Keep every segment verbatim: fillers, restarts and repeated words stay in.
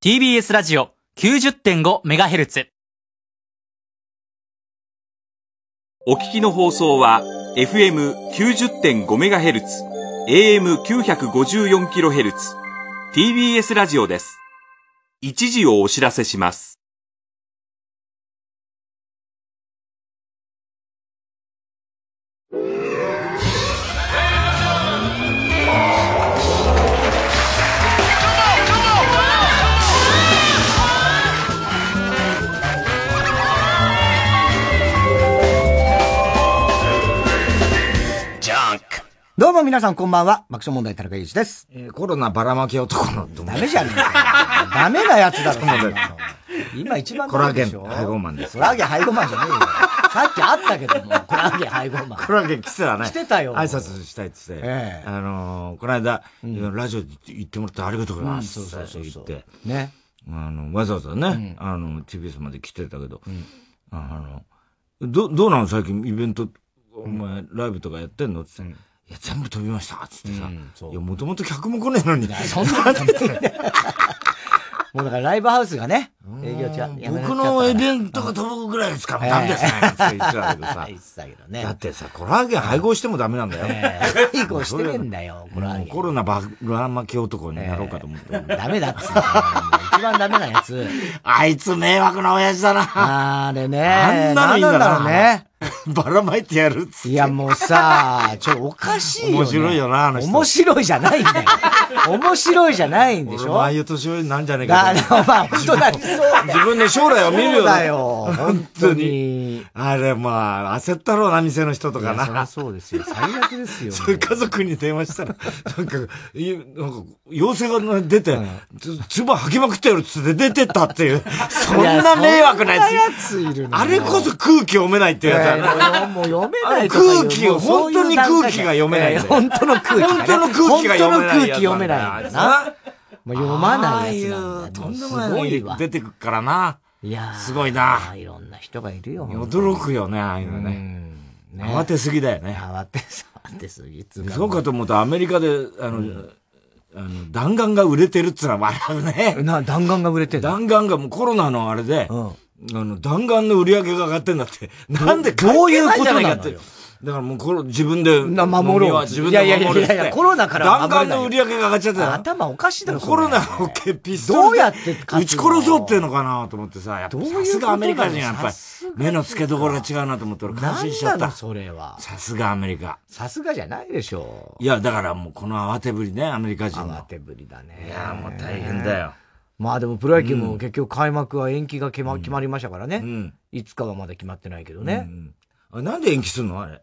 ティービーエス ラジオ きゅうじゅってんごメガヘルツ。 お聞きの放送は エフエムきゅうじゅってんごメガヘルツ、エーエムきゅうごよんキロヘルツ、ティービーエス ラジオです。一時をお知らせします。どうも皆さんこんばんは、爆笑問題田中裕二です、えー。コロナばらまき男のダメじゃねえか。ダメなやつだろ、今一番ダメでしょ。コラーゲン配合マンです。コラーゲン配合マンじゃねえよ。さっきあったけども、コラーゲン配合マン。コラーゲン来てたね。来てたよ。挨拶したいって言って、えー、あのー、この間、うん、ラジオ行ってもらってありがとうございます。うん、そうそうそう言って。ね。あの、わざわざね、うん、あの、ティービーエス まで来てたけど、うん、あの、ど、どうなの最近イベント、お前、ライブとかやってんのって。うんいや、全部飛びましたつってさ。うん、いや、もともと客も来ねえのに。そんなことない。もうだからライブハウスがね、営業中は。僕のイベントが飛ぶぐらいですから、ダメですね。って言ってたけどさ。言ってたけどね。だってさ、コラーゲン配合してもダメなんだよ。配合してねえんだよ、コラーゲン。コロナばらまき男になろうかと思って。ダメだっつって。一番ダメなやつ。あいつ迷惑な親父だな。あれね。あんなのいいんだろうね。ばらまいてやるっつって。いやもうさ、ちょ、おかしいよね。面白いよな、あの人。面白いじゃないんだよ。面白いじゃないんでしょ。ああいう年寄りなんじゃねえかと。あの、まあ、本当だにそうだよ。自分で将来を見るよ。そうだよ。本当に。あれ、まあ、焦ったろうな、店の人とかな。いや、そりゃそうですよ。最悪ですよ。そういう家族に電話したら、なんか、なんか、陽性が出て、唾吐きまくってやるっつって出てったっていう。そんな迷惑なやつ。あれこそ空気読めないっていうやつ。もう読めない空気を、本当に空気が読めない。本当の空気。本当の空気が読めない。本当の空気読めない。な。もう読まないやつなんだ。とんでもないの出てくからな。いやすごいな。いろんな人がいるよ。驚くよね、ああいうのね。慌てすぎだよね。慌て、慌てすぎ。そうかと思うとアメリカで、あの、あの、弾丸が売れてるってのは笑うね。な、弾丸が売れてる。弾丸がもうコロナのあれで、あの、弾丸の売り上げが上がってんだって。なんでどういうことになってるだからもうこの自分で。守ろう。自分で守ろう。いやいやいや、コロナから。弾丸の売り上げが上がっちゃった。頭おかしいだろ。コロナを決ピストル。どうやって撃ち殺そうっていうのかなと思ってさ、やっぱさすがアメリカ人はやっぱり目の付けどころが違うなと思って俺感心しちゃった。それは。さすがアメリカ。さすがじゃないでしょう。いや、だからもうこの慌てぶりね、アメリカ人の。慌てぶりだね。いや、もう大変だよ。まあでもプロ野球も結局開幕は延期が決まりましたからね。いつかはまだ決まってないけどね。なんで延期するのあれ。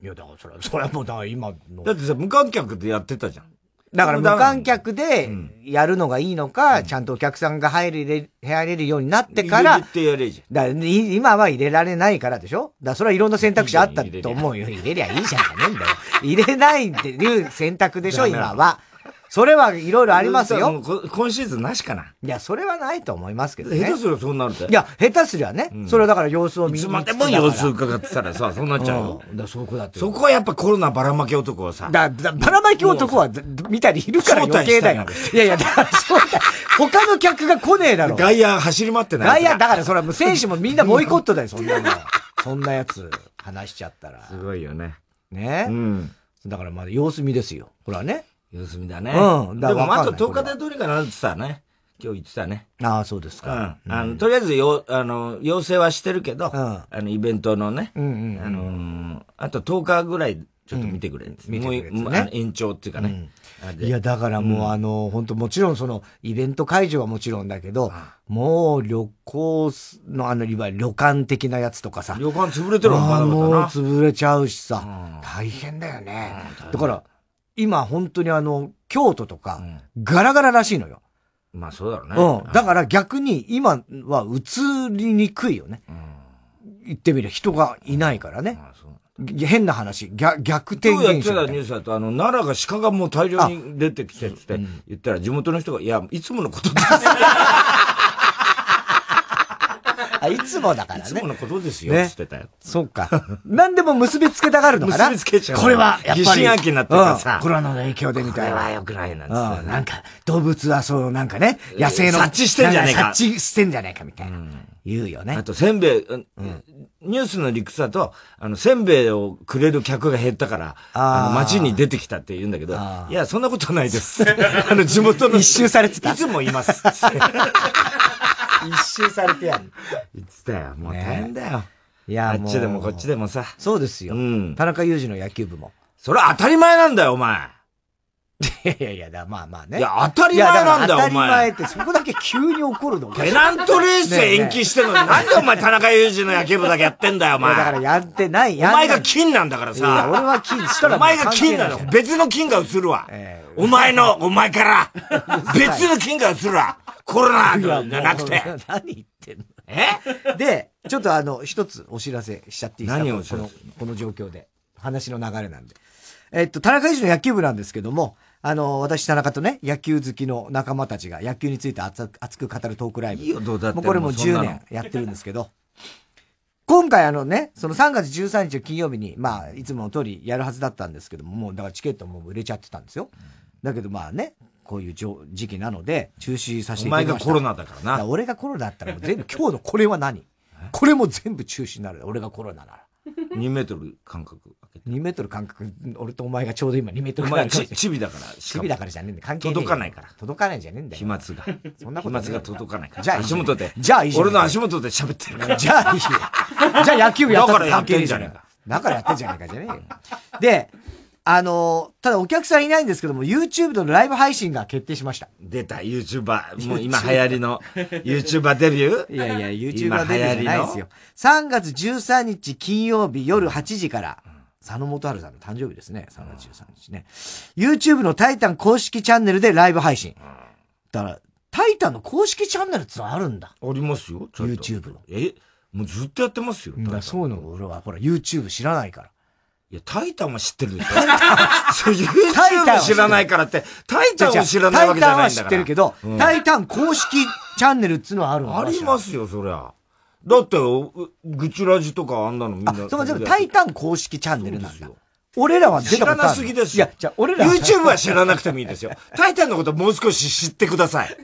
いやだからそれは、それはもうだから今の。だってさ、無観客でやってたじゃん。だから無観客でやるのがいいのか、ちゃんとお客さんが入れ、入れるようになってから。入れてやれじゃん。今は入れられないからでしょだからそれはいろんな選択肢あったと思うよ。入れりゃいいじゃんじゃねえんだよ。入れないっていう選択でしょ、今は。それはいろいろありますよ。今シーズンなしかな。いや、それはないと思いますけどね。下手すりゃそうなるで。いや、下手すりゃね。それはだから様子を見つついつまでも様子を伺ってたらさ、そうなっちゃうよ。だそこだって。そこはやっぱコロナばらまき男はさ。だ、ばらまき男は、見たりいるから余計だよ。いやいや、だからそうだ。他の客が来ねえだろ。外野走り回ってない。外野、だからそれはもう選手もみんなボイコットだよ、そんなの。そんなやつ、話しちゃったら。すごいよね。ねうん。だからまだ様子見ですよ。ほらね。様子見だね。うん。でも、あととおかでどれかなってさね。今日言ってたね。ああ、そうですか。うん。あの、とりあえず、よ、あの、要請はしてるけど、あの、イベントのね、あの、あととおかぐらい、ちょっと見てくれるんですね。もう、延長っていうかね。いや、だからもう、あの、本当もちろん、その、イベント会場はもちろんだけど、もう、旅行の、あの、いわゆる旅館的なやつとかさ。旅館潰れてるのかな。もう、潰れちゃうしさ。大変だよね。だから、今、本当にあの、京都とか、ガラガラらしいのよ。まあ、そうだろうね。うん。だから逆に、今は移りにくいよね。言ってみれば人がいないからね。変な話、逆転現象。今日やってたニュースだと、あの、奈良が鹿がもう大量に出てきてって言ったら、地元の人が、いや、いつものことです。あ、いつもだからね。いつものことですよ。ね、してたよ。そうか。何でも結びつけたがるのかな。結びつけちゃう。これはやっぱり疑心暗鬼になってるからさ。コロナの影響でみたいな。これは良くないなんですよ、ね。なんか動物はそうなんかね、野生の察知してんじゃねえか。察知してんじゃねえかみたいな、うん、言うよね。あとせんべい、うん、ニュースの理屈だとあのせんべいをくれる客が減ったからあの街に出てきたって言うんだけど、いやそんなことないです。あの地元の一周されてた。いつもいます。一周されてやる。言ってたよ。もう大変だよ。ね、いや、あっちでもこっちでもさ。そうですよ。うん、田中裕二の野球部も。それは当たり前なんだよ、お前。いやいやいや、だまあまあね。いや、当たり前なんだよ、お前。当たり前ってそこだけ急に怒るの。ペナントレース延期してるのに、なんでお前田中裕二の野球部だけやってんだよ、お前。だからやってない、やんない。お前が金なんだからさ。いや、俺は金したら。お前が金なの。別の金が映るわ。えー、お前の、お前から、別の金が映るわ。コロナじゃなくて。何言ってんの。えで、ちょっとあの、一つお知らせしちゃっていいですか。何をお知らせ。この状況で。話の流れなんで。えっと、田中裕二の野球部なんですけども、あの、私、田中とね、野球好きの仲間たちが野球について熱く語るトークライブ。いいよ、どうだって。もうこれもうじゅうねんやってるんですけど、今回あのね、そのさんがつじゅうさんにちの金曜日に、まあ、いつもの通りやるはずだったんですけども、もうだからチケットも売れちゃってたんですよ。だけどまあね、こういう時期なので、中止させていただきました。お前がコロナだからな。だから俺がコロナだったらもう全部、今日のこれは何これも全部中止になる。俺がコロナなら。にメートル間隔。にメートル間隔、俺とお前がちょうど今にメートル間隔。お前、チビだから。チビだからじゃねえんだよ。関係ない。届かないから。届かないじゃねえんだよ。飛沫が。そんなことない。飛沫が届かないから。じゃあ、足元で。じゃあ、いいじゃん。俺の足元で喋ってるから。じゃあ、いいよ。じゃあ、野球部やったらやってんじゃねえか。だからやってんじゃねえかじゃねえよ。で、あの、ただお客さんいないんですけども、YouTube のライブ配信が決定しました。出た、YouTuber。もう今流行りの YouTuber デビュー。いやいや、YouTuber デビューじゃないですよ。さんがつじゅうさんにち金曜日夜はちじから、佐野元春さんの誕生日ですね。さんがつじゅうさんにちね。YouTube のタイタン公式チャンネルでライブ配信。だから、タイタンの公式チャンネルってあるんだ。ありますよ、YouTube の。え、もうずっとやってますよ。だそうなの、俺は。ほら、YouTube 知らないから。いや、タイタンは知ってるでしょ。YouTube 知らないからって、タイタンを知らないわけじゃないんだから。タイタンは知ってるけど、うん、タイタン公式チャンネルっつうのはあるの。ありますよ、そりゃ。だって、ぐちラジとかあんなのみんな。あ、そう、でもタイタン公式チャンネルなんだ。俺らは出たことある。知らなすぎですよ。いや、じゃあ俺らは。YouTube は知らなくてもいいですよ。タイタンのこともう少し知ってください。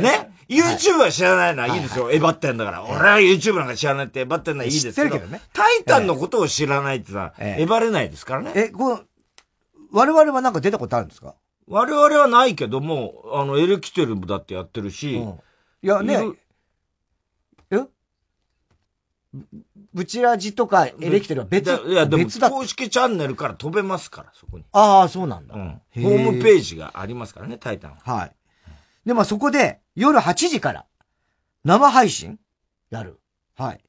ね ?YouTube は知らないのはいいですよ。エバってんだから。俺は YouTube なんか知らないってエバってんのはいいですけど。知ってるけどね。タイタンのことを知らないってのは、エバれないですからね。え、こう、我々はなんか出たことあるんですか？我々はないけども、あの、エレキテルだってやってるし。いやね、ブチラジとかエレキテルは別だ。いや、でも公式チャンネルから飛べますから、そこに。ああ、そうなんだ。うん。ホームページがありますからね、タイタンは。はい。で、まあそこで夜はちじから生配信やる。はい。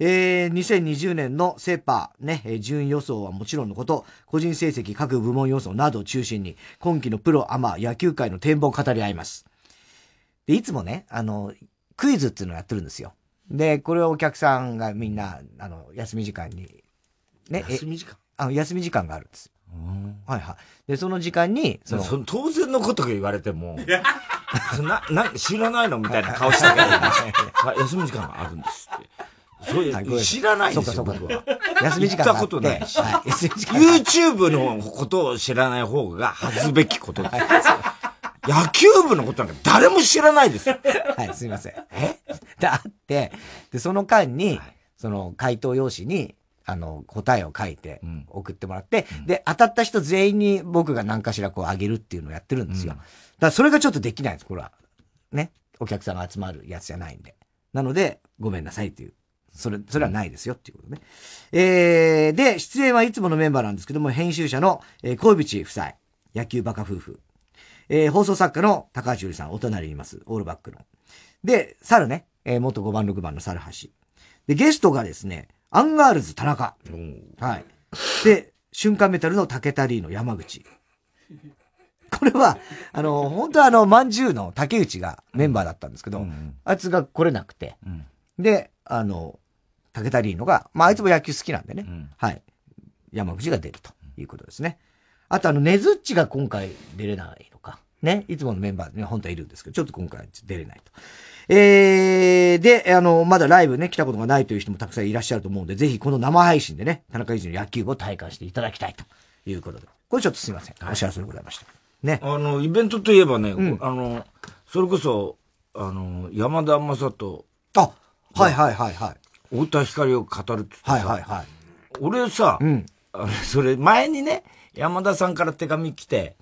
えー、にせんにじゅうねんのセパね、順位予想はもちろんのこと、個人成績各部門予想などを中心に、今季のプロアマ野球界の展望を語り合います。で、いつもね、あの、クイズっていうのをやってるんですよ。で、これをお客さんがみんな、あの、休み時間に、ね。休み時間あの、休み時間があるんです。はいはい。で、その時間に、その、その当然のことが言われても、な、な、知らないのみたいな顔してたから、休み時間があるんですって。そういう、知らないんですよ、僕は。休み時間があって。行ったことないし。YouTube のことを知らない方が恥ずべきことです。野球部のことなんか誰も知らないです。はい、すいません。えだって、で、その間に、はい、その回答用紙に、あの、答えを書いて、送ってもらって、うん、で、当たった人全員に僕が何かしらこうあげるっていうのをやってるんですよ。うん、だからそれがちょっとできないんです、これは。ね。お客さんが集まるやつじゃないんで。なので、ごめんなさいっていう。それ、それはないですよっていうことね。うん、えー、で、出演はいつものメンバーなんですけども、編集者の、えー、小渕夫妻、野球バカ夫婦。えー、放送作家の高橋由里さん、お隣にいます。オールバックの。で、猿ね。えー、元ごばん、ろくばんの猿橋。で、ゲストがですね、アンガールズ田中。はい。で、瞬間メタルの竹田リーの山口。これは、あの、本当はあの、まんじゅうの竹内がメンバーだったんですけど、うん、あいつが来れなくて。うん、で、あの、竹田リーのが、まあ、あいつも野球好きなんでね。うん、はい。山口が出るということですね。あとあの、ネズッチが今回出れないのか。ね、いつものメンバーで、ね、本体いるんですけど、ちょっと今回出れないと。えー、で、あの、まだライブね、来たことがないという人もたくさんいらっしゃると思うんで、ぜひこの生配信でね、田中裕二の野球部を体感していただきたいということで。これちょっとすいません。お知らせでございました。ね。あの、イベントといえばね、うん、あの、それこそ、あの、山田雅人。あ、はいはいはいはい。太田光を語るって言ってさ、はいはいはい。俺さ、うん、あのそれ前にね、山田さんから手紙来て、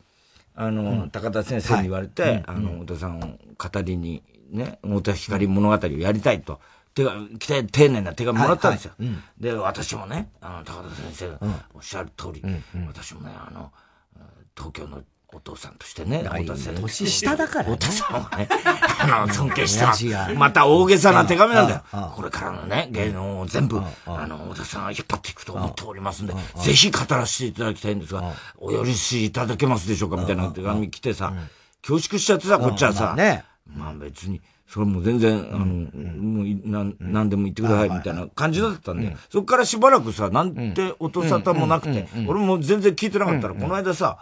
あの、うん、高田先生に言われて、はい、あの、太田さんを語りに、ね、太田光物語をやりたいと、手が、来て丁寧な手紙もらったんですよ。はいはい、うん、で、私もね、あの、高田先生がおっしゃる通り、うんうん、私もね、あの、東京のお父さんとしてね、お父さん年下だから、ね、お父さんをね、あの、尊敬してます。また大げさな手紙なんだよ。これからのね、芸能を全部、あの、お父さん引っ張っていくと思っておりますんで、ぜひ語らせていただきたいんですが、お許しいただけますでしょうかみたいな手紙来てさ、恐縮しちゃってさ、こっちはさ、まあ別に、それも全然、あの、もう、なん、なんでも言ってくださいみたいな感じだったんで、そっからしばらくさ、なんて音沙汰もなくて、俺も全然聞いてなかったら、この間さ、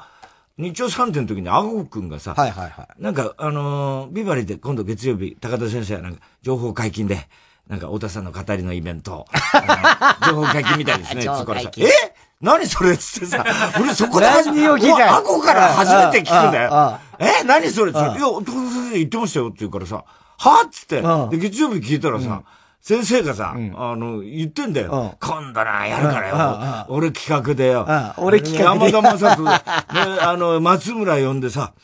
日曜さんてんの時にアゴくんがさ、はいはいはい、なんかあのー、ビバリーで今度月曜日、高田先生はなんか情報解禁で、なんか太田さんの語りのイベント、情報解禁みたいですね、つこらさん。え？何それっつってさ、俺そこで初めて、アゴから初めて聞くんだよ。え？何それっつって、いや、太田先生言ってましたよって言うからさ、は？っつって、で月曜日聞いたらさ、うん、先生がさ、うん、あの、言ってんだよ。今度な、やるからよ。ああ俺企画でよ。ああ俺企画で。山田正人で、ね、あの、松村呼んでさ、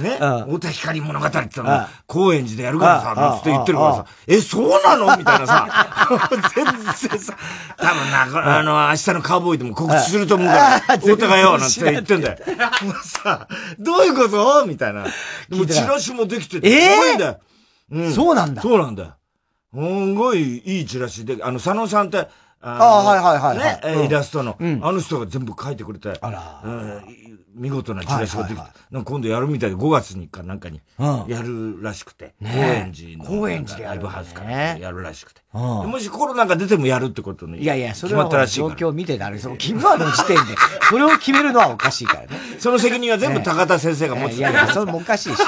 ね、ああ太田光物語って言ったの、ああ高円寺でやるからさ、ああって言ってるからさ、ああああえ、そうなのみたいなさ、全然さ、多分な、あの、明日のカウボーイでも告知すると思うから、太田がよ、なんて言ってんだよ。もうさ、どういうことみたいな。でもチラシもできてて、すごいんだよ。えーうん、そうなんだ。そうなんだよ。すごいいいチラシで、あの、佐野さんって、あの、ね、イラストの、あの人が全部描いてくれて、見事なチラシができて、今度やるみたいでごがつにかなんかにやるらしくて、高円寺の。高円寺でライブハウスからやるらしくて。もしコロナが出てもやるってことに。いやいや、それは状況見てなる。その、キムワードの時点で、それを決めるのはおかしいからね。その責任は全部高田先生が持つ。いやいや、それもおかしいし。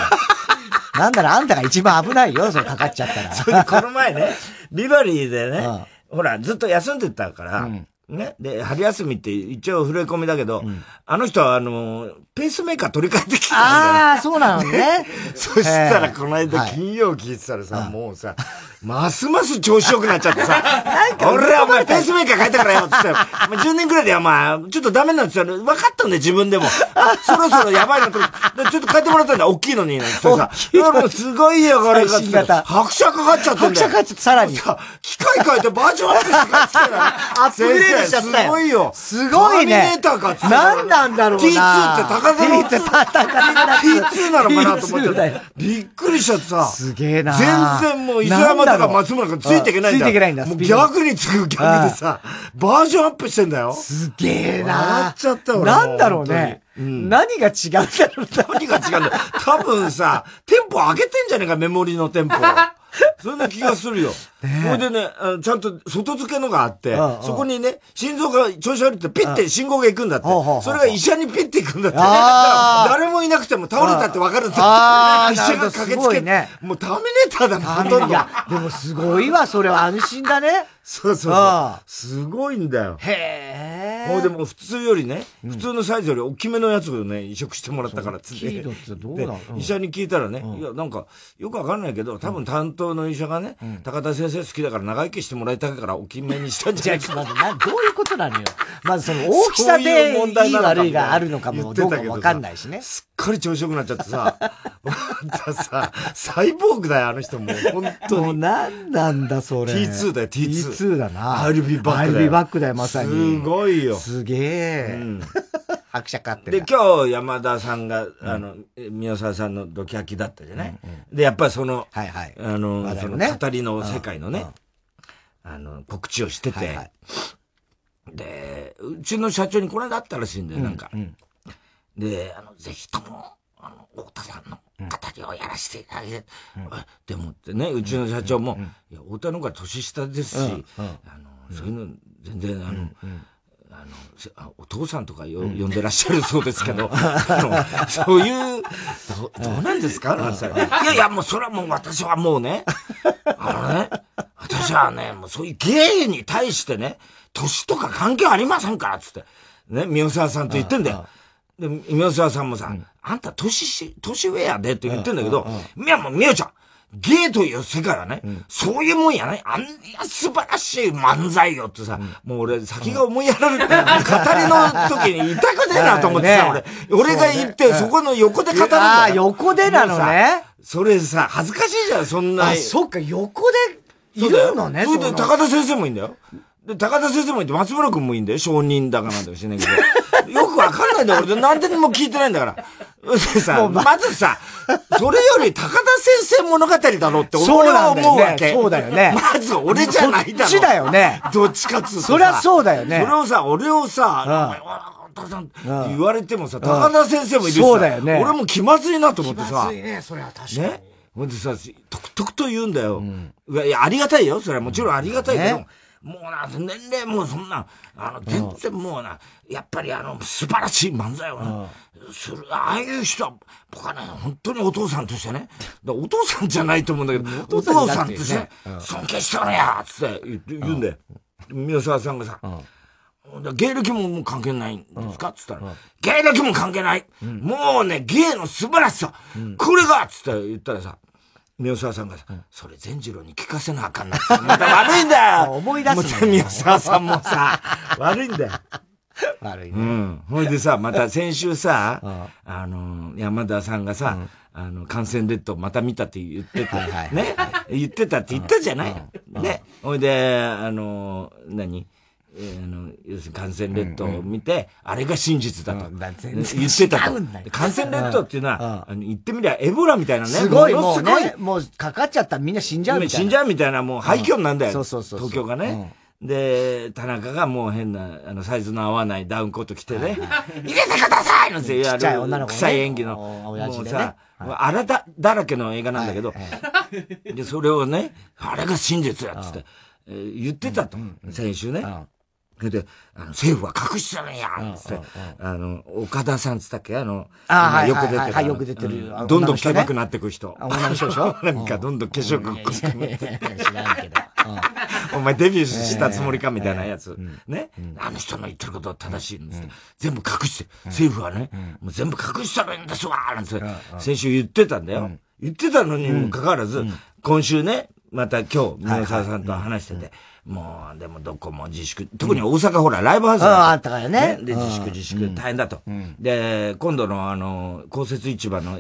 なんならあんたが一番危ないよ、それかかっちゃったら。それでこの前ね、ビバリーでね、ああほら、ずっと休んでたから、うん、ね、で、春休みって一応触れ込みだけど、うん、あの人はあの、ペースメーカー取り替えてきたんだよ。ああ、そうなのね。そしたらこの間金曜聞いてたらさ、はい、もうさ、ますます調子良くなっちゃってさ、なんか俺はお前ペースメーカー変えたからよって言ったら、じゅうねんくらいでお前、ちょっとダメなんですよ。分かったんで自分でも。そろそろやばいなと。ちょっと変えてもらったんだ。大きいのに。さ、すごいよ、これが。拍車かかっちゃってんだよ。拍車かかっちゃって、さらに。機械変えてバージョンアップしてかつけたアップデートしちゃったよ。すごいよ。すごいね。ターミネーターかつけた。なんなんだろうな。ティーツーって高田の。ティーツーなのかなと思って。びっくりしちゃってさ。すげえな。全然もう、伊沢まで松村君ついていけないんだ。ついていけないんだ。もう逆につく逆でさ、バージョンアップしてんだよ。すげえな。笑っちゃった俺。なんだろうね。何が違うんだろう。何が違うんだろう。多分さ、テンポ上げてんじゃねえか、メモリのテンポ。そんな気がするよ。それでね、ちゃんと外付けのがあって、そこにね、心臓が調子悪いってピッて信号が行くんだって。それが医者にピッて行くんだって。誰もいなくても倒れたって分かるって。医者が駆けつけて。もうターミネーターだもん、ほとんど。でもすごいわ、それは安心だね。そうそうそう。すごいんだよ。へぇー。もうでも普通よりね、普通のサイズより大きめのやつをね、移植してもらったからっつって。医者に聞いたらね、いや、なんか、よくわかんないけど、多分担当の医者がね、高田先生好きだから長生きしてもらいたいから大きめにしたんじゃないですか。どういうことなのよ。まずその大きさでいい悪いがあるのかもどうかもわかんないしね。すっかり調子良くなっちゃってさ、さ、サイボーグだよ、あの人も。本当に。もう何なんだ、それ。ティーツー だよ、ティーツー。ツーだな。アイルビーバックだよ。アイルビーバックだよ、まさに。すごいよ。すげえ。うん。拍車かってる。で、今日山田さんが、あの、宮沢さんのドキハキだったじゃない？で、やっぱりその、はいはい。あの、その語りの世界のね、あの、告知をしてて、で、うちの社長にこれだったらしいんだよ、なんか。で、あの、ぜひとも、あの、太田さんの語りをやらせていただいて、でもってね、うちの社長も、いや、太田の方が年下ですし、あの、そういうの、全然、あの、あのお父さんとかよ、うん、呼んでらっしゃるそうですけど、そういうど、どうなんですかなんて。いやいや、もうそれはもう私はもうね、あのね、私はね、もうそういう芸に対してね、年とか関係ありませんから、つって、ね、宮沢さんと言ってんだよ。で、宮沢さんもさ、うん、あんた年し、年上やでって言ってんだけど、いやもう宮ちゃん、芸という世界はね、うん、そういうもんやね。あんな素晴らしい漫才よってさ、うん、もう俺先が思いやられて、うん、語りの時に痛くねえなと思ってさ、俺、俺が行ってそこの横で語るんだよ。ああ、横でなのね。それさ、恥ずかしいじゃん、そんな。あ、そっか、横でいるのね。それで高田先生もいいんだよ。で、高田先生もいて、松村くんもいいんだよ。証人だかなんだかしないけど。よくわかんないんだよ、俺。何でも聞いてないんだから。でさ、まずさ、それより高田先生物語だろって俺は思うわけ。そうだよね。まず俺じゃないだろ。そっちだよね。どっちかっつうとさ。そりゃそうだよね。それをさ、俺をさ、高田さんって言われてもさ、高田先生もいるしさ、俺も気まずいなと思ってさ。気まずいね、それは確かに。ね。ほんでさ、とくとくと言うんだよ。いや、ありがたいよ。それはもちろんありがたいけど。もうな、年齢もうそんな、あの、全然もうな、やっぱりあの、素晴らしい漫才をね、する、ああいう人は、僕はね、本当にお父さんとしてね、お父さんじゃないと思うんだけど、お父さんとして、尊敬しとるやつって言うんで、宮沢さんがさ、芸歴ももう関係ないんですかつったら、芸歴も関係ないもうね、芸の素晴らしさこれがつって言ったらさ、宮沢さんがさ、それ善次郎に聞かせなあかんなって。また悪いんだよ思い出すの。宮沢さんもさ、悪いんだよ。悪いね。うん。ほいでさ、また先週さ、あの、山田さんがさ、あの、感染列島また見たって言ってた。ね。言ってたって言ったじゃないね。ほいで、あの、何あの、要するに感染列島を見て、あれが真実だと。言ってたと。感染列島っていうのは、言ってみりゃエボラみたいなね。すごい、もうね、もうかかっちゃったらみんな死んじゃうみたいな。死んじゃうみたいな、もう廃墟なんだよ。そうそうそう。東京がね。で、田中がもう変な、あの、サイズの合わないダウンコート着てね、入れてくださいなんて言われる。臭い演技の、もうさ、あらだらけの映画なんだけど、で、それをね、あれが真実やって言ってたと。先週ね。で、あの、政府は隠してるんやんつって、あの、岡田さんつったっけあの、よく出てる。はい、よく出てる。どんどん汚くなってく人。女の人でしょなんか、どんどん化粧濃くなってく。知らんけど。お前デビューしたつもりかみたいなやつ。ね。あの人の言ってることは正しいんですって。全部隠して、政府はね、もう全部隠してるんですわなんて、先週言ってたんだよ。言ってたのにもかかわらず、今週ね、また今日、宮沢さんと話してて、もう、でもどこも自粛、特に大阪ほら、ライブハウスあったからね。で、自粛自粛大変だと。で、今度のあの、公設市場の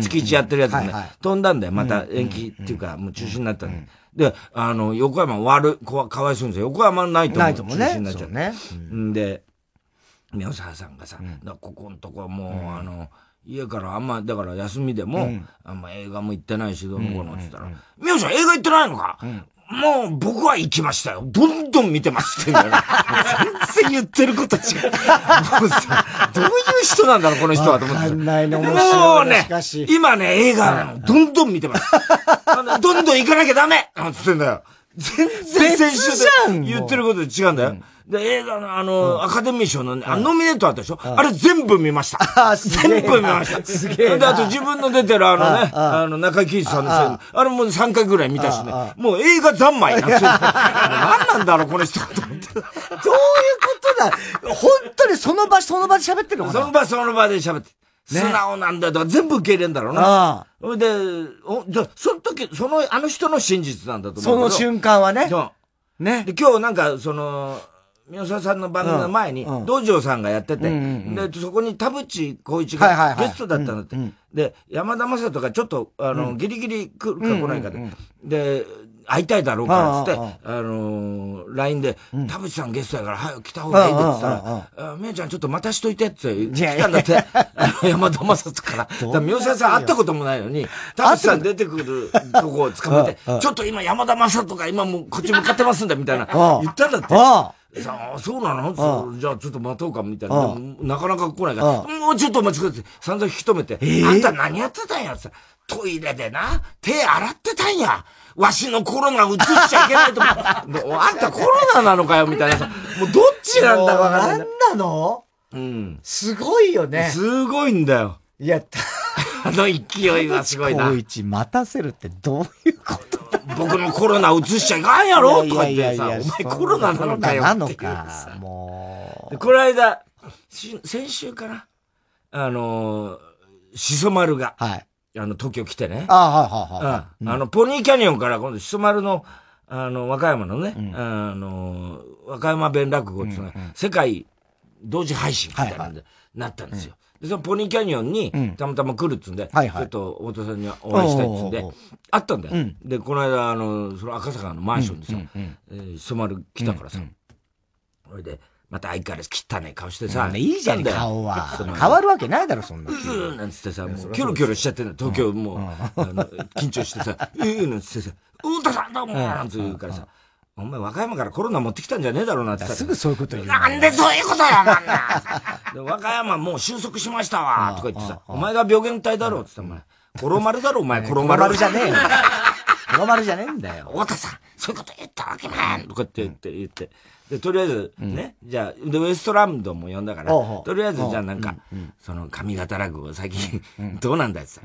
月一やってるやつね、飛んだんだよ。また延期っていうか、もう中止になったんで、あの、横浜悪い、かわいそうですよ。横浜ないとも中止になっちゃう。ね。で、宮沢さんがさ、ここのとこはもう、あの、家からあんま、だから休みでも、あんま映画も行ってないし、どの子のって言ったら、宮沢映画行ってないのかもう僕は行きましたよ。どんどん見てますって言うんだよ。全然言ってること違う。もうさ、どういう人なんだろう、この人はと思って。わかんないの面白い。もうね、今ね、映画、どんどん見てます。どんどん行かなきゃダメなんて言ってんだよ。全然先週で言ってることで違うんだよ。で、映画のあの、アカデミー賞のノミネートあったでしょあれ全部見ました。全部見ました。すげえ。で、あと自分の出てるあのね、あの、中井貴一さんのせいあれもさんかいぐらい見たしね。もう映画三昧なんですよ。何なんだろう、この人と思って。どういうことだ本当にその場、その場で喋ってるのその場、その場で喋って。素直なんだよとか全部受け入れんだろうな。それで、じゃその時、その、あの人の真実なんだと思う。その瞬間はね。そう。ね。で、今日なんか、その、宮沢さんの番組の前に、道場さんがやってて、で、そこに田淵光一がゲストだったんだって。で、山田雅人がちょっと、あの、ギリギリ来るか来ないかで、で、会いたいだろうからって、あの、ライン で、田淵さんゲストやから早く来た方がいいって言ったら、宮ちゃんちょっと待たしといてって言ったんだって、山田雅人から。宮沢さん会ったこともないのに、田淵さん出てくるとこを捕まえて、ちょっと今山田雅人が今もうこっち向かってますんだみたいな、言ったんだって。さあ、そうなのじゃあちょっと待とうか、みたいな。なかなか来ないから、もうちょっとお待ちください。散々引き止めて、あんた何やってたんやってトイレでな、手洗ってたんや。わしのコロナ移しちゃいけないと思う。あんたコロナなのかよ、みたいなさ。もうどっちなんだかわからない。なんなの、うん、すごいよね。すごいんだよ。いやあの勢いはすごいな。高一待たせるってどういうことだ。僕のコロナ移しちゃいかんやろとか言ってさ、お前コロナなのかよっていうさ。もうこの間先週かな、あのしそ丸が、はい、あの東京来てね。ああはいはいはい。うん、あのポニーキャニオンから今度しそ丸のあの和歌山のね、うん、あの和歌山弁落語っていうのが、うんうん、世界同時配信みたいなんで、はいはい、なったんですよ。うん、でそのポニーキャニオンにたまたま来るっつうんで、はいはい、ちょっと太田さんにお会いしたいっつうんで、あったんだよ。うん、でこの間あのその赤坂のマンションでさ、うんうんえー、染まる来たからさ、うんうん、それでまた相変わらず汚い顔してさ、うん、いいじゃん顔は変わるわけないだろそんな。うーなんつってさ、もうキョロキョロしちゃってんだ東京、もう、うんうん、あの緊張してさ、うーなんつってさ、太田さんだもんなんつうからさ。お前、和歌山からコロナ持ってきたんじゃねえだろうなってさ。すぐそういうこと言う。なんでそういうことやなんだ和歌山もう収束しましたわとか言ってさ、お前が病原体だろうって言ったら、お前、コロマルだろお前、コロマル。コロマルじゃねえよ。コロマルじゃねえんだよ。太田さん、そういうこと言ったわけないとかって言って、言って。で、とりあえず、ね、じゃあ、で、ウエストランドも呼んだから、とりあえず、じゃあなんか、その上方落語最近、どうなんだってさ。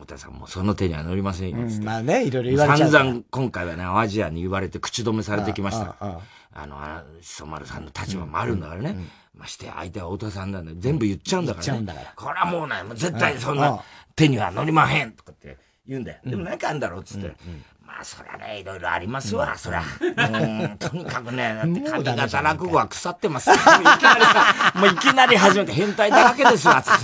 太田さんもその手には乗りませんよ、うん。まあね、いろいろ言われちゃう。散々今回はね、アジアに言われて口止めされてきましたから。あ, あ, あ, あの、あの、しそ丸さんの立場もあるんだからね。うんうん、まして相手は太田さんなんで、全部言っちゃうんだからね。言っちゃうんだから。これはもうね、もう絶対そんな手には乗りまへんとかって言うんだよ。でもなんかあんだろうっつって。うんうんうん、まあそりゃね、いろいろありますわ、うん、そりゃ。うん、とにかくね、だって上方落語は腐ってます。もういきなりさ、もういきなり始めて変態だらけですわ、つっ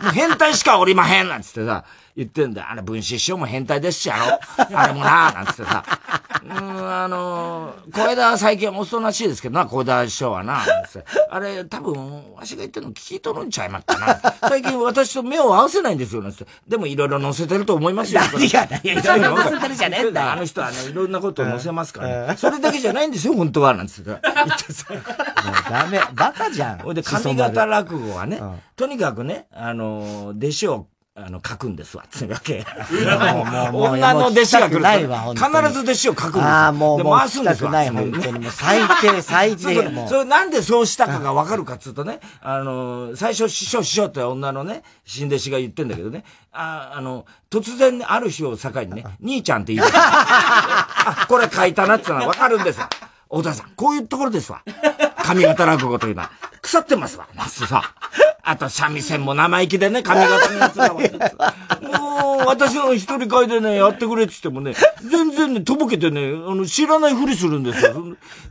て。もう変態しかおりまへんなんつってさ。言ってんだ。あれ、文枝師匠も変態ですし、あの、あれもなぁ、なんつってさ。うーん、あのー、小枝は最近おとなしいですけどな、小枝師匠はな、なんつって。あれ、多分、わしが言ってるの聞き取るんちゃいまったな。最近私と目を合わせないんですよ、なんつって。でもいろいろ載せてると思いますよ。何がだよ、いろいろ載せてるじゃねえんだよ。あの人はね、いろんなことを載せますからね。それだけじゃないんですよ、本当は、なんつって。言ってさ。もうダメ、バカじゃん。ほいで、上方落語はね、うん、とにかくね、あのー、弟子を、あの、書くんですわ、つうわけ。女の弟子が来ると、必ず弟子を書くんですわ。ああ、もう、もう、回すんですわ。ない、本当にもう最低、最低。もうそれなんでそうしたかがわかるかっつうとね、あの、最初、師匠、師匠って女のね、新弟子が言ってんだけどね、ああの、突然、ある日を境にね、兄ちゃんって言う。あ、これ書いたなってのはわかるんですわ。太田さん、こういうところですわ。上方落語というのは。腐ってますわ、まずさ。あと、三味線も生意気でね、髪型のやつだわ。もう、私の一人会でね、やってくれって言ってもね、全然ね、とぼけてね、あの、知らないふりするんですよ。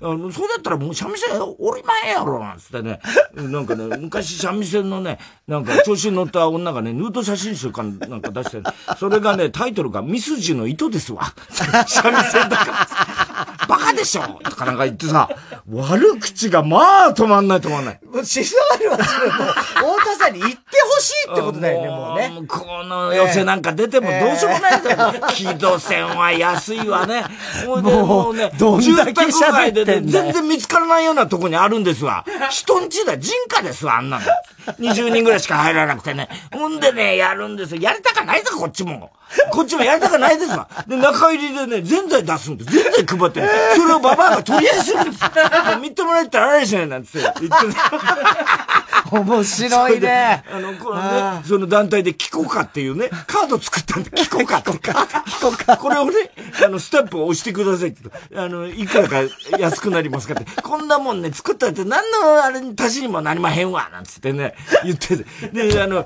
あの、そうだったらもう三味線おりまへんやろ、なんつってね。なんかね、昔三味線のね、なんか調子に乗った女がね、ヌート写真集かなんか出して、ね、それがね、タイトルが、ミスジの糸ですわ。三味線だから。バカでしょとかなんか言ってさ、悪口がまあ止まんない止まんない。もう、しそ丸はそれもう、太田さんに言ってほしいってことだよね、もうね。もうこの寄せなんか出てもどうしようもないですよ。木戸線は安いわね。もうね、もうね、住宅街でね、全然見つからないようなとこにあるんですわ。人んちだ、人家ですわ、あんなの。にじゅうにんぐらいしか入らなくてね。ほんでね、やるんですよ。やりたかないぞ、こっちも。こっちもやりたかないですわ。で、中入りでね、ぜんざい出すんで、ぜんざい配って、ね、それをババアが取り合いするんですよ。見てもらえたらあれじゃないなんつって言って面白いね。あの、このね、その団体でキコカっていうね、カード作ったんで、キコカって。キコカ。これをね、あの、スタンプを押してくださいって。あの、いくらか安くなりますかって。こんなもんね、作ったって何のあれに足しにもなりまへんわ、なんつってね、言ってて。で、あの、わ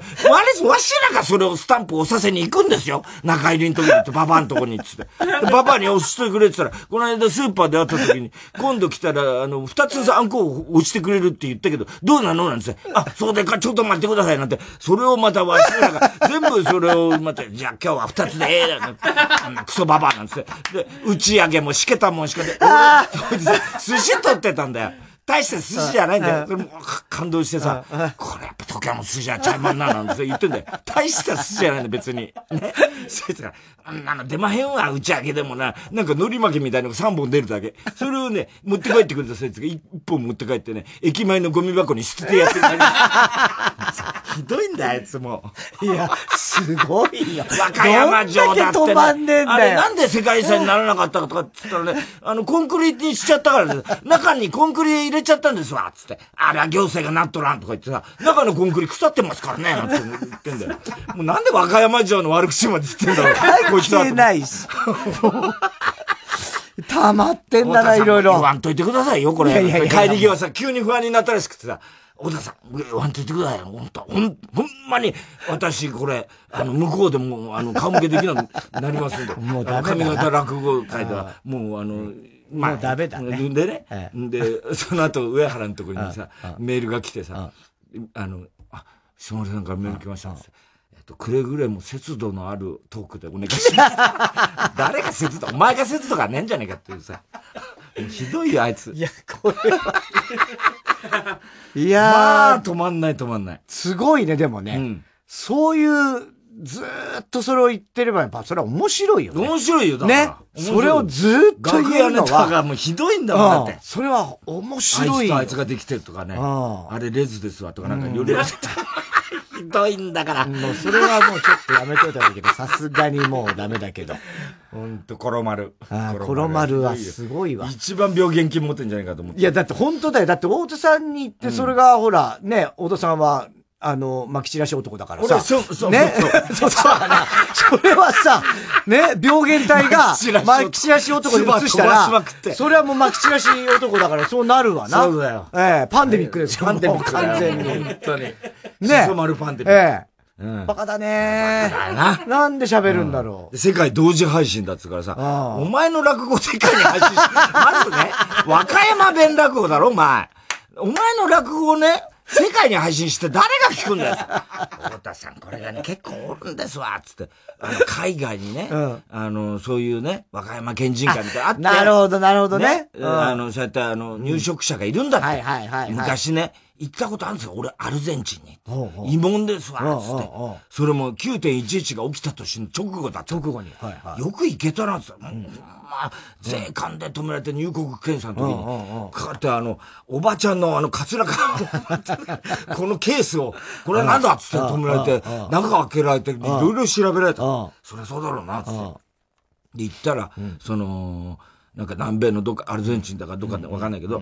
れ、わしらがそれをスタンプ押させに行くんですよ。中入りの時にって、ババアのとこに、つって。ババアに押してくれって言ったら、この間スーパーで会った時に、今度来たら、あの、二つあんこを押してくれるって言ったけど、どうなのなんつって。あ、そうでか、ちょっと待ってくださいなんて、それをまたわしらが、全部それをまた、じゃあ今日は二つでええなんて、うん、クソババアなんつって。で、打ち上げもしけたもんしかで、俺、寿司取ってたんだよ。大して寿司じゃないんだよ。それも感動してさ、これやっぱ東京の寿司じゃちゃいまんななんて言ってんだよ。大した寿司じゃないんだ別に。ね。そしたら、あんなの出まへんわ、打ち上げでもな。なんか海苔巻きみたいなのがさんぼん出るだけ。それをね、持って帰ってくれたそいつがいっぽん持って帰ってね、駅前のゴミ箱に捨ててやってるだけ。ひどいんだあいつも。いやすごいよ。和歌山城だって、ね、どんだけ飛ばんねんだよ。あれなんで世界遺産にならなかったかとかっつったらね、あのコンクリにしちゃったからです。中にコンクリ入れちゃったんですわっつって、あれは行政がなんとらんとか言ってさ、中のコンクリ腐ってますからねなんて言ってんだよ。もうなんで和歌山城の悪口まで言ってんだろう。関係ないし。溜まってんだな、いろいろ。言わんといてくださいよ、これ。いやいやいや、帰り際さ、急に不安になったらしくてさ、小田さん、言わんといてくださいよ、ほんと、ほん、ほんまに、私、これ、あの、向こうでも、あの、顔向けできなくなりますんで、もうダメだ。髪型落語会では、もうあの、うんまあ、もうダメだね。でね、ええ、で、その後、上原のところにさ、ああメールが来てさ、あ, あ, あの、あ、下村さんからメール来ましたんですよ。ああああくれぐれも節度のあるトークでお願いします。誰が節度、お前が節度がねえんじゃねえかっていうさ。ひどいよ、あいつ。いや、これは。いやー、まあ、止まんない止まんない。すごいね、でもね。うん、そういう、ずーっとそれを言ってれば、やっぱそれは面白いよね。面白いよ、だから。ね。それをずーっと言うのは。楽屋ネタがもうひどいんだもん、だって。それは面白い。あいつとあいつができてるとかね。あ, あれレズですわとかなんか言われちゃった。ひどいんだから。もうそれはもうちょっとやめといた方がいいけど、さすがにもうダメだけど。ほんと、コロマル。ああ、コロマルはすごいわ。一番病原菌持ってんじゃないかと思って。いや、だって本当だよ。だって大戸さんに言って、それが、ほら、うん、ね、大戸さんは、あの、まき散らし男だからさ。そう、そう、ね。そう、そうだな。それはさ、ね、病原体が、まき散らし男に移したら、それはもうまき散らし男だから、そうなるわな。そうだよ。ええ、パンデミックですよ。パンデミックだよ。完全に。本当に。ね。そうまるパンデミック。ええ。バカだねー。な。なんで喋るんだろう。世界同時配信だっつうからさ、お前の落語世界に配信して、まずね、和歌山弁落語だろ、お前。お前の落語ね、世界に配信して誰が聞くんだよ。太田さん、これがね、結構おるんですわ、つって。あの、海外にね、うん、あの、そういうね、和歌山県人会みたいなあって。なるほど、なるほどね。ねうん、あの、そうやって、あの、入植者がいるんだって。うん、はいはいはい、はい。昔ね、行ったことあるんですよ、俺、アルゼンチンに。ほうほう慰問ですわ、つって。ほうほうほうそれも きゅうてんいちいち が起きた年の直後だった。直後に。はいはい、よく行けたなんですよ。うん、まあ、税関で止められて入国検査の時に、ほうほうほうかかってあの、おばちゃんのあの、カツラから、このケースを、これは何だっつって止められて、中開けられて、いろいろ調べられた。そりゃそうだろうな、つって。で、行ったら、うん、その、なんか南米のどっか、アルゼンチンだかどっかでわかんないけど、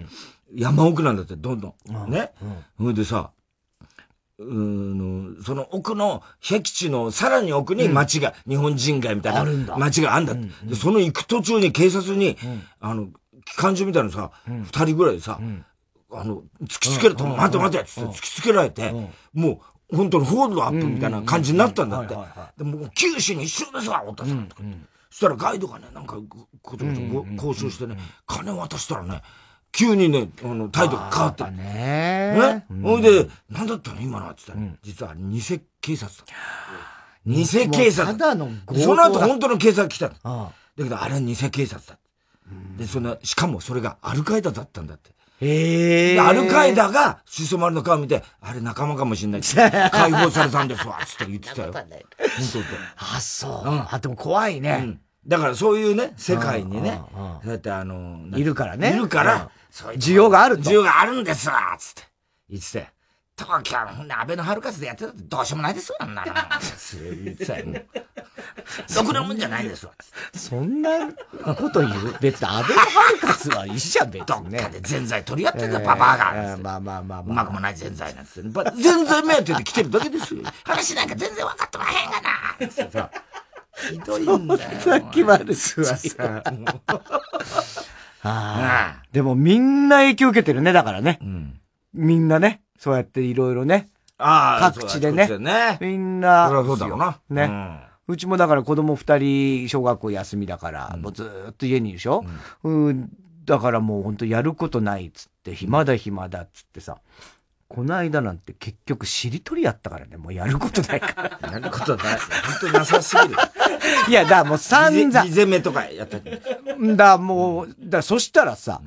山奥なんだって、どんどん。ね。それでさ、うん、その奥の僻地のさらに奥に町が、日本人街みたいな町があんだって。で、その行く途中に警察に、あの、機関銃みたいなさ、二人ぐらいでさ、あの、突きつけると、待て待てって突きつけられて、もう、本当に報道アップみたいな感じになったんだって。でも、九州に一緒ですわ、太田さん。そしたらガイドがね、なんか、こちょこちょ交渉してね、金渡したらね、急にね、あの、態度が変わって。あーねー。ね。ほいで、なんだったの今のはって言ったら、実は偽警察だ。偽警察。ただの強盗だ。その後本当の警察来たの。だけど、あれは偽警察だ。で、そんな、しかもそれがアルカイダだったんだって。へぇー。アルカイダが、シソ丸の顔見て、あれ仲間かもしんないって、解放されたんですわ、つって言ってたよ。本当だ。あ、そう。あ、でも怖いね。だからそういうね、世界にね、そうやってあの、いるからね。いるから、需要があると。需要があるんですわ、つって。言ってたよ。東京の、ほんで、安倍のハルカスでやってたってどうしようもないですわ、なんなの。言ってたよ、もう。ろくなもんじゃないですわ。そんなこと言う別に、安倍のハルカスはいいじゃん、別に。どっかでぜんざい取り合ってんだ、パパが。まあまあまあまあ。うまくもないぜんざいなんつって。ぜんざい目当てで来てるだけですよ。話なんか全然分かってまへんがな。つってさ。ひどいんだよ。さっきまで座さ。ああ。でもみんな影響受けてるね、だからね。うん、みんなね、そうやっていろいろね。ああ、各地でね。みんな。そりゃそうだろうな。ね。うんうちもだから子供二人、小学校休みだから、うん、もうずーっと家にいるでしょ、うん、うん。だからもうほんとやることないっつって、暇だ暇だっつってさ。この間なんて結局しりとりやったからね、もうやることないから。やることない。ほんとなさすぎる。いや、だもう散々。いぜめとかやったっけだ、もう、だそしたらさ、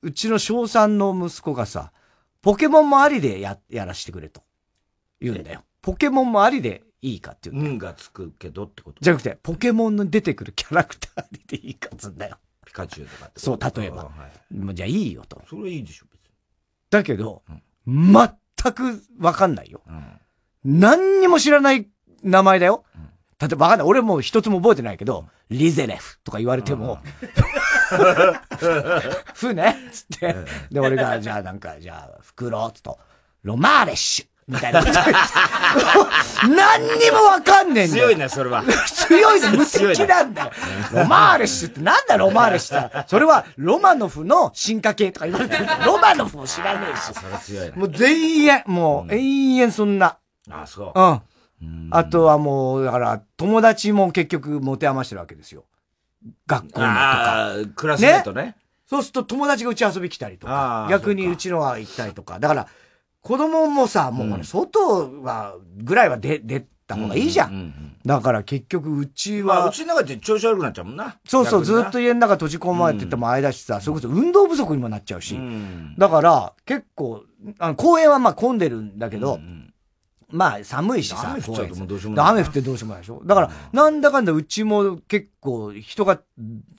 うちの小さんの息子がさ、ポケモンもありでや、やらしてくれと。言うんだよ。ポケモンもありでいいかって言うんだよ。うんがつくけどってことじゃなくて、ポケモンの出てくるキャラクターありでいいかっつうんだよ。ピカチュウとかって。そう、例えば。もうじゃあいいよと。それいいでしょ、別に。だけど、全くわかんないよ。何にも知らない名前だよ。だってわかんない。俺もう一つも覚えてないけど、リゼレフとか言われても、ふねつって。で、俺が、じゃあなんか、じゃあ、袋つと、ロマーレッシュみたいなこと言って。何にもわかんねえんだよ。強いな、それは。強いな、無敵なんだよ。ロマーレッシュってなんだロマーレッシュって。それは、ロマノフの進化系とか言われてる。ロマノフも知らねえし。それ強いな。もう、全員、もう、延々そんな。ああ、そう。うん。あとはもう、だから、友達も結局持て余してるわけですよ。学校のとか。ああ、クラスメートね。ね。そうすると友達がうち遊び来たりとか、逆にうちのは行ったりとか。だから、子供もさ、もう、うん、外は、ぐらいは出、出た方がいいじゃん。うんうんうん、だから結局うちは。まあ、うちの中で調子悪くなっちゃうもんな。そうそう、ずっと家の中閉じ込まれててもあれだしさ、うん、それこそ運動不足にもなっちゃうし。うん、だから、結構、あの公園はまあ混んでるんだけど、うんうんまあ寒いしさ、雨降っちゃうともうどうしようもない。雨降ってどうしようもないでしょ。だから、なんだかんだうちも結構人が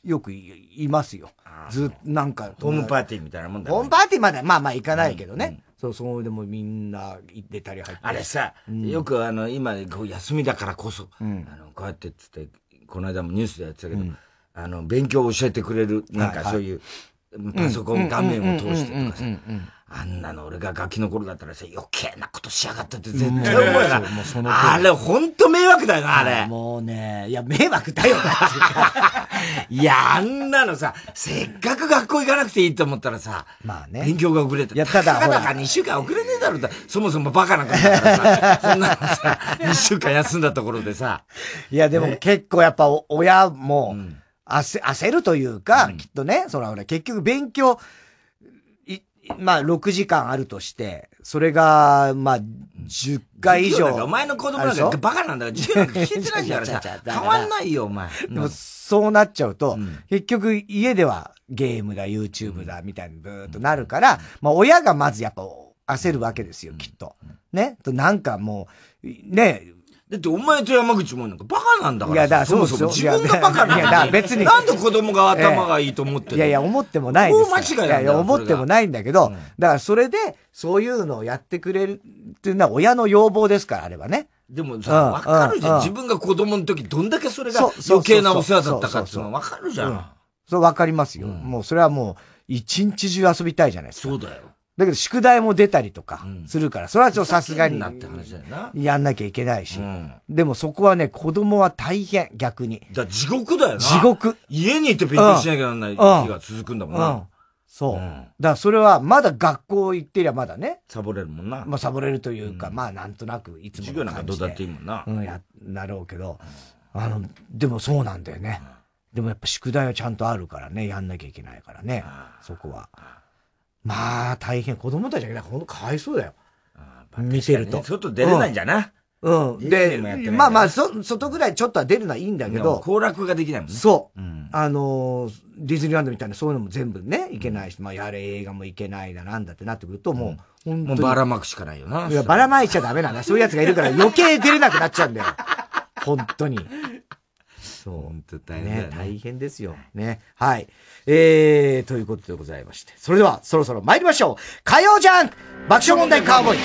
よくいますよ。ずっとなんか。ホームパーティーみたいなもんだよね。ホームパーティーまでまあまあ行かないけどね。そう、そうでもみんな出たり入って。あれさ、よくあの、今休みだからこそ、あの、こうやってつって、この間もニュースでやってたけど、あの、勉強を教えてくれる、なんかそういう、パソコン画面を通してとかさ、あんなの俺がガキの頃だったらさ、余計なことしやがったって絶対思えない。あれほんと迷惑だよな、あれ。もうね、いや迷惑だよなっていうか。いや、あんなのさ、せっかく学校行かなくていいと思ったらさ、まあね、勉強が遅れて、いやただたかにしゅうかん遅れねえだろって、そもそもバカなんかだからさ、そんなのさ、にしゅうかん休んだところでさ。いやでも結構やっぱ親も、うん、焦, 焦るというか、うん、きっとね、そら俺結局勉強、まあ、ろくじかんあるとして、それが、まあ、じゅっかい以上。お前の子供なんかバカなんだから、じゅっかい聞いてないんだからさ、変わんないよ、お前。でも、そうなっちゃうと、うん、結局、家ではゲームだ、YouTube だ、みたいにブーっとなるから、うん、まあ、親がまずやっぱ焦るわけですよ、きっと。ね。と、なんかもう、ね、だってお前と山口もなんかバカなんだから。いやだからそもそも自分がバカなんだから。いや別に。なんで子供が頭がいいと思ってるの？いやいや思ってもないです。大間違いなんだよ。いや思ってもないんだけど、だからそれでそういうのをやってくれるっていうのは親の要望ですからあればね。でもさ、わかるじゃん。自分が子供の時どんだけそれが余計なお世話だったかっていうのはわかるじゃん。そうわかりますよ。もうそれはもう一日中遊びたいじゃないですか。そうだよ。だけど宿題も出たりとかするから、うん、それはちょっとさすがにやんなきゃいけないし、うん、でもそこはね、子供は大変、逆に。だ地獄だよな。地獄。家にいて勉強しなきゃならない日が続くんだもんな。うんうん、そう。うん、だからそれはまだ学校行ってりゃまだね。サボれるもんな。まあサボれるというか、うん、まあなんとなくいつもの感じで。授業なんかどうだっていいもんな。うん、や、なろうけど、あの、でもそうなんだよね。うん、でもやっぱ宿題はちゃんとあるからね、やんなきゃいけないからね、そこは。まあ、大変。子供たちが、ほんとかわいそうだよ。見てると。外出れないんじゃな。うん。で、まあまあ、外ぐらいちょっとは出るのはいいんだけど。行楽ができないもんね。そう。あの、ディズニーランドみたいなそういうのも全部ね、いけないし、まあ、やれ映画もいけないだなんだってなってくると、もう、ほんとに。もうばらまくしかないよな。いや、ばらまいちゃダメなんだ。そういう奴がいるから余計出れなくなっちゃうんだよ。ほんとに。そう。ほんと大変だよね。大変ですよ。ね。はい。えー、ということでございまして。それでは、そろそろ参りましょう。火曜ジャンク爆笑問題カーボーイ。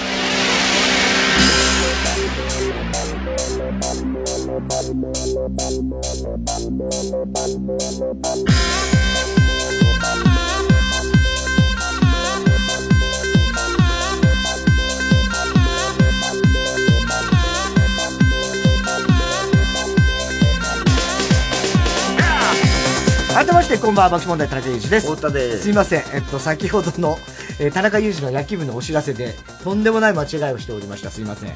改めましてこんばんは、爆笑問題田中裕二です。太田です。すみません、えっと先ほどの、えー、田中裕二の野球部のお知らせでとんでもない間違いをしておりました。すみません。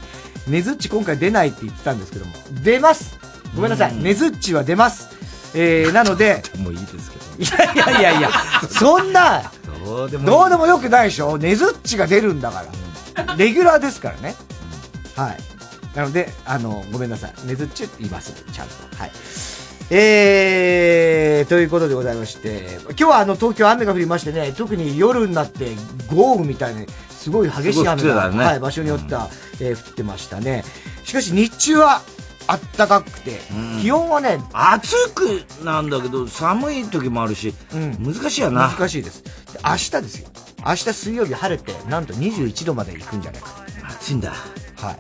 ねずっち今回出ないって言ってたんですけども、出ます。ごめんなさい。ねずっちは出ます。えー、なのでもういいですけど。いやいやいやいや、そんなどうでもどうでもよくないでしょ。ねずっちが出るんだから。レギュラーですからね。はい。なのであのごめんなさい。ねずっちって言います。ちゃんとはい。えー、ということでございまして、今日はあの東京雨が降りましてね、特に夜になって豪雨みたいにすごい激しい雨が、ね、はい、場所によっては、うん、えー、降ってましたね。しかし日中は暖かくて、うん、気温はね、暑くなんだけど寒い時もあるし、うん、難しいやな。難しいです。明日ですよ。明日水曜日晴れて、なんとにじゅういちどまで行くんじゃないか。暑いんだ。はい。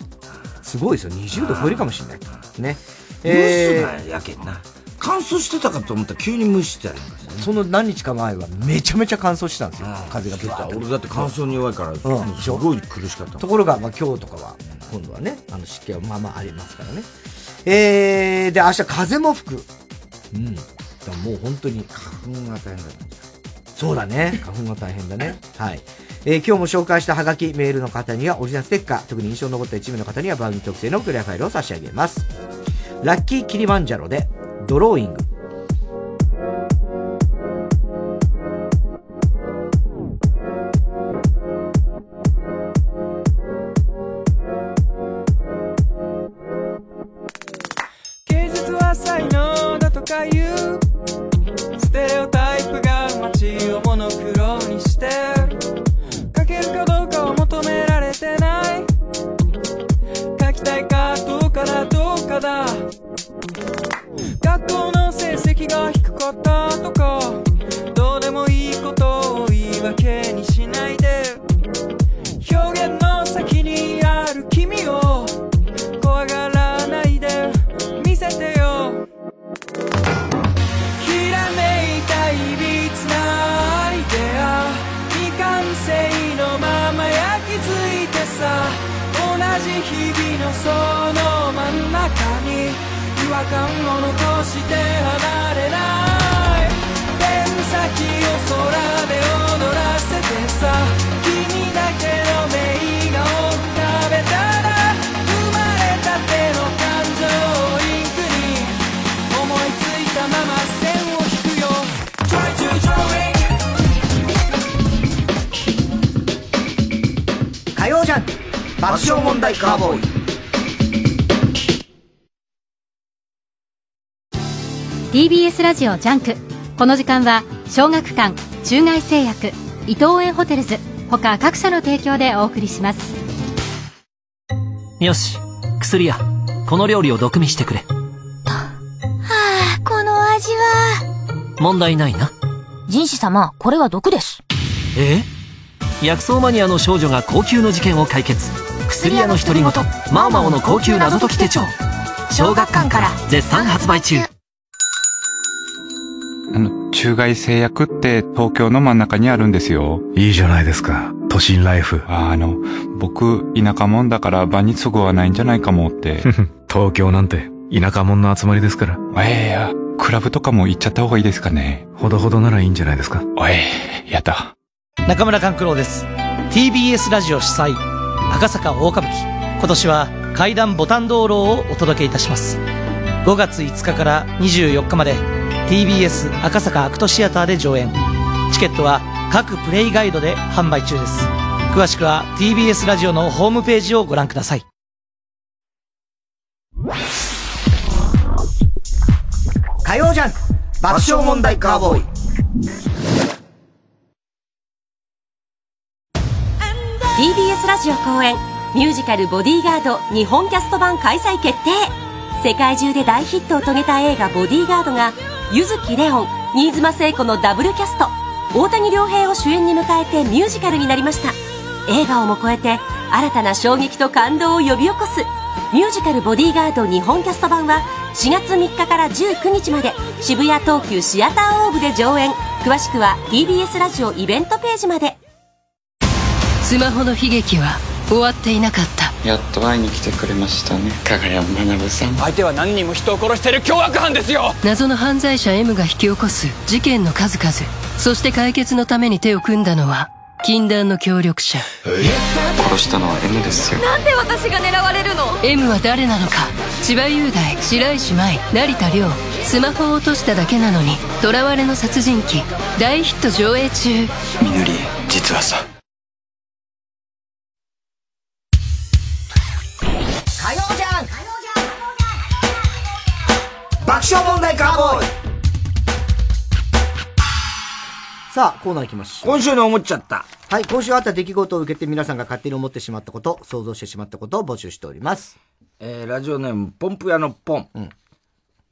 すごいですよ。にじゅうど超えるかもしれないね。えー、蒸すなやけんな。乾燥してたかと思ったら急に蒸してありましたね。その何日か前はめちゃめちゃ乾燥してたんですよ。風がぶわーって。俺だって乾燥に弱いから、うん、すごい苦しかった。ところが、まあ、今日とかは今度はね、あの湿気はまあまあありますからね。えー、で明日風も吹く。うん。だからもう本当に花粉が大変だね。そうだね。花粉が大変だね。はい。えー、今日も紹介したハガキメールの方にはオリジナルステッカー、特に印象に残った一部の方には番組特製のクリアファイルを差し上げます。ラッキーキリマンジャロでドローイング。芸術は才能だとかいうステレオタイプが街をモノクロにして描けるかどうかを求められてない。描きたいかどうかだどうかだ。学校の成績が低かったとかどうでもいいことを言い訳にしないで、表現の先にある君を怖がらないで見せてよ。ひらめいたいびつなアイデア、未完成のまま焼き付いてさ、同じ日々のその真ん中に違和感を残して離れない。ペン先を空で踊らせてさ、君だけの笑顔を浮かべたら、生まれたての感情をインクに思いついたまま線を引くよ。 Try to drawing 火曜ジャンク爆笑問題カーボーイ。ティービーエス ラジオジャンク、この時間は小学館、中外製薬、伊東園ホテルズ他各社の提供でお送りします。よし、薬屋、この料理を毒味してくれ。はあ、この味は問題ないな。人士様、これは毒です。ええ、薬草マニアの少女が高級の事件を解決。薬屋の独り言、マオマオの高級謎解き手帳、小学館から絶賛発売中。あの、中外製薬って東京の真ん中にあるんですよ。いいじゃないですか、都心ライフ。あ、あの、僕、田舎もんだから場に継ぐはないんじゃないかもって。東京なんて田舎もんの集まりですから。ええ、や、クラブとかも行っちゃった方がいいですかね。ほどほどならいいんじゃないですか。ええ、やだ。中村勘九郎です。ティービーエス ラジオ主催、赤坂大歌舞伎。今年は階段ボタン道路をお届けいたします。ごがついつかからにじゅうよっかまで、ティービーエス 赤坂アクトシアターで上演。チケットは各プレイガイドで販売中です。詳しくは ティービーエス ラジオのホームページをご覧ください。火曜ジャンク爆笑問題カーボーイ。ティービーエス ラジオ公演ミュージカルボディーガード日本キャスト版開催決定。世界中で大ヒットを遂げた映画ボディーガードが柚木レオン、新妻聖子のダブルキャスト、大谷亮平を主演に迎えてミュージカルになりました。映画をも超えて新たな衝撃と感動を呼び起こすミュージカルボディーガード日本キャスト版はしがつみっかからじゅうくにちまで渋谷東急シアターオーブで上演。詳しくは ティービーエス ラジオイベントページまで。スマホの悲劇は終わっていなかった。やっと会いに来てくれましたね、加賀谷学さん。相手は何人も人を殺してる凶悪犯ですよ。謎の犯罪者 M が引き起こす事件の数々、そして解決のために手を組んだのは禁断の協力者。殺したのは M ですよ。なんで私が狙われるの。 M は誰なのか。千葉雄大、白石麻衣、成田凌。スマホを落としただけなのに囚われの殺人鬼、大ヒット上映中。みのり、実はさ、爆笑問題カーボーイ。さあ、コーナー行きましょう。今週の思っちゃった。はい、今週あった出来事を受けて皆さんが勝手に思ってしまったこと、想像してしまったことを募集しております。えー、ラジオネームポンプ屋のポン、うん、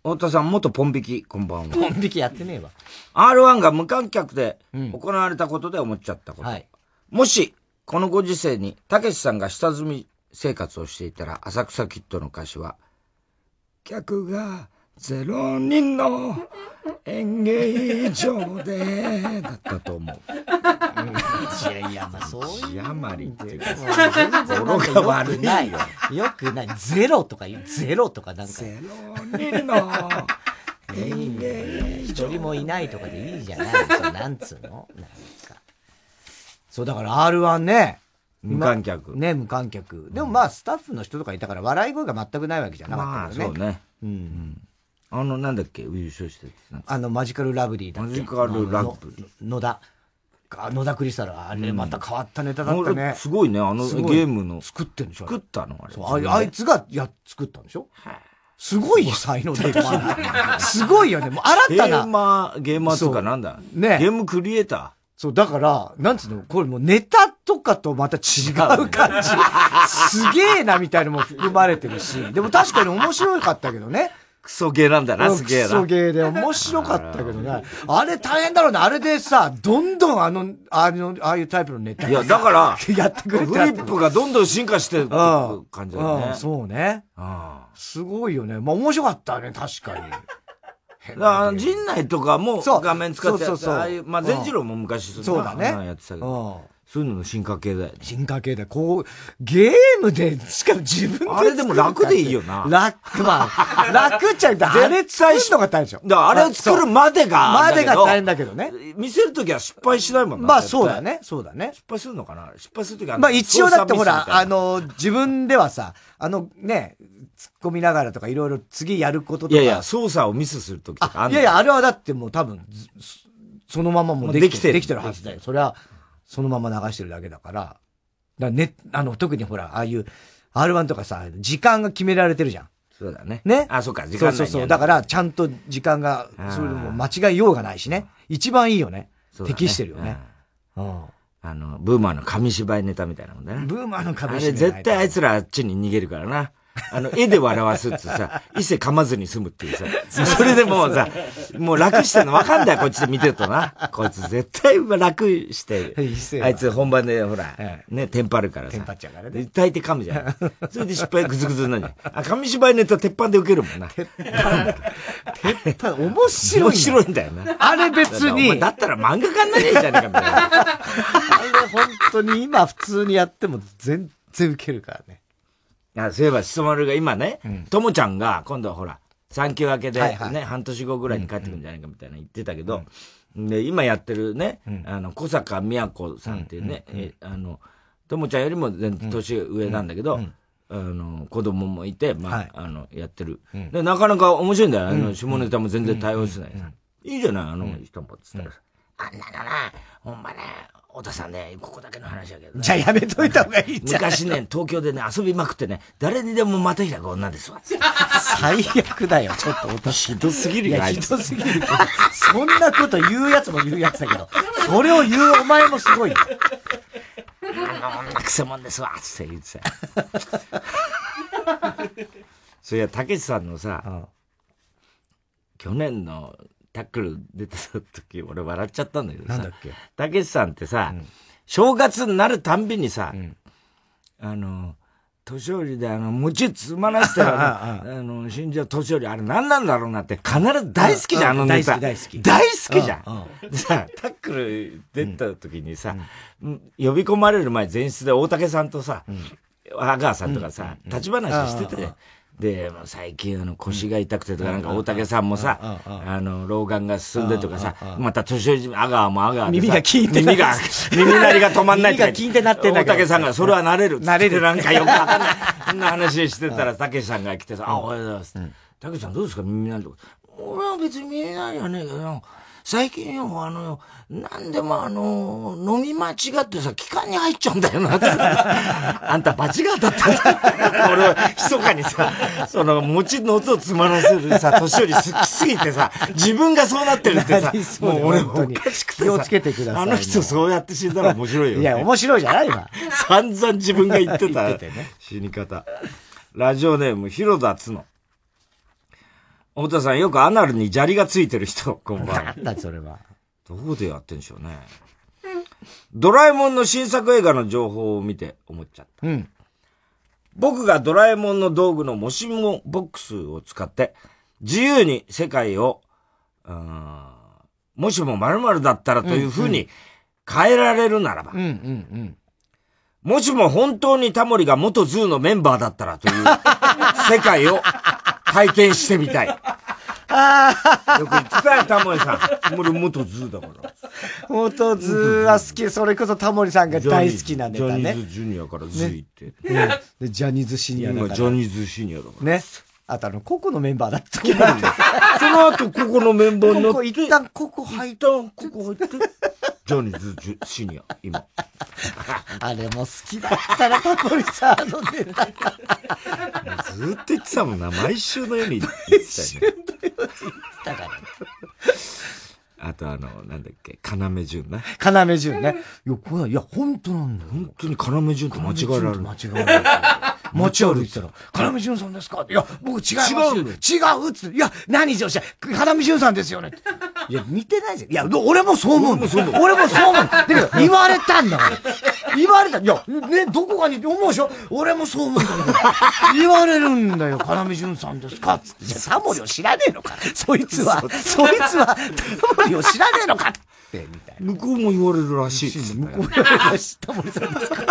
太田さん元ポン引き、こんばんは。ポン引きやってねえわ。アールワン が無観客で行われたことで思っちゃったこと、うん、はい、もしこのご時世にたけしさんが下積み生活をしていたら、浅草キッドの歌詞は、客がゼロ人の演芸場でだったと思う。いやいや、まあそういう。字余りっていうか、心が悪いよ。よくない。ゼロとか言う。ゼロとかなんか。ゼロ人の演芸場。一人もいないとかでいいじゃない。なんつうのなんか。そう、だから アールワン ね。無観客。ね、無観客。でもまあ、スタッフの人とかいたから、笑い声が全くないわけじゃなかったからね。まあ、そうね。うん。うんあの、なんだっけ優勝してあの、マジカルラブリーだっけマジカルラブリー。野田。野田クリスタル。あれ、また変わったネタだったね。うん、すごいね、あのゲームの。作ってるんでしょ作ったのあれ。そう、あいつがや作ったんでしょすごい才能だと思わない。すごいよね。もう新たな。ゲーマー、ゲーマーとかなんだね。ゲームクリエイター。そう、だから、なんつうの、これもうネタとかとまた違う感じ。すげえな、みたいなのも含まれてるし。でも確かに面白かったけどね。クソゲーなんだな、すげえな。クソゲーで面白かったけどね。あれ大変だろうね。あれでさ、どんどんあの、あの、ああいうタイプのネタ。いや、だから、やってくれてフリップがどんどん進化してる感じだよね。そうね。すごいよね。まあ面白かったね、確かに。だから、陣内とかも画面使ってやった。ああいう、まあ、善次郎も昔そうだね。やってたけど。そういうのの進化系だよね。進化系だよ。こう、ゲームで、しかも自分で。あれでも楽でいいよな。楽、まあ、楽っちゃう。あれ作るのが大変でしょ。だからあれを作るまでが。までが大変だけどね。見せるときは失敗しないもんな。まあそうだね。そうだね。失敗するのかな失敗するときは。まあ一応だってほら、あの、自分ではさ、あのね、突っ込みながらとかいろいろ次やることとか。いやいや、操作をミスするときとかあんの。いやいや、あれはだってもう多分、そのままもうできてる。できてるはずだよ。それは。そのまま流してるだけだから。だね、あの、特にほら、ああいう、アールワン とかさ、時間が決められてるじゃん。そうだね。ね。あ、そうか、時間が。そうそうそう。だから、ちゃんと時間が、それでも間違いようがないしね。一番いいよね。そうだね。適してるよね。うん。あの、ブーマーの紙芝居ネタみたいなもんだね。ブーマーの紙芝居ネタ。あれ、絶対あいつらあっちに逃げるからな。あの、絵で笑わすってさ、伊勢噛まずに済むっていうさ、それでもうさ、もう楽してんの分かんない、こっちで見てるとな。こいつ絶対楽して、あいつ本番でほら、ね、テンパるからさ。テンパっちゃうからね。大抵噛むじゃん。それで失敗グズグズになるじゃん。あ、紙芝居ネタ鉄板で受けるもんな。鉄板。鉄板、面白い。面白いんだよな。あれ別に。だったら漫画家になりゃいいじゃねえかみたいな。あれ本当に今普通にやっても全然受けるからね。あ、そういえば、しそまるが今ね、ともちゃんが、今度はほら、産休明けでね、半年後ぐらいに帰ってくるんじゃないかみたいな言ってたけど、で、今やってるね、あの、小坂宮子さんっていうね、あの、ともちゃんよりも全然年上なんだけど、あの、子供もいて、まあ、あの、やってる。で、なかなか面白いんだよ。あの、下ネタも全然対応しない。いいじゃない、あの、一言つったら。あんなのな、ほんまね、太田さんね、ここだけの話だけど、ね、じゃあやめといた方がいいんじゃない昔ね、東京でね、遊びまくってね、誰にでもまた開く女ですわ。最悪だよ、ちょっと太田ひどすぎるよ、ひどすぎるけど。そんなこと言うやつも言うやつだけど、それを言うお前もすごいよ。あの女くせもんですわ、って言ってた。そういや、たけしさんのさ、うん、去年の、タックル出てた時、俺笑っちゃったんだけどさ。なんだっけ？たけしさんってさ、うん、正月になるたんびにさ、うん、あの、年寄りであの、餅つまらせたら、あの、新庄年寄り、あれ何なんだろうなって、必ず大好きじゃん、あのネタ。大好き、大好き。大好きじゃん。でさ、タックル出た時にさ、うん、呼び込まれる前、前室で大竹さんとさ、阿川さんとかさ、立ち話してて、ね、で、最近あの腰が痛くてとか、なんか大竹さんもさ、あの、老眼が進んでとかさ、また年寄り、阿川も阿川でさ、耳が聞いてない。耳が、耳鳴りが止まんないとか。耳が聞いてなってんだけど。大竹さんが、それは慣れる。慣れる。なんかよくわかんない。そんな話してたら、たけしさんが来てさ、あ、おはようございます。たけしさんどうですか耳鳴りとか。俺は別に見えないよね。最近よ、あの、なんでもあの、飲み間違ってさ、気管に入っちゃうんだよなって。あんたバチが当たったんだ。俺は、密かにさ、その、餅の音を詰まらせるさ、年寄り好きすぎてさ、自分がそうなってるってさ、もう俺もおかしくてさ、気をつけてください。あの人そうやって死んだら面白いよね。いや、面白いじゃないわ。散々自分が言ってた死に方。ラジオネーム、広田つの。太田さんよくアナルに砂利がついてる人、こんばんは。なんだそれは。どこでやってんでしょうね。ドラえもんの新作映画の情報を見て思っちゃった。うん。僕がドラえもんの道具のもしもボックスを使って自由に世界をうーんもしも〇〇だったらという風に変えられるならば、うんうんうん、もしも本当にタモリが元ズーのメンバーだったらという世界を体験してみたい。よく言ってたよ、タモリさん。俺元ズーだから。元ズーは好き。それこそタモリさんが大好きなネタね。ジャニーズジュニアからズーって、ねうん。ジャニーズシニアだから。今ジャニーズシニアだから。ね。あとあの、ココのメンバーだった時なんで。その後ココのメンバーになって。ここ一旦ココ入った。ココ入って。ジャニーズジュシニア、今。あれも好きだったらタモリさんのネタ。ずっと言ってたもんな。毎週のように言ってたよね。毎週のように言ったから。あとあの、なんだっけ、要潤な。要潤ね。いや、これ、いや、本当なんだよ。本当に要潤と間違えられる。間違えられる。街歩いてたら、要潤さんですか？いや、僕違います。違う。違うっつって。いや、何じゃおっしゃ、要潤さんですよね。いや、似てないじゃん。いや、俺もそう思うんだ。俺もそう思うんだ。だけど、言われたんだから。言われた。いや、ね、どこかにって思うでしょ？俺もそう思うんだけど。言われるんだよ。要潤さんですか？つって。じゃあ、タモリを知らねえのか。そいつは、そいつは、タモリを知らねえのかって、みたいな。向こうも言われるらしい。向こうも言われるらしい。タモリさんですか？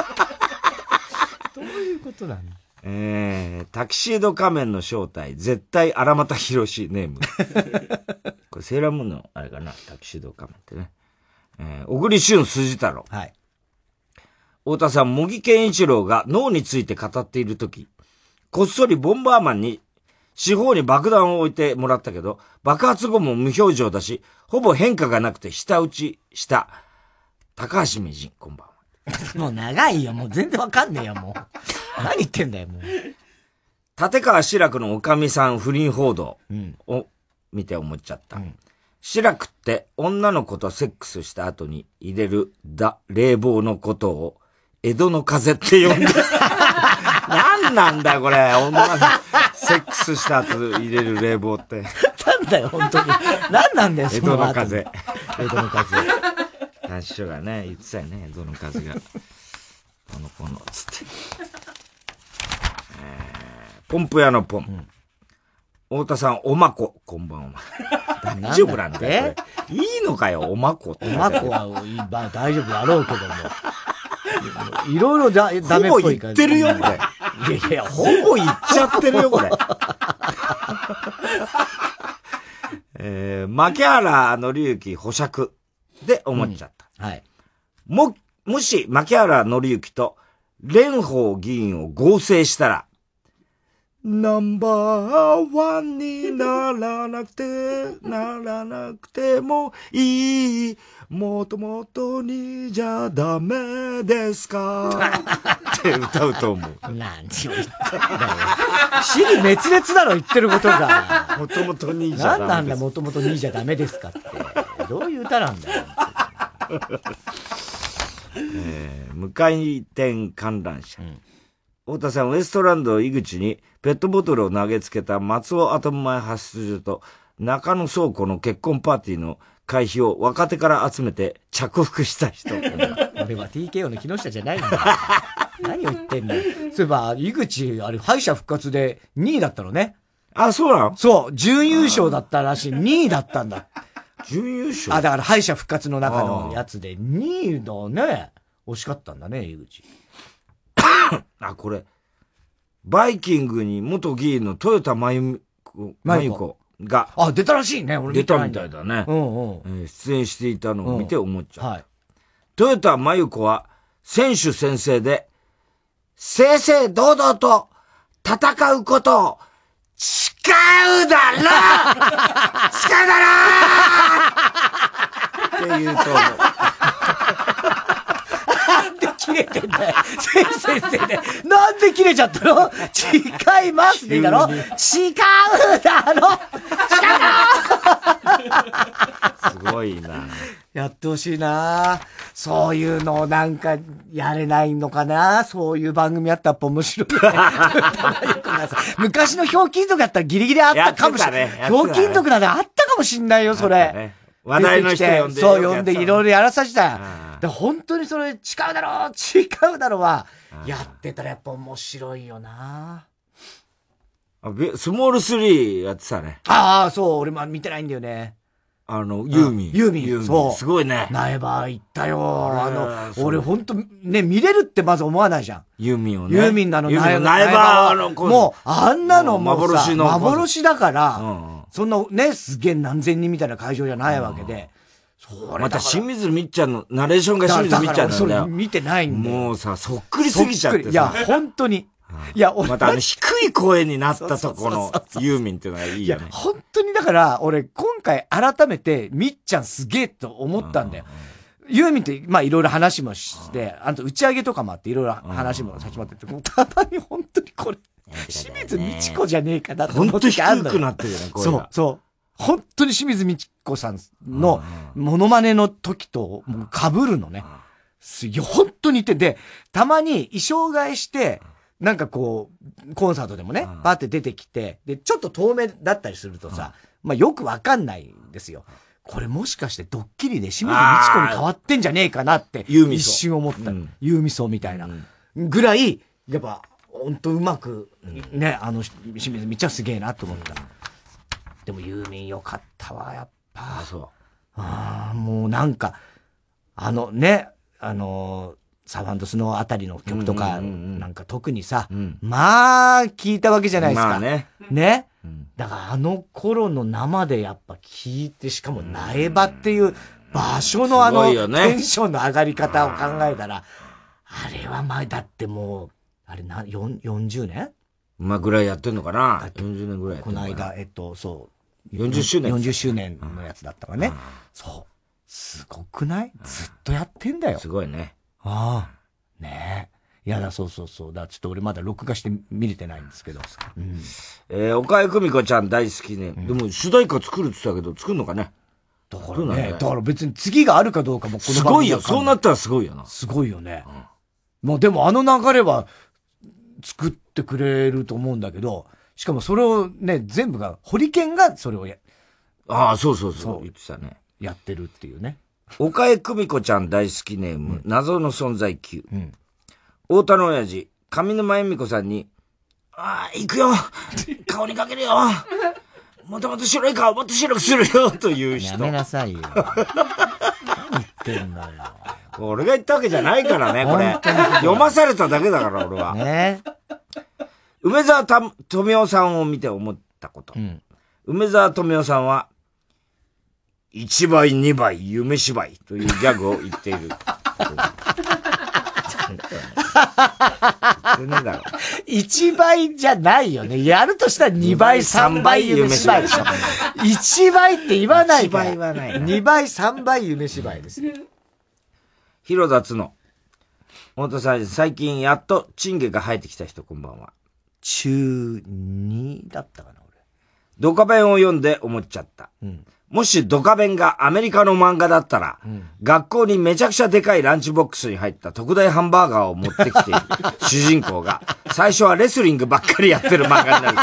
どういうことなの？えー、タキシード仮面の正体、絶対荒俣博士ネーム。これセーラームーンの、あれかな、タキシード仮面ってね。えー、小栗旬筋太郎。はい。太田さん、茂木健一郎が脳について語っているとき、こっそりボンバーマンに、四方に爆弾を置いてもらったけど、爆発後も無表情だし、ほぼ変化がなくて舌打ちした。高橋名人、こんばんは。もう長いよ、もう全然わかんねえよ、もう。何言ってんだよ、もう。立川志らくのおかみさん不倫報道を見て思っちゃった。うん、志らくって女の子とセックスした後に入れるだ冷房のことを江戸の風って呼んでる。何なんだこれ、女の子セックスした後入れる冷房って。なんだよ、本当に。何なんだよ、その江戸の風。江戸の風。男子がね、言ってたよね、江戸の風が。このこの、つって。えー、ポンプ屋のポン。うん、太田さん、おまこ、こんばんは。大丈夫なんだよ。いいのかよ、おまこって。おまこは、まあ、大丈夫だろうけども。いろいろだ、ダメっぽいから。ほぼ言ってるよ、これ。いやいや、ほぼ言っちゃってるよ、これ。えー、牧原のりゆき保釈で思っちゃった。うん、はい。も、もし、牧原のりゆきと、蓮舫議員を合成したら、ナンバーワンにならなくて、ならなくてもいい。もともとにじゃダメですかって歌うと思う。なんちゅう言ったんだよ。死に滅裂だろ、言ってることが。もともとにじゃダメですか。なんなんだ、もともとにじゃダメですかって。どういう歌なんだよ。えー、無回転観覧車。うん、太田さん、ウエストランド井口にペットボトルを投げつけた松尾アトム前発出所と中野倉庫の結婚パーティーの会費を若手から集めて着服した人。俺は ティーケーオー の木下じゃないんだよ。何を言ってんだよ。そういえば、井口、あれ、敗者復活でにいだったのね。あ、そうなの？そう、準優勝だったらしい。にいだったんだ。準優勝？あ、だから敗者復活の中のやつでにいだね。惜しかったんだね、井口。あ、これ。バイキングに元議員の豊田真由子、真由子が。あ、出たらしいね、俺出たみたいだね。うんうん。出演していたのを見て思っちゃった。うん、はい。豊田真由子は、選手宣誓で、正々堂々と戦うことを誓うだろ誓うだろって言うと思う。切れてんだよ。先生で。なんで切れちゃったの？誓いますでいいだろ？誓うだろ？誓うだろ？すごいな。やってほしいな。そういうのをなんかやれないのかな。そういう番組あったら面白い。昔のひょうきん族だったらギリギリあったかもしれない。ひょうきん族なんてあったかもしんないよ、それ。話題の人呼んで、そう呼んでいろいろやらさせた。で本当にそれ違うだろう違うだろうはやってたらやっぱ面白いよな。あスモールスリーやってたね。ああそう俺も見てないんだよね。あのユーミンユーミンユーミンそうすごいね。苗場行ったよ。あの俺本当ね見れるってまず思わないじゃん。ユーミンをね。ユーミンなの苗場のもうあんなのもう幻の幻だから、うん、そんなねすげえ何千人みたいな会場じゃないわけで。それまた清水みっちゃんのナレーションが清水みっちゃんなんだよ。だからそれ見てないんで。もうさそっくりすぎちゃってさ。いや本当に。いや俺またあの低い声になったとこのユーミンってのがいいよね。いや本当にだから俺今回改めてみっちゃんすげえと思ったんだよ。ユーミンってまあいろいろ話もしてあと打ち上げとかもあっていろいろ話も先まっててもうたまに本当にこれ清水ミチコじゃねえかなって思ってあんのよ。本当に低くなってるよね声が。そうそう本当に清水ミチコさんのモノマネの時ともう被るのね。いや本当にってでたまに衣装替えしてなんかこう、コンサートでもね、バーって出てきて、で、ちょっと透明だったりするとさ、まあよくわかんないんですよ。これもしかしてドッキリで清水ミチコに変わってんじゃねえかなって、一瞬思った。ユーミソみたいな。ぐらい、やっぱ、ほんとうまく、ね、あの、清水ミチコはすげえなと思った。でもユーミンよかったわ、やっぱ。あ、そう。ああ、もうなんか、あのね、あのー、サバンドスノーあたりの曲とか、なんか特にさ、うんうんうん、まあ、聞いたわけじゃないですか。まあね。ね。うん、だからあの頃の生でやっぱ聞いて、しかも苗場っていう場所のあの、テンションの上がり方を考えたら、あれは前だってもう、あれな、よんじゅうねんまあぐらいやってんのかな。よんじゅうねんぐらいやってんのかな。この間、えっと、そう。よんじゅっしゅうねんよんじゅっしゅうねんのやつだったわね。うん、そう。すごくない？ずっとやってんだよ。すごいね。ああ、ねえ。いやだ、そうそうそう。だ、ちょっと俺まだ録画して見れてないんですけど。うん、えー、岡井久美子ちゃん大好きね。うん、でも主題歌作るって言ってたけど、作るのかね。だからね、ねだから別に次があるかどうかもこの番組すごいよ。そうなったらすごいよな。すごいよね。うん、まあでもあの流れは作ってくれると思うんだけど、しかもそれをね、全部が、ホリケンがそれをや、ああ、そうそうそう。言ってたね。やってるっていうね。岡江久美子ちゃん大好きネーム、うん、謎の存在級、うん、太田の親父上沼恵美子さんにああ行くよ顔にかけるよもともと白い顔もっと白くするよという人やめなさいよ何言ってんのよ俺が言ったわけじゃないからねこれ読まされただけだから俺は、ね、梅沢富美男さんを見て思ったこと、うん、梅沢富美男さんは一倍二倍夢芝居というギャグを言っている。一倍じゃないよね。やるとしたら二倍三倍夢芝居でしょ。一倍って言わないから。一倍はない。二倍三倍夢芝居です。広田つの。本当さ、最近やっとチンゲが生えてきた人こんばんは。中にだったかな俺。ドカベンを読んで思っちゃった。うんもしドカベンがアメリカの漫画だったら、うん、学校にめちゃくちゃでかいランチボックスに入った特大ハンバーガーを持ってきている主人公が、最初はレスリングばっかりやってる漫画になる。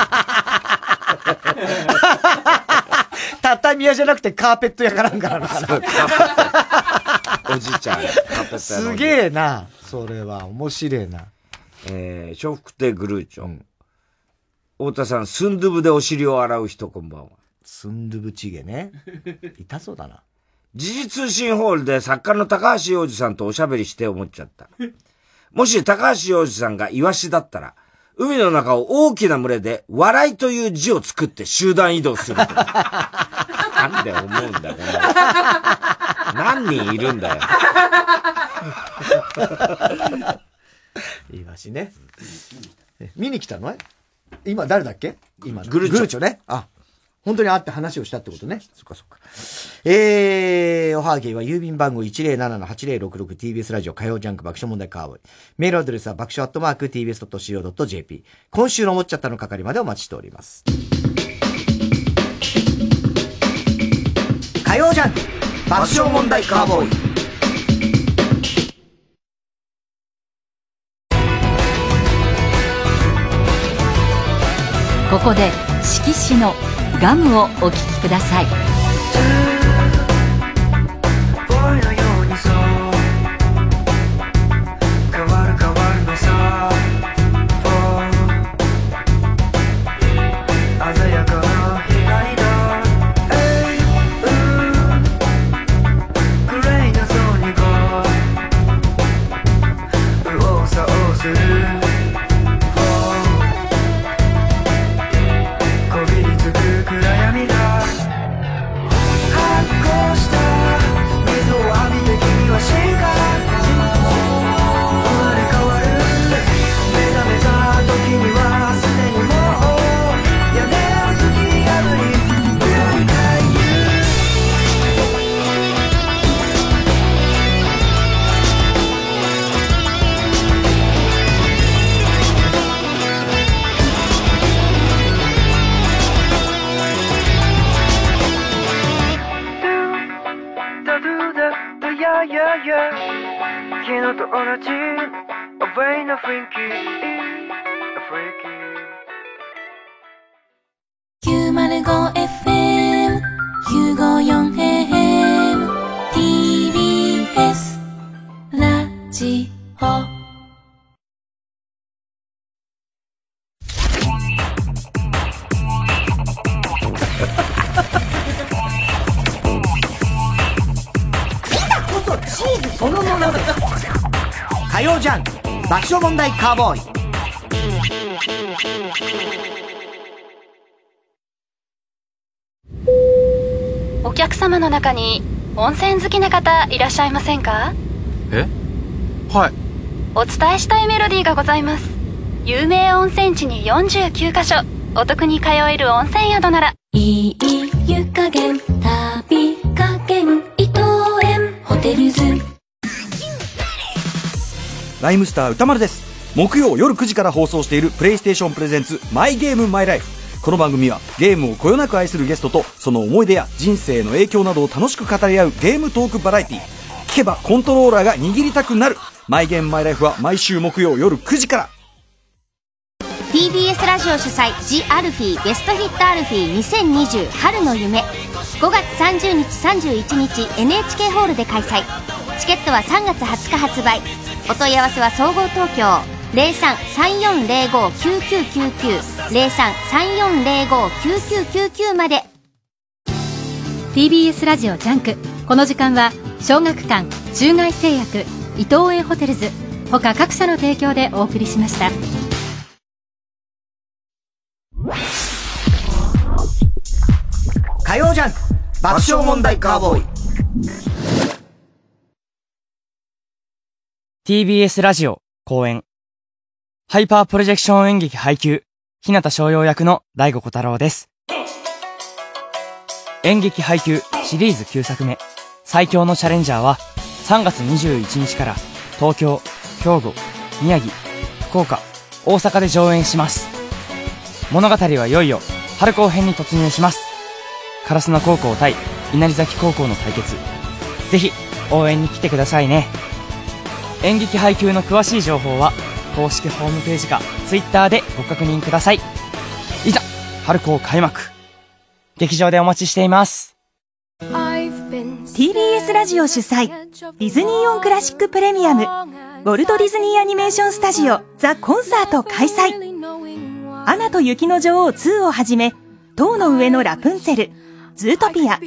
畳屋じゃなくてカーペット屋かなんかなのかな。おじいちゃん、カーペット屋。すげえな。それは面白いな。えー、笑福亭グルーチョン。太田さん、スンドゥブでお尻を洗う人こんばんは。スンドゥブチゲね。痛そうだな。時事通信ホールで作家の高橋洋二さんとおしゃべりして思っちゃった。もし高橋洋二さんがイワシだったら、海の中を大きな群れで笑いという字を作って集団移動する。なんで思うんだこれ。何人いるんだよ。イワシね。見に来たの？今誰だっけ？今グルーチョね。あ。本当に会って話をしたってことね。そっかそっか。えー、おはーげは郵便番号 いちまるななのはちまるろくろく ティービーエス ラジオ火曜ジャンク爆笑問題カーボーイ。メールアドレスは爆笑アットマーク ティービーエスドットシーオードットジェーピー。今週の思っちゃったの係までお待ちしております。火曜ジャンク爆笑問題カーボーイ。ここで色紙のガムをお聞きください。きゅうまるごエフエムきゅうごよんエーエム ティービーエス ラジオそのものだ。火曜ジャンク爆笑問題カーボーイ。お客様の中に温泉好きな方いらっしゃいませんか？え？はい。お伝えしたいメロディーがございます。有名温泉地によんじゅうきゅうかしょ、お得に通える温泉宿なら。いい湯加減、旅加減、伊藤園ホテルズ。ライムスター歌丸です。木曜夜くじから放送しているプレイステーションプレゼンツマイゲームマイライフ。この番組はゲームをこよなく愛するゲストとその思い出や人生の影響などを楽しく語り合うゲームトークバラエティ。聞けばコントローラーが握りたくなるマイゲームマイライフは毎週木曜夜くじから。 ティービーエス ラジオ主催ジ・アルフィーベストヒットアルフィーにせんにじゅう春の夢、ごがつさんじゅうにちさんじゅういちにち エヌエイチケー ホールで開催。チケットはさんがつはつか発売。お問い合わせは総合東京 ゼロさん さんよんゼロご きゅうきゅうきゅうきゅう ゼロさん さんよんゼロご きゅうきゅうきゅうきゅう まで。 ティービーエス ラジオジャンク。この時間は小学館、中外製薬、伊東園ホテルズ他各社の提供でお送りしました。火曜ジャンク爆笑問題カーボーイ。ティービーエス ラジオ公演ハイパープロジェクション演劇配給、日向翔陽役の大吾小太郎です。演劇配給シリーズきゅうさくめ最強のチャレンジャーはさんがつにじゅういちにちから東京、兵庫、宮城、福岡、大阪で上演します。物語はいよいよ春高編に突入します。烏野高校対稲荷崎高校の対決、ぜひ応援に来てくださいね。演劇配給の詳しい情報は公式ホームページかツイッターでご確認ください。いざ春高開幕、劇場でお待ちしています。 ティービーエス ラジオ主催ディズニーオンクラシックプレミアムウォルトディズニーアニメーションスタジオザ・コンサート開催。アナと雪の女王ツーをはじめ、塔の上のラプンツェル、ズートピア、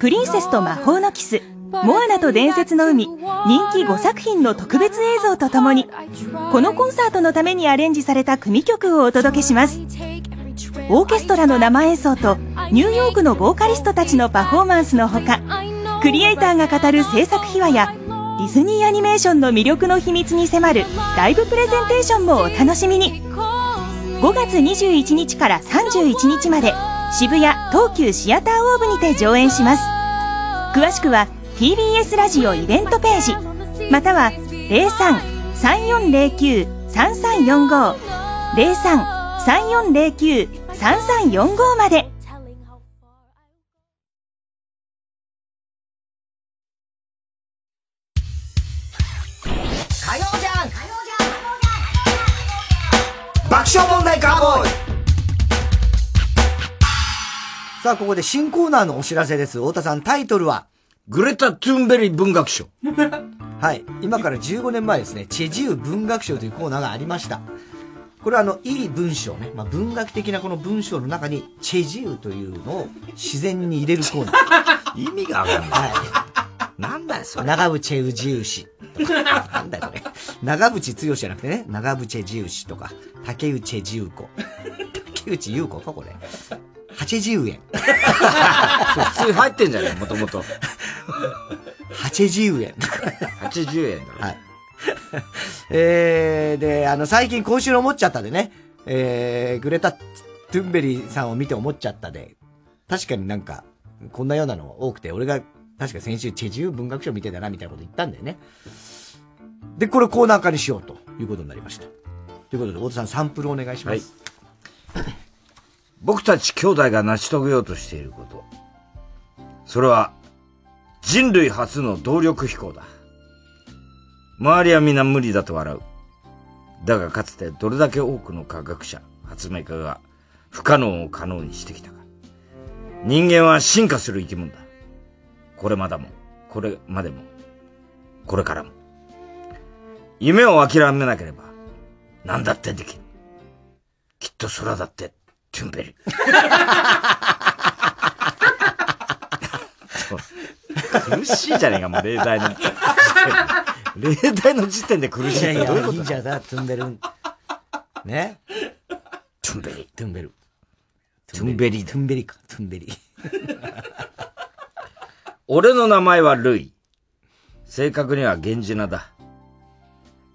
プリンセスと魔法のキス、モアナと伝説の海、人気ごさくひんの特別映像とともに、このコンサートのためにアレンジされた組曲をお届けします。オーケストラの生演奏とニューヨークのボーカリストたちのパフォーマンスのほか、クリエイターが語る制作秘話やディズニーアニメーションの魅力の秘密に迫るライブプレゼンテーションもお楽しみに。ごがつにじゅういちにちからさんじゅういちにちまで渋谷東急シアターオーブにて上演します。詳しくはティービーエス ラジオイベントページ、または ゼロさん さんよんゼロきゅう さんさんよんご ゼロさん さんよんゼロきゅう さんさんよんご まで。火曜じゃん爆笑問題カーボーイ。さあ、ここで新コーナーのお知らせです。太田さん、タイトルはグレタ・トゥーンベリ文学賞はい、今からじゅうごねんまえですね、チェジュ文学賞というコーナーがありました。これはあのいい文章ね、まあ、文学的なこの文章の中にチェジュというのを自然に入れるコーナー意味がわかんない、はい、なんだよそれ。長渕宇治牛なんだよそれ。長渕剛じゃなくてね、長渕治牛とか竹内自由子、竹内優子かこれはちじゅうえん普通入ってんじゃねえ、もともとはちじゅうえんはちじゅうえんだろ、はい、えー、で、あの最近今週の思っちゃったでね、えー、グレタ・トゥンベリさんを見て思っちゃったで、確かになんかこんなようなの多くて、俺が確か先週チェジュ文学賞見てたなみたいなこと言ったんだよね。でこれコーナー化にしようということになりました。ということで太田さん、サンプルお願いします、はい。僕たち兄弟が成し遂げようとしていること、それは人類初の動力飛行だ。周りはみんな無理だと笑う。だがかつてどれだけ多くの科学者、発明家が不可能を可能にしてきたか。人間は進化する生き物だ。これまでも、これまでも、これからも。夢を諦めなければ、何だってできる。きっと空だって、トゥンベリ。苦しいじゃねえか、もう例題の。例題の時点で苦しいってどういうことだ。いやいや、いいじゃだ、トゥンベル。ね。トゥンベリ。トゥンベル。トゥンベリ。トゥンベリか、トゥンベリ。俺の名前はルイ。正確には源氏名だ。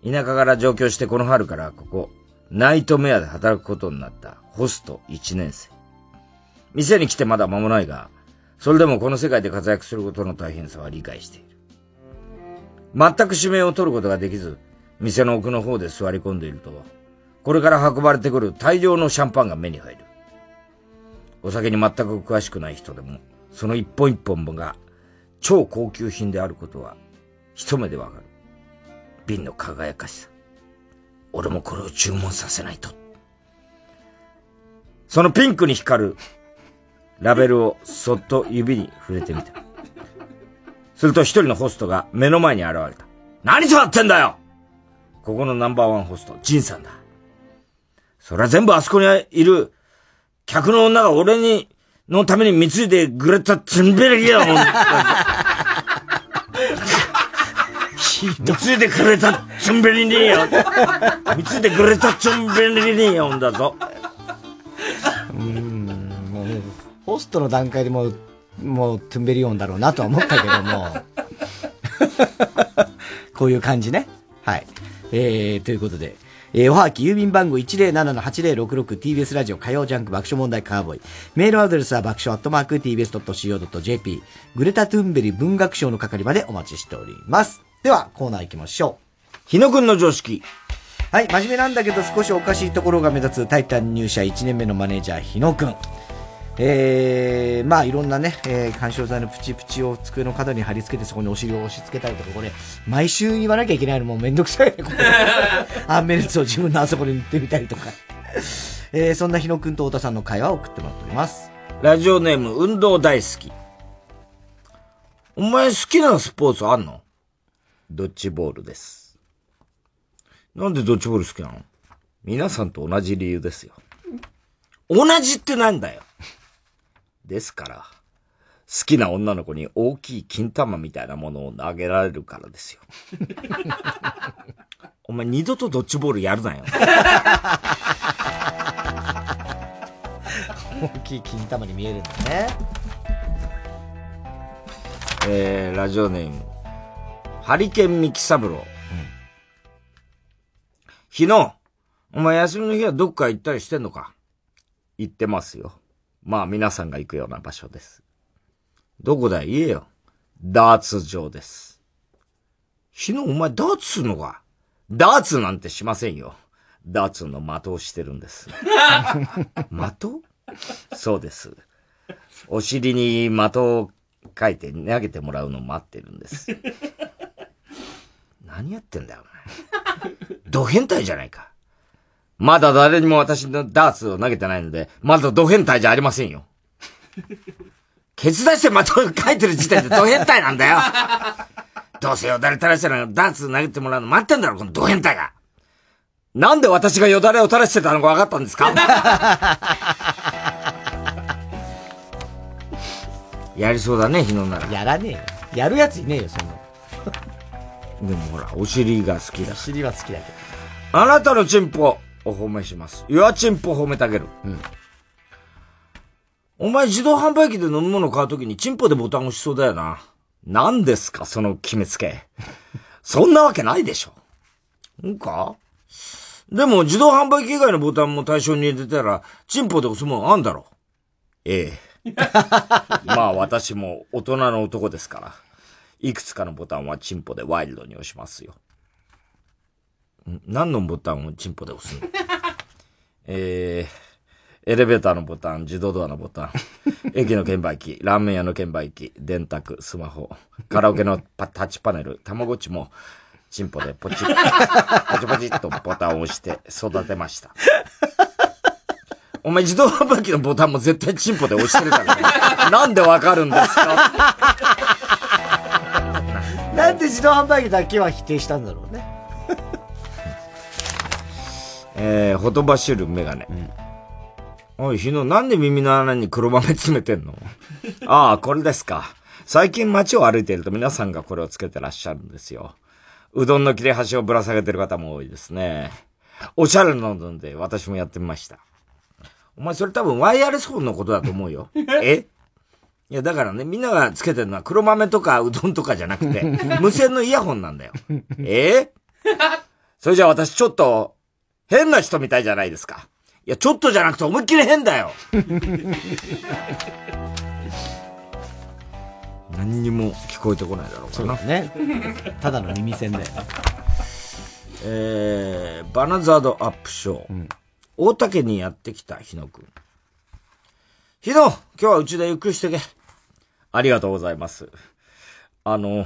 田舎から上京してこの春からここ、ナイトメアで働くことになったホストいちねん生。店に来てまだ間もないが、それでもこの世界で活躍することの大変さは理解している。全く指名を取ることができず、店の奥の方で座り込んでいると、これから運ばれてくる大量のシャンパンが目に入る。お酒に全く詳しくない人でも、その一本一本が超高級品であることは一目でわかる。瓶の輝かしさ。俺もこれを注文させないと。そのピンクに光るラベルをそっと指に触れてみた。すると一人のホストが目の前に現れた。何触ってんだよ！ここのナンバーワンホスト、ジンさんだ。そりゃ全部あそこにいる客の女が俺にのために貢いでくれたツンベリだもん。貢いでくれたツンベリによ。貢いでくれたツンベリによんだぞ。ホストの段階でもう、もう、トゥンベリオンだろうなとは思ったけども。こういう感じね。はい。えー、ということで。えー、おはがき、郵便番号 いちまるなな はちまるろくろく ティービーエス ラジオ火曜ジャンク爆笑問題カーボーイ。メールアドレスは爆笑アットマーク ティービーエス ドット シーオー ドット ジェーピー。グレタ・トゥンベリ文学賞の係までお待ちしております。では、コーナー行きましょう。日野くんの常識。はい、真面目なんだけど少しおかしいところが目立つタイタン入社いちねんめのマネージャー、日野くん。えー、まあいろんなね、えー、緩衝材のプチプチを机の角に貼り付けてそこにお尻を押し付けたりとか、これ毎週言わなきゃいけないのもうめんどくさいね、これ。アンメルツを自分のあそこに塗ってみたりとか。えー、そんな日野くんと太田さんの会話を送ってもらっております。ラジオネーム、運動大好き。お前好きなスポーツあんの？ドッジボールです。なんでドッジボール好きなの？皆さんと同じ理由ですよ。同じってなんだよ。ですから、好きな女の子に大きい金玉みたいなものを投げられるからですよ。お前二度とドッジボールやるなよ。大きい金玉に見えるんだね。えー、ラジオネーム、ハリケンミキサブロー。日野、お前休みの日はどっか行ったりしてんのか？行ってますよ。まあ皆さんが行くような場所です。どこだい？言えよ。ダーツ場です。日野お前ダーツするのか？ダーツなんてしませんよ。ダーツの的をしてるんです。的？そうです。お尻に的を書いて投げてもらうのを待ってるんです。何やってんだよお前。ド変態じゃないか。まだ誰にも私のダーツを投げてないので、まだド変態じゃありませんよ。ケツ出してまた書いてる時点でド変態なんだよ。どうせよだれ垂らしてるのダーツ投げてもらうの待ってんだろ、このド変態が。なんで私がよだれを垂らしてたのか分かったんですか？やりそうだね、日野なら。やらねえよ。やるやついねえよ、そんな。でもほら、お尻が好きだ。お尻は好きだけど。あなたのチンポ。お褒めします。いや、チンポ褒めたげる。うん。お前自動販売機で飲み物買うときにチンポでボタン押しそうだよな。何ですか、その決めつけ。そんなわけないでしょ。うんか？でも自動販売機以外のボタンも対象に入れてたら、チンポで押すもんあんだろ。ええ。まあ私も大人の男ですから、いくつかのボタンはチンポでワイルドに押しますよ。何のボタンをチンポで押すの？えー、エレベーターのボタン、自動ドアのボタン、駅の券売機、ラーメン屋の券売機、電卓、スマホ、カラオケのパタッチパネル、たまごっちもチンポでポチッポチポチッとボタンを押して育てました。お前自動販売機のボタンも絶対チンポで押してるからね。なんでわかるんですか。なんで自動販売機だけは否定したんだろうね。えー、ほとばしるメガネ。うん、おい、ひの、なんで耳の穴に黒豆詰めてんの？ああ、これですか。最近街を歩いていると皆さんがこれをつけてらっしゃるんですよ。うどんの切れ端をぶら下げてる方も多いですね。おしゃれなので私もやってみました。お前それ多分ワイヤレスフォンのことだと思うよ。え？いやだからね、みんながつけてるのは黒豆とかうどんとかじゃなくて、無線のイヤホンなんだよ。えぇ、ー、それじゃあ私ちょっと、変な人みたいじゃないですか。いや、ちょっとじゃなくて思いっきり変だよ。何にも聞こえてこないだろうかな。そうね。ただの耳栓だよ。えー、バナザードアップショー。うん、大竹にやってきた日野くん。日野、今日はうちでゆっくりしてけ。ありがとうございます。あの、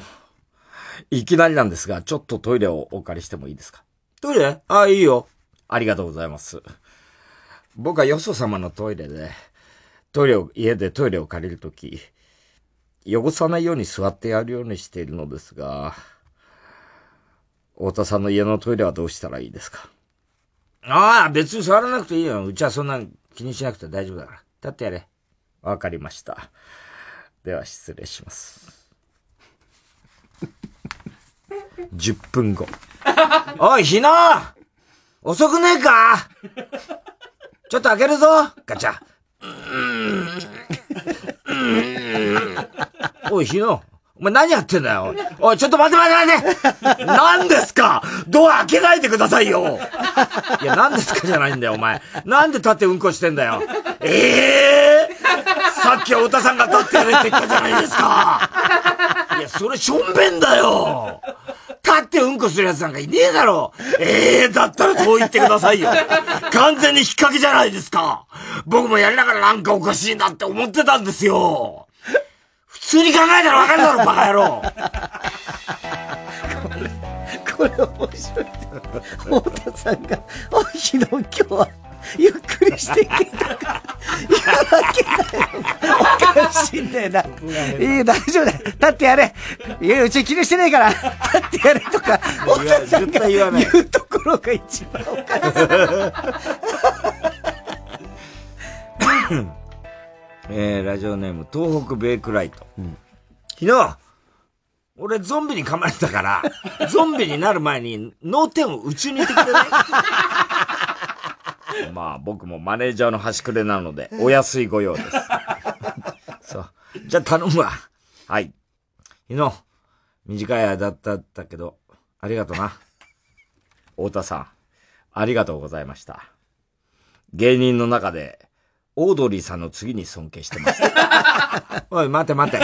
いきなりなんですが、ちょっとトイレをお借りしてもいいですか？トイレ？ああ、いいよ。ありがとうございます。僕はよそ様のトイレで、トイレを、家でトイレを借りるとき、汚さないように座ってやるようにしているのですが、太田さんの家のトイレはどうしたらいいですか？ああ、別に座らなくていいよ。うちはそんな気にしなくて大丈夫だから。立ってやれ。わかりました。では失礼します。じゅっぷんご。おい、ひの！遅くねえか？ちょっと開けるぞ！ガチャ。おい、ひの！お前何やってんだよ。おい、ちょっと待って待って待って何ですか？ドア開けないでくださいよ。いや、何ですかじゃないんだよ、お前。なんで立ってうんこしてんだよ。ええー、さっき太田さんが立ってやれって言ったじゃないですか。いや、それしょんべんだよ。立ってうんこするやつなんかいねえだろ。ええー、だったらそう言ってくださいよ。完全に引っ掛けじゃないですか。僕もやりながらなんかおかしいなって思ってたんですよ。普通に考えたらわかるだろ、バカ野郎。これ、これ面白い。太田さんが、おいしいの、今日は、ゆっくりしていけたから、いや、わけない。おかしいんだよな。いい、大丈夫だよ。立ってやれ。いや、うち気にしてねえから、立ってやれとか、太田さんが言うところが一番おかしい。えー、ラジオネーム、東北ベイクライト。うん、昨日、俺ゾンビに噛まれたから、ゾンビになる前に脳天を宇宙に入れてくれない？まあ、僕もマネージャーの端くれなので、お安いご用です。そう。じゃあ頼むわ。はい。昨日、短い間だったけど、ありがとな。太田さん、ありがとうございました。芸人の中で、オードリーさんの次に尊敬してます。おい、待て待て。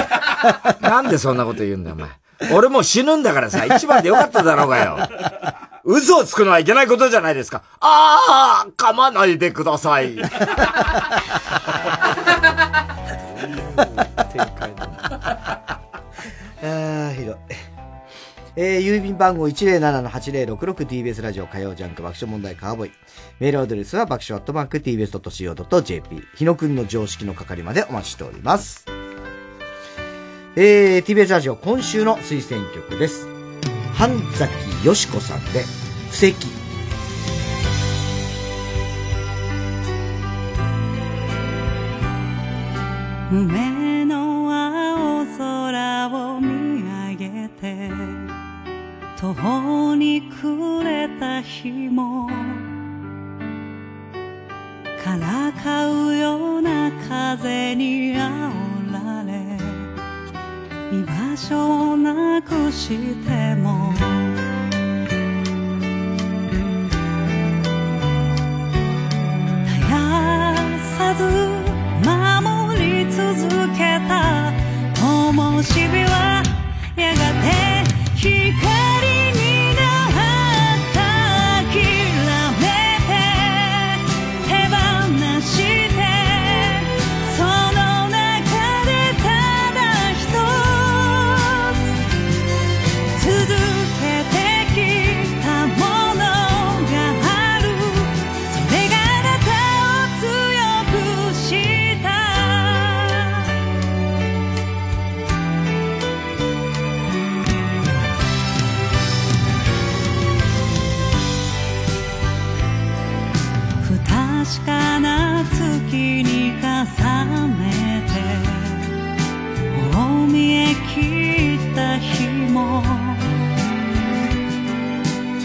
なんでそんなこと言うんだよ、お前。俺もう死ぬんだからさ、一番でよかっただろうがよ。嘘をつくのはいけないことじゃないですか。ああ、噛まないでください。ああ、ひどい。えー、郵便番号 いちまるなな はちまるろくろくティービーエス ラジオ火曜ジャンク爆笑問題カーボーイ。メールアドレスは爆笑アットマーク ティービーエス ドット シーオー ドット ジェーピー。 日野くんの常識の係までお待ちしております。えー、ティービーエス ラジオ今週の推薦曲です。半崎よしこさんで布石。梅の青空を見上げて途方に暮れた日もからかうような風にあおられ居場所をなくしても絶やさず守り続けた灯火はやがて光になって諦めて手放して確かな月に重ねてもう見え切った日も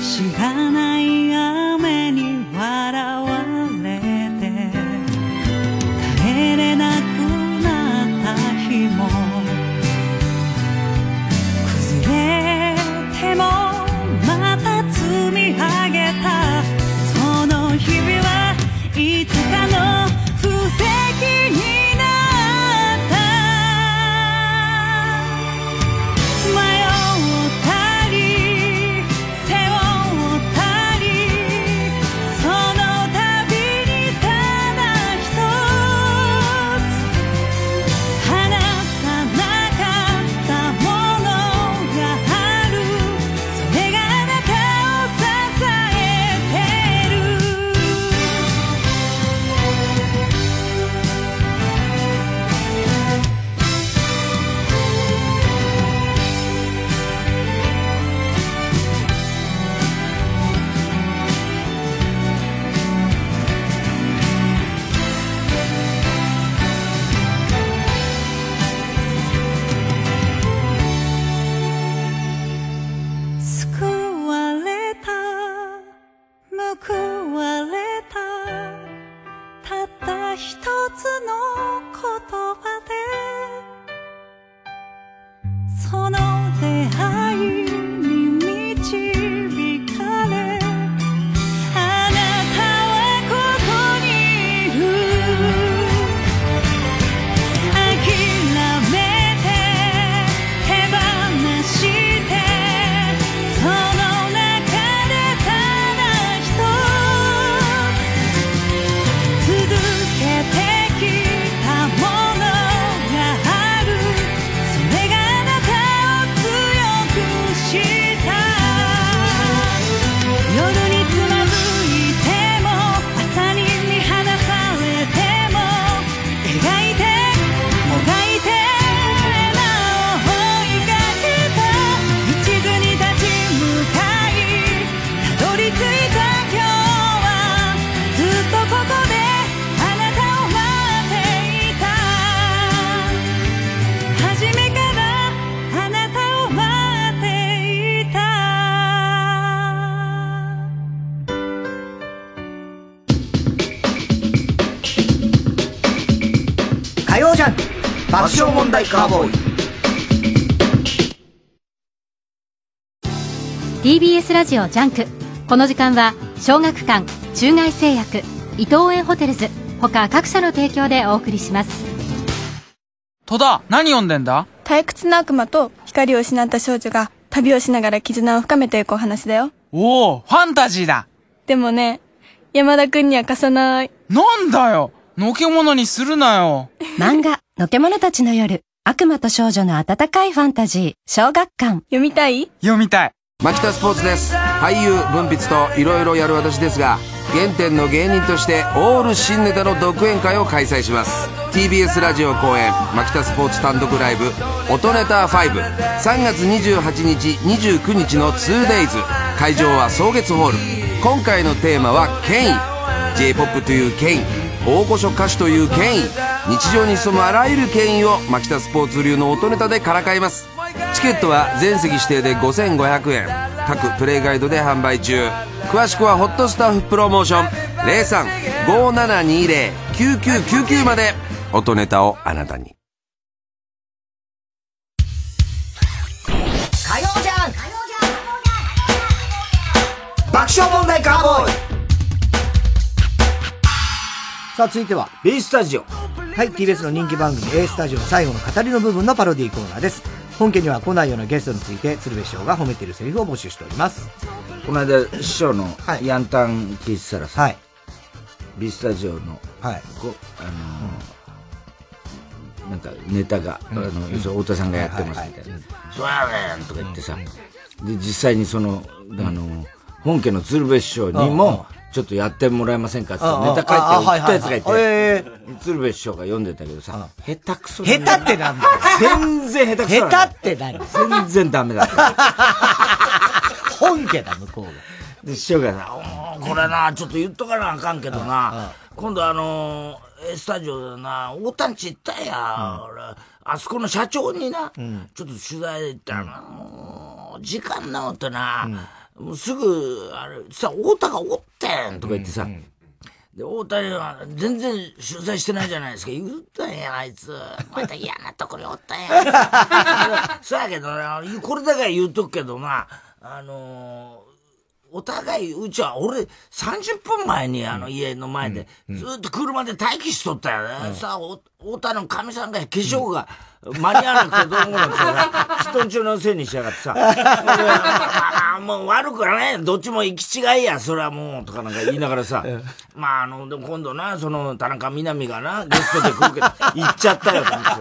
知らない雨に笑われて帰れなくなった日も崩れてもまた積み上げたその日々はいつかの布石になった迷ったり背負ったりその度にただ一つ離さなかったものがあるそれがあなたを支えてる救われた報われたたった一つの言葉でその出会いに導かれあなたはここにいる諦めて手放してその中でただ一つ続けてきたものがあるそれがあなたを強くした夜につまずいても朝に見放されても描いてもがいて今を追いかけた道に立ち向かいたどり着いた今日はずっとここであなたを待っていた初めからあなたを待っていた火曜ジャンク爆笑問題カーボーイ ティービーエス ラジオジャンク。この時間は小学館、中外製薬、伊東園ホテルズ他各社の提供でお送りします。戸田、何読んでんだ？退屈な悪魔と光を失った少女が旅をしながら絆を深めていくお話だよ。おお、ファンタジーだ。でもね、山田くんには貸さない。なんだよ、のけものにするなよ。漫画のけ者たちの夜、悪魔と少女の温かいファンタジー、小学館。読みたい？読みたい。牧田スポーツです。俳優、文筆といろいろやる私ですが、原点の芸人としてオール新ネタの独演会を開催します。 ティービーエス ラジオ公演、牧田スポーツ単独ライブ音ネタご、 さんがつにじゅうはちにちにじゅうくにちの ツーデイズ。 会場は草月ホール。今回のテーマは権威。 J-ポップ という権威、大御所歌手という権威、日常に潜むあらゆる権威を牧田スポーツ流の音ネタでからかいます。チケットは全席指定でごせんごひゃくえん、各プレイガイドで販売中。詳しくはホットスタッフプロモーション ゼロさん ごーななにゼロ きゅうきゅうきゅうきゅう まで。音ネタをあなたに。火曜ジャンク爆笑問題カーボーイ。さあ続いては B スタジオ。はい、 ティービーエス の人気番組 A スタジオ最後の語りの部分のパロディコーナーです。本家には来ないようなゲストについて鶴瓶師匠が褒めているセリフを募集しております。この間師匠のヤンタン聞いてたらさ、はい、B スタジオの、はい、こあのーうん、なんかネタが、うん、あの太田さんがやってますみたいな、そうやねんとか言ってさ、うん、で実際にその、うん、あのー、本家の鶴瓶師匠にもちょっとやってもらえませんかってネタ書いて送ったやつがいて、はいはいはい、鶴瓶師匠が読んでたけどさ、下手くそだね。下手ってなんだよ。全然下手くそだね。下手って何？全然ダメだった。本家だ、向こうが。で、師匠がさ、これな、ちょっと言っとかなあかんけどな、今度あのー、スタジオでな、大谷ち行ったや、うん、俺あそこの社長にな、うん、ちょっと取材行ったら、うん、時間直ってな、うん、もうすぐあれさ、太田がおってんとか言ってさ、うんうん、で大谷は全然取材してないじゃないですか、言ったんやあいつまた嫌なところにおったんやそうやけどね、これだから言うとくけどな、あのーお互い、うちは、俺、さんじゅっぷんまえに、あの、家の前で、ずっと車で待機しとったよね。うん、さあ、太田のかみさんが化粧が間に合わなくてどうもなんてさ、人んちのせいにしやがってさ、まあ、もう悪くはね、どっちも行き違いや、それはもう、とかなんか言いながらさ、まあ、あの、でも今度な、その、田中みな実がな、ゲストで来るけど、行っちゃったよ、と思ってさ。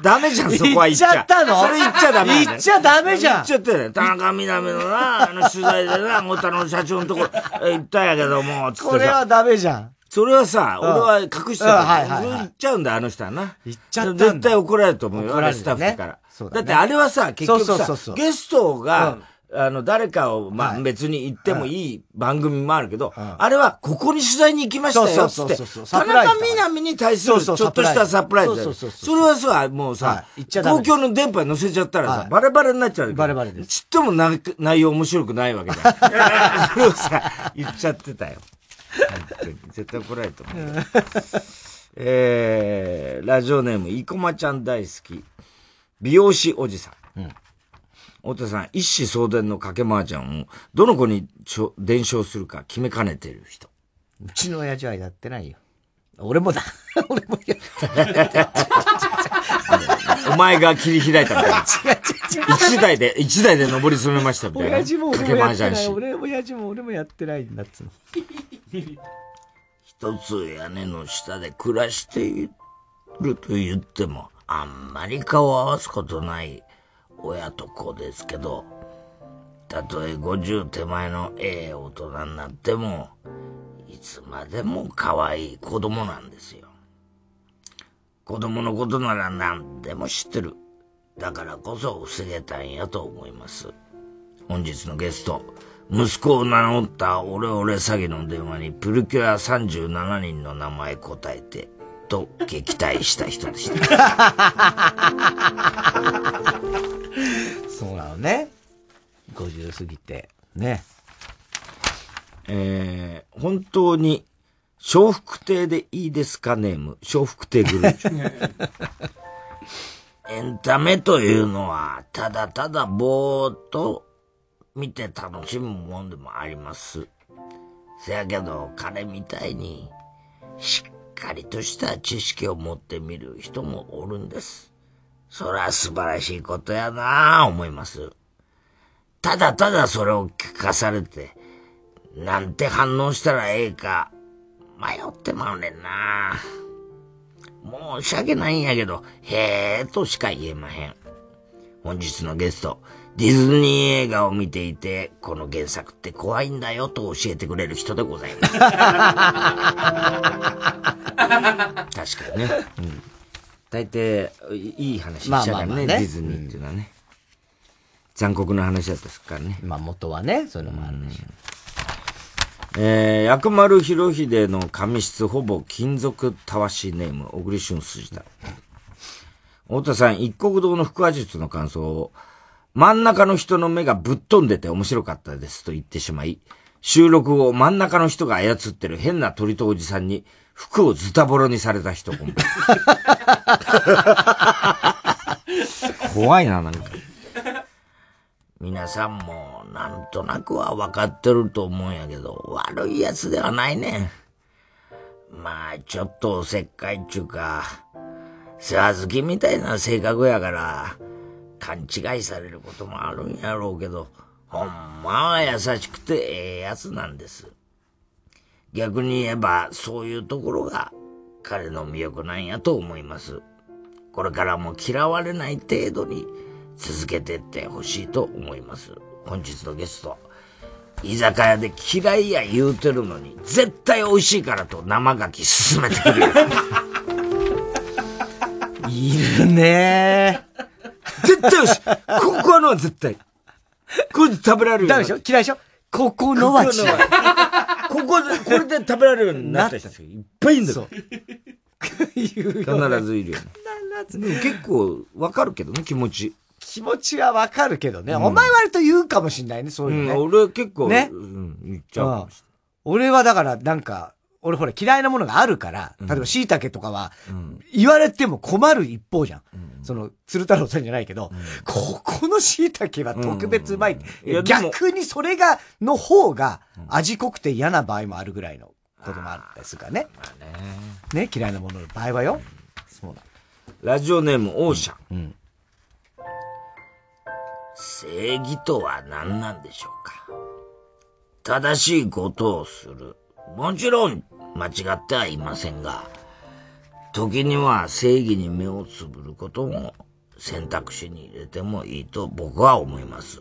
ダメじゃん、そこは言っちゃ。言っちゃったの？それ言っちゃダメ。言っちゃダメじゃん。言っちゃったよ。田中みな実のな、あの取材でな、太田の社長のところ行ったんやけども、つってさ。これはダメじゃん。それはさ、うん、俺は隠してたから、うんはいはいはい、言っちゃうんだ、あの人はな。言っちゃったんだ。絶対怒られると思うよ、あのスタッフから。ねそう だ, ね、だってあれはさ、結局さ、そうそうそうそうゲストが、うんあの、誰かを、まあ、別に行ってもいい番組もあるけど、あれは、ここに取材に行きましたよ、つって。田中みな実に対する、ちょっとしたサプライズだよ。それはさ、もうさ、公共の電波に載せちゃったらさ、バレバレになっちゃう。バレバレです。ちっとも内容面白くないわけだよ。それをさ、言っちゃってたよ。絶対怒られると思う。えー、ラジオネーム、生駒ちゃん大好き、美容師おじさん。太田さん、一子相伝のかけまーちゃんを、どの子にちょ伝承するか決めかねている人。うちの親父はやってないよ。俺もだ。俺もやってない。お前が切り開いたんだよ。違う違う違う。一代で、一代で登り詰めましたみたいな。親父も俺もやってない。俺、親父も俺もやってないんだっつの。一つ屋根の下で暮らしていると言っても、あんまり顔を合わすことない。親と子ですけど、たとえごじゅう手前のええ大人になっても、いつまでも可愛い子供なんですよ。子供のことなら何でも知ってる。だからこそ防げたんやと思います。本日のゲスト、息子を名乗ったオレオレ詐欺の電話にプルキュアさんじゅうななにんの名前答えて、と撃退した人でした。そうなのね。ごじゅう過ぎて。ね。えー、本当に、笑福亭でいいですかネーム。笑福亭グループ。エンタメというのは、ただただぼーっと見て楽しむもんでもあります。せやけど、彼みたいに、しっかりとした知識を持ってみる人もおるんです。そら素晴らしいことやなぁ思います。ただただそれを聞かされて、なんて反応したらええか、迷ってまうねんなぁ。申し訳ないんやけど、へぇーとしか言えまへん。本日のゲスト、ディズニー映画を見ていて、この原作って怖いんだよと教えてくれる人でございます。確かにね。うん大抵、いい話しちゃうからね、まあまあまあね、ディズニーっていうのはね。残酷な話だったですからね。まあ元はね、そういうのもあるでしょう。えー、薬丸博秀の髪質ほぼ金属たわしネーム、小栗旬筋だ。太田さん、一国道の腹話術の感想を、真ん中の人の目がぶっ飛んでて面白かったですと言ってしまい、収録を真ん中の人が操ってる変な鳥とおじさんに、服をズタボロにされた人、今怖いな、なんか。皆さんも、なんとなくは分かってると思うんやけど、悪いやつではないね。まあ、ちょっとおせっかいっちゅうか、世話好きみたいな性格やから、勘違いされることもあるんやろうけど、ほんまは優しくてええやつなんです。逆に言えば、そういうところが彼の魅力なんやと思います。これからも嫌われない程度に続けてってほしいと思います。本日のゲスト、居酒屋で嫌いや言うてるのに、絶対美味しいからと生牡蠣進めてくる。いるねー。絶対美味しい。ここのは絶対。これ食べられるよ。ダメでしょ嫌いでしょここのは違う。ここでこれで食べられるようになった人いっぱいいるんだよ。必ずいるよ、ね、必ず。でも結構わかるけどね、気持ち。気持ちはわかるけどね、うん、お前割と言うかもしんないね、そういうのね、うん、俺結構ね、うん、言っちゃうかもしれない。俺はだからなんか俺ほら嫌いなものがあるから、例えば椎茸とかは、うん、言われても困る一方じゃん。うん、その、鶴太郎さんじゃないけど、うん、ここの椎茸は特別うまい。うんうん、いや逆にそれが、の方が味濃くて嫌な場合もあるぐらいのこともあるんですかね。ね, ね、嫌いなものの場合はよ。そうだ。ラジオネーム、オーシャン。うんうん、正義とは何なんでしょうか。正しいことをする。もちろん間違ってはいませんが、時には正義に目をつぶることも選択肢に入れてもいいと僕は思います。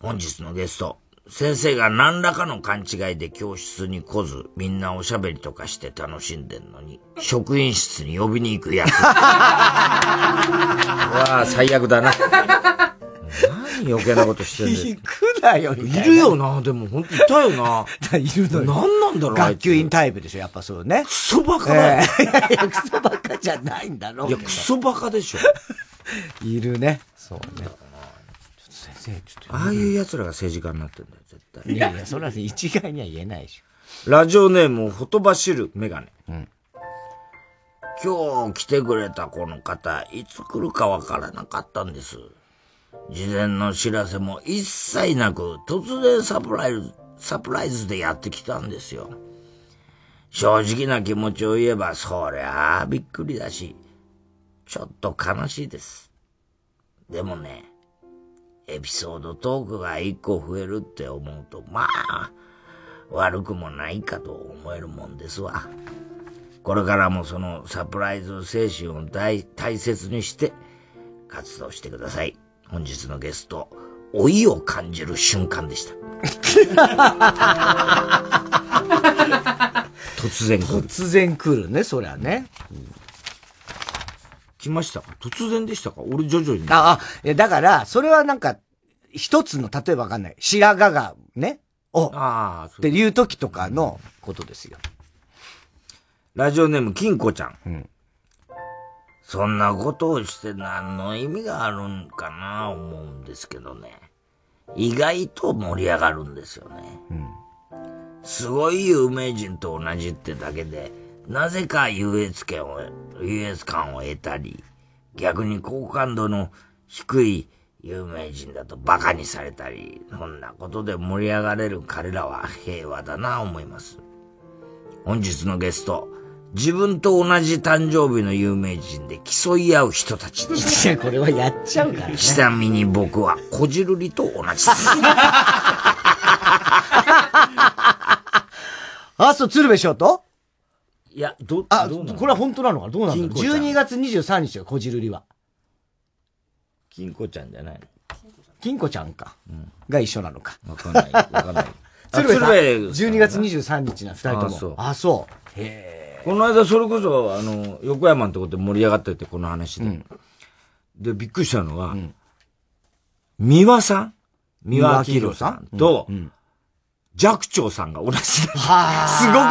本日のゲスト、先生が何らかの勘違いで教室に来ず、みんなおしゃべりとかして楽しんでんのに、職員室に呼びに行くやつ。うわぁ、最悪だな。余計なことしてる。行くなよ、いるよな、でも、ほんといたよな。いるのよ。なんなんだろう、学級委員タイプでしょ、やっぱそうね。クソバカだよ、えー。いやいや、クソバカじゃないんだろう。いや、クソバカでしょ。いるね。そうね。先生、ちょっと。ああいう奴らが政治家になってるんだよ、絶対。いやいや、それは一概には言えないでしょ。ラジオネーム、ほとばしるメガネ。うん。今日来てくれたこの方、いつ来るかわからなかったんです。事前の知らせも一切なく、突然サプライズ、サプライズでやってきたんですよ。正直な気持ちを言えば、そりゃあびっくりだし、ちょっと悲しいです。でもね、エピソードトークが一個増えるって思うと、まあ、悪くもないかと思えるもんですわ。これからもそのサプライズ精神を 大, 大切にして活動してください。本日のゲスト、老いを感じる瞬間でした。突然来る。突然来るね、そりゃね、うん。来ましたか？突然でしたか？俺徐々に。ああ、だから、それはなんか、一つの、例えばわかんない。白髪がね、おあっていう時とかのことですよ。ラジオネーム、金子ちゃん。うん、そんなことをして何の意味があるんかな思うんですけどね。意外と盛り上がるんですよね、うん、すごい有名人と同じってだけで、なぜか優越感を、優越感を得たり、逆に好感度の低い有名人だとバカにされたり、そんなことで盛り上がれる彼らは平和だな思います。本日のゲスト、自分と同じ誕生日の有名人で競い合う人たちです。いや、これはやっちゃうからね。ちなみに僕は、こじるりと同じです。あ、そう、鶴瓶翔と？いや、ど、あ、どうなの？これは本当なのかどうなの？ じゅうにがつにじゅうさんにちよ、こじるりは。金子ちゃんじゃない。金子ちゃんか。うん、が一緒なのか。わかんない。わかんない。鶴瓶さん、じゅうにがつにじゅうさんにちな、二人とも。あ、そう。あ、そう。へー。この間それこそ、あの、横山のとこで盛り上がってて、この話で。うん、で、びっくりしたのは、うん、三輪さん三輪明宏さんと、うんうん、寂聴さんが同じだ。すごく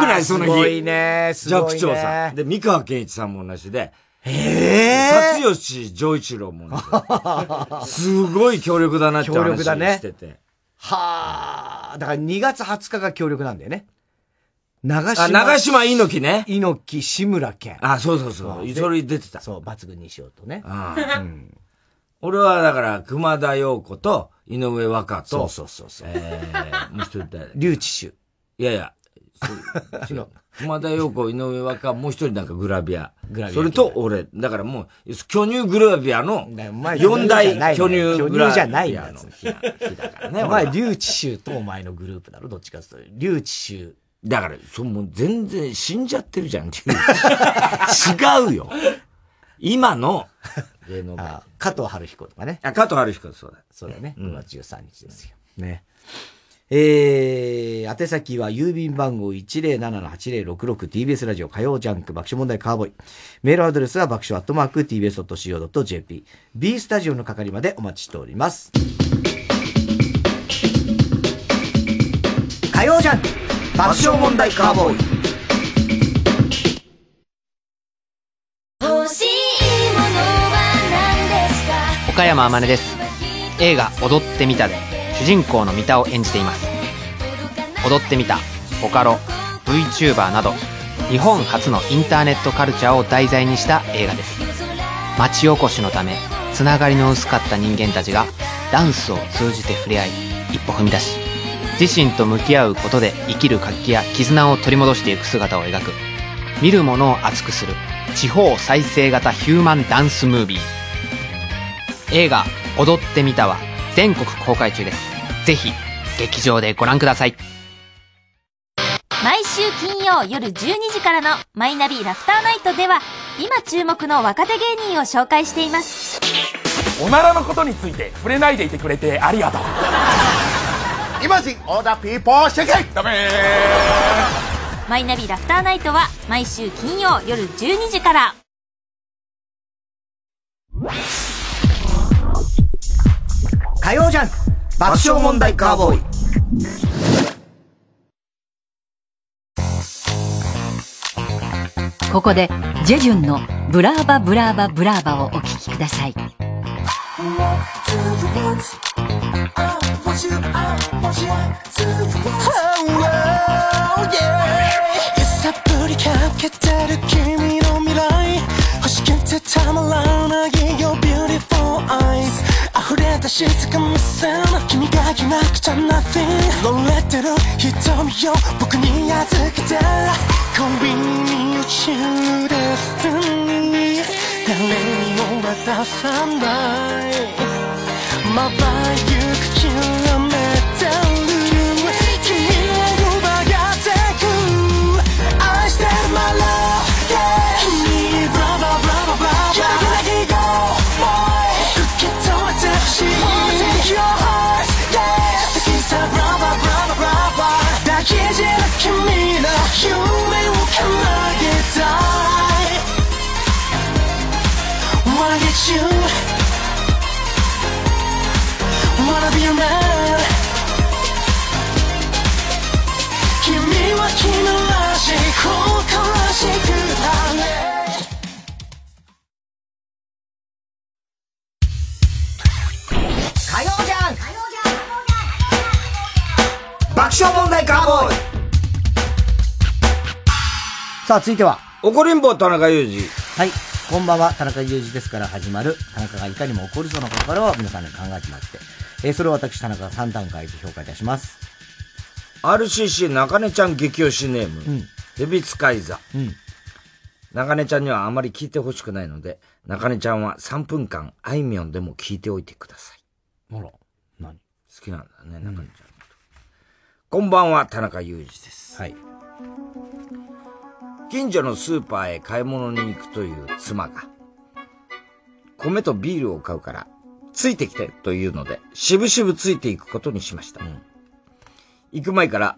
ないその日。すごいね。すごいね。寂聴さん。で、三河健一さんも同じで、へぇー。辰吉丈一郎も同じ。すごい強力だなって話してて。ね、はぁー。だからにがつはつかが強力なんだよね。長島。あ、長島猪木ね。猪木、志村けん。あ、そうそうそう。それ出てた。そう、抜群にしようとね。ああ、うん、俺はだから、熊田陽子と、井上和歌と、そうそうそう。えー、もう一人誰？リュウチシュ。いやいや、違う。熊田陽子、井上和歌、もう一人なんかグラビア。グラビア。それと俺、だからもう、巨乳グラビアの、四大巨乳グラビアの。巨乳じゃないやつ。日だからね。お前、リュウチシュとお前のグループだろ、どっちかというと。リュウチシュ。だから、そもう全然死んじゃってるじゃんっていう。違うよ。今の芸能界。加藤春彦とかね。あ、加藤春彦、そうだ。そうだね。うん、じゅうさんにちですよ。ね。えー、宛先は郵便番号 いちまるなな はちまるろくろく ティービーエス ラジオ火曜ジャンク爆笑問題カーボーイ。メールアドレスは爆笑アットマーク ティービーエスドットシーオードットジェーピー。B スタジオの係までお待ちしております。火曜ちゃん爆笑問題カーボーイ。岡山天音です。映画踊ってみたで主人公の三田を演じています。踊ってみた、ボカロ、VTuber など日本初のインターネットカルチャーを題材にした映画です。町おこしのためつながりの薄かった人間たちがダンスを通じて触れ合い、一歩踏み出し自身と向き合うことで生きる活気や絆を取り戻していく姿を描く、見る者を熱くする地方再生型ヒューマンダンスムービー。映画踊ってみたは全国公開中です。ぜひ劇場でご覧ください。毎週金曜夜じゅうにじからのマイナビラフターナイトでは、今注目の若手芸人を紹介しています。おならのことについて触れないでいてくれてありがとう。イマジンオーダーピーポーシェケイダメー。マイナビラフターナイトは毎週金曜夜じゅうにじから。火曜ジャンク爆笑問題カーボーイ。ここでジェジュンのブラーバブラーバブラーバをお聴きください。揺さぶりかけてる君の未来欲しくてたまらないよ Beautiful eyes 溢れ出した目線君がいなくちゃ Nothing 漏れてる瞳を僕に預けて恋に落ちるデスティニー誰にも渡さないまばゆくきらめてる君を奪ってく愛してる my love 君ブラブラブラブラブラ Here we go boy 受け止めてほしい Take your heart yeah 好きさブラブラブラブラブラ抱きじる君の夢を叶えたいWanna get you Wanna be your man 君は君らしい心らしくだね。火曜じゃん爆笑問題カーボーイ。さあ続いては怒りん坊田中裕二。はい、こんばんは、田中裕二ですから始まる、田中がいかにも怒るぞのことからは皆さんに考えてもらって、えー、それを私、田中がさん段階で評価いたします。アールシーシー 中根ちゃん激推しネーム、うん、ヘビ使い座、うん。中根ちゃんにはあまり聞いてほしくないので、中根ちゃんはさんぷんかん、あいみょんでも聞いておいてください。あら、何？好きなんだね、中根ちゃん、うん。こんばんは、田中裕二です。はい。近所のスーパーへ買い物に行くという妻が、米とビールを買うから、ついてきてというので、しぶしぶついていくことにしました。うん、行く前から、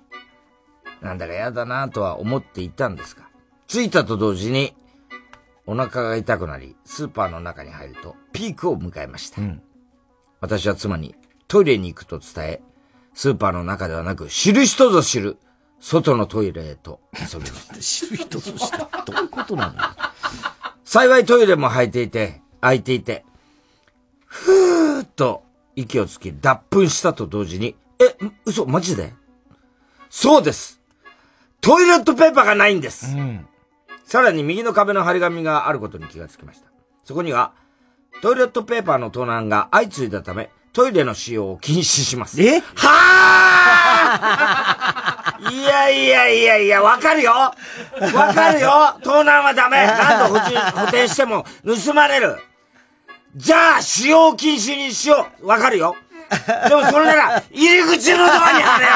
なんだかやだなぁとは思っていたんですが、着いたと同時に、お腹が痛くなり、スーパーの中に入ると、ピークを迎えました。うん、私は妻に、トイレに行くと伝え、スーパーの中ではなく、知る人ぞ知る、外のトイレへと遊びました。知る人としてどういうことなの？幸いトイレも開いていて、開いていて、ふーっと息をつき脱糞したと同時に、え、嘘、マジで？そうです。トイレットペーパーがないんです。うん、さらに右の壁の張り紙があることに気がつきました。そこには、トイレットペーパーの盗難が相次いだため、トイレの使用を禁止します。え？はーいやいやいやいや、わかるよわかるよ盗難はダメ何度補填しても盗まれる。じゃあ、使用禁止にしようわかるよ。でもそれなら、入り口のドアに貼れ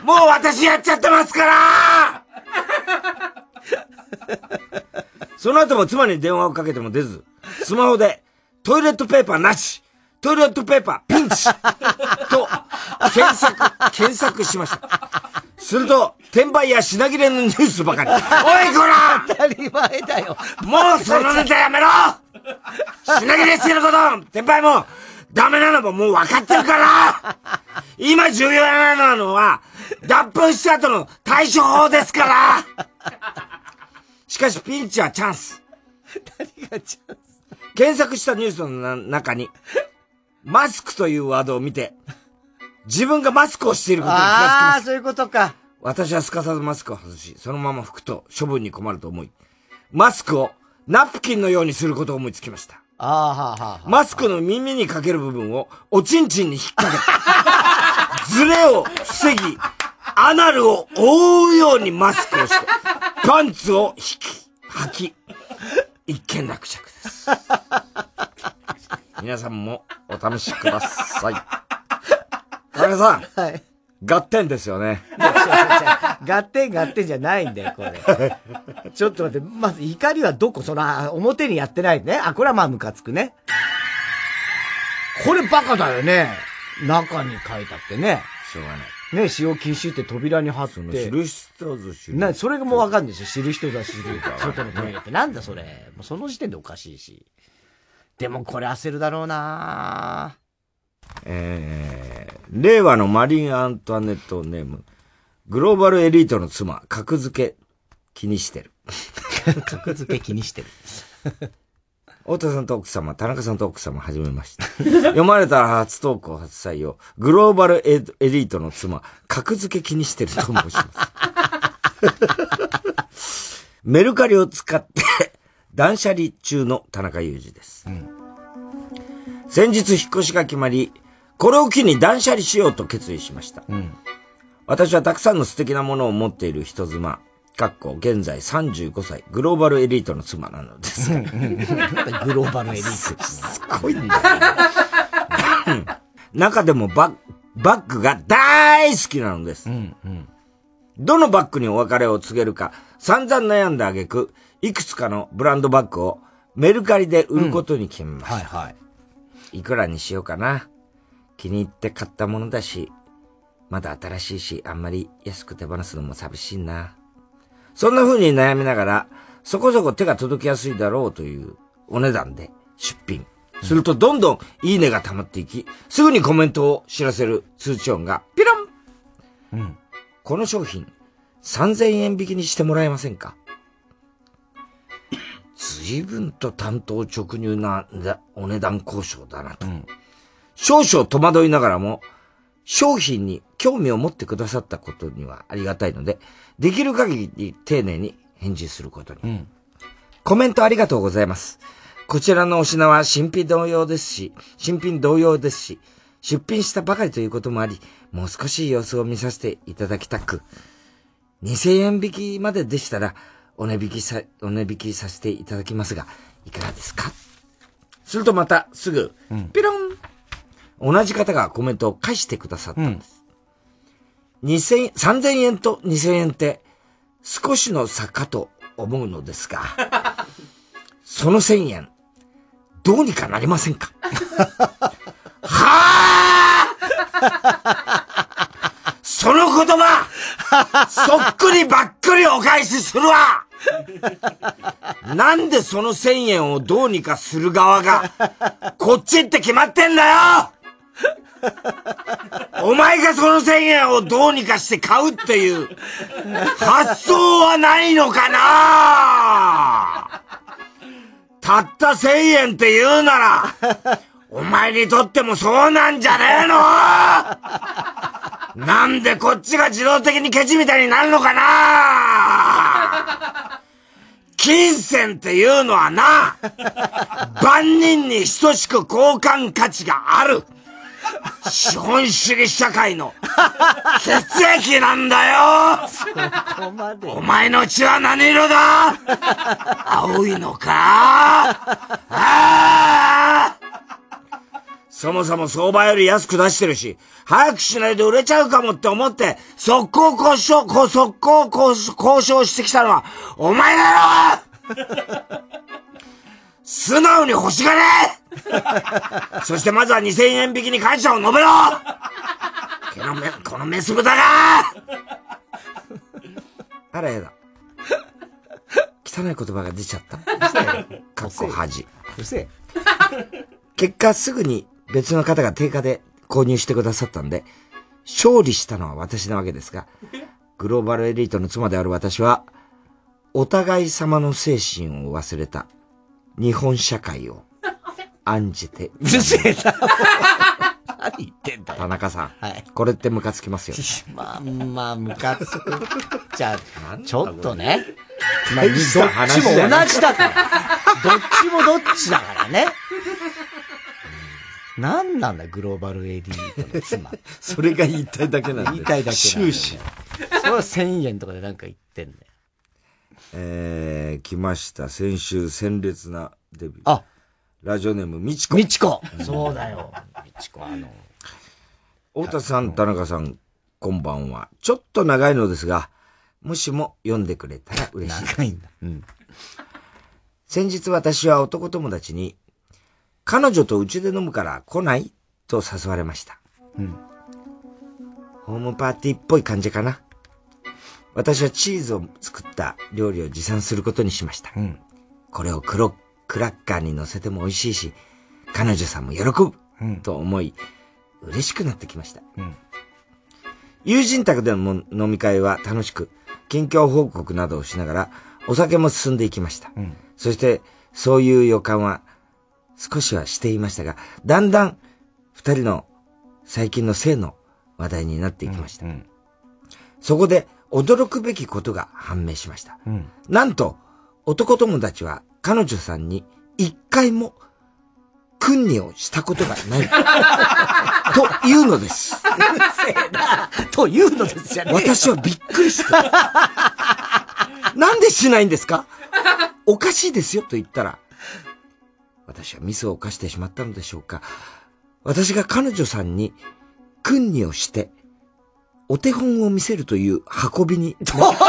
よもう私やっちゃってますからその後も妻に電話をかけても出ず、スマホで、トイレットペーパーなしトイレットペーパーピンチと検索、検索しました。すると、転売や品切れのニュースばかり。おいこら当たり前だよ。もうそのネタやめろ品切れしてること転売もダメなのももう分かってるから今重要なのは、脱粉した後の対処法ですからしかしピンチはチャンス。何がチャンス？検索したニュースの中にマスクというワードを見て自分がマスクをしていることに気がつきます。ああ、そういうことか。私はすかさずマスクを外し、そのまま拭くと処分に困ると思い、マスクをナプキンのようにすることを思いつきました。ああ、はあ、はあ。マスクの耳にかける部分をおちんちんに引っ掛け、ズレを防ぎ、アナルを覆うようにマスクをして、パンツを引き、履き、一件落着です。皆さんもお試しください。田中さん。はい。合点ですよね。合点合点じゃないんだよ、これ。ちょっと待って、まず怒りはどこ？その、表にやってないね。あ、これはまあムカつくね。これバカだよね。中に書いたってね。しょうがない。ね、使用禁止って扉に貼って。その知る人ぞ知る。な、それがもうわかんないでしょ。知る人ぞ知る。外のトイレってなんだそれ。もうその時点でおかしいし。でもこれ焦るだろうなぁ。えー、令和のマリン・アントワネットネーム、グローバルエリートの妻、格付け気にしてる。格付け気にしてる。太田さんと奥様、田中さんと奥様、はじめまして。読まれたら初投稿、初採用、グローバル エ, エリートの妻、格付け気にしてると申します。メルカリを使って断捨離中の田中裕二です。うん、先日引っ越しが決まり、これを機に断捨離しようと決意しました。うん、私はたくさんの素敵なものを持っている人妻、かっこ現在さんじゅうごさい、グローバルエリートの妻なのです。グローバルエリート。すごいんだよ。中でもバ ッ, バッグが大好きなのです、うんうん。どのバッグにお別れを告げるか、散々悩んだ挙句、いくつかのブランドバッグをメルカリで売ることに決めました。うん、はいはい。いくらにしようかな。気に入って買ったものだし、まだ新しいし、あんまり安く手放すのも寂しいな。そんな風に悩みながら、そこそこ手が届きやすいだろうというお値段で出品。するとどんどんいいねが溜まっていき、すぐにコメントを知らせる通知音がピロン。うん。この商品、さんぜんえん引きにしてもらえませんか？随分と単刀直入なお値段交渉だなと、うん、少々戸惑いながらも商品に興味を持ってくださったことにはありがたいので、できる限り丁寧に返事することに、うん、コメントありがとうございます。こちらのお品は新品同様ですし新品同様ですし出品したばかりということもあり、もう少し様子を見させていただきたく、にせんえん引きまででしたらお値引きさ、お値引きさせていただきますが、いかがですか？するとまたすぐ、うん、ピロン！同じ方がコメントを返してくださったんです。うん、にせん、さんぜんえんとにせんえんって少しの差かと思うのですが、そのせんえん、どうにかなりませんか？はぁその言葉そっくりばっくりお返しするわなんでその千円をどうにかする側が、こっちって決まってんだよお前がその千円をどうにかして買うっていう発想はないのかな。たった千円って言うなら、お前にとってもそうなんじゃねえのなんでこっちが自動的にケチみたいになるのかな。金銭っていうのはな、万人に等しく交換価値がある資本主義社会の血液なんだよ。そこまで。お前の血は何色だ青いのかああそもそも相場より安く出してるし、早くしないで売れちゃうかもって思って、速攻交渉、こ速攻交渉してきたのは、お前だろ素直に欲しがれそしてまずはにせんえん引きに感謝を述べろこのめ、このメス豚があらやだ。汚い言葉が出ちゃった。かっこ恥。うせえ。結果すぐに、別の方が定価で購入してくださったんで、勝利したのは私なわけですが、グローバルエリートの妻である私は、お互い様の精神を忘れた日本社会を案じて。うるせえな。何言ってんだよ。田中さん。はい。これってムカつきますよ。まあまあ、ムカつく。じゃあ、ちょっとね。まあ、どっちも同じだから。どっちもどっちだからね。なんなんだ、グローバルエリートの妻。それが言いたいだけなんだよ。言いたいだけ。終始。それはせんえんとかでなんか言ってんだよ。えー、来ました。先週、鮮烈なデビュー。あ、ラジオネーム、みちこ。みちこ。そうだよ。みちこ、あの。太田さん、田中さん、こんばんは。ちょっと長いのですが、もしも読んでくれたら嬉しい。長いんだ。うん。先日私は男友達に、彼女とうちで飲むから来ないと誘われました。うん。ホームパーティーっぽい感じかな。私はチーズを作った料理を持参することにしました。うん。これを黒クラッカーに乗せても美味しいし、彼女さんも喜ぶ、うん、と思い、嬉しくなってきました。うん、友人宅での飲み会は楽しく、近況報告などをしながら、お酒も進んでいきました。うん、そして、そういう予感は少しはしていましたが、だんだん二人の最近の性の話題になっていきました。うんうん、そこで驚くべきことが判明しました。うん、なんと、男友達は、彼女さんに一回も訓練をしたことがないというのです。うるせえな。というのですじゃねえ。私はびっくりした。なんでしないんですか？おかしいですよと言ったら、私はミスを犯してしまったのでしょうか。私が彼女さんに訓練をしてお手本を見せるという運びに。どういう、どういう流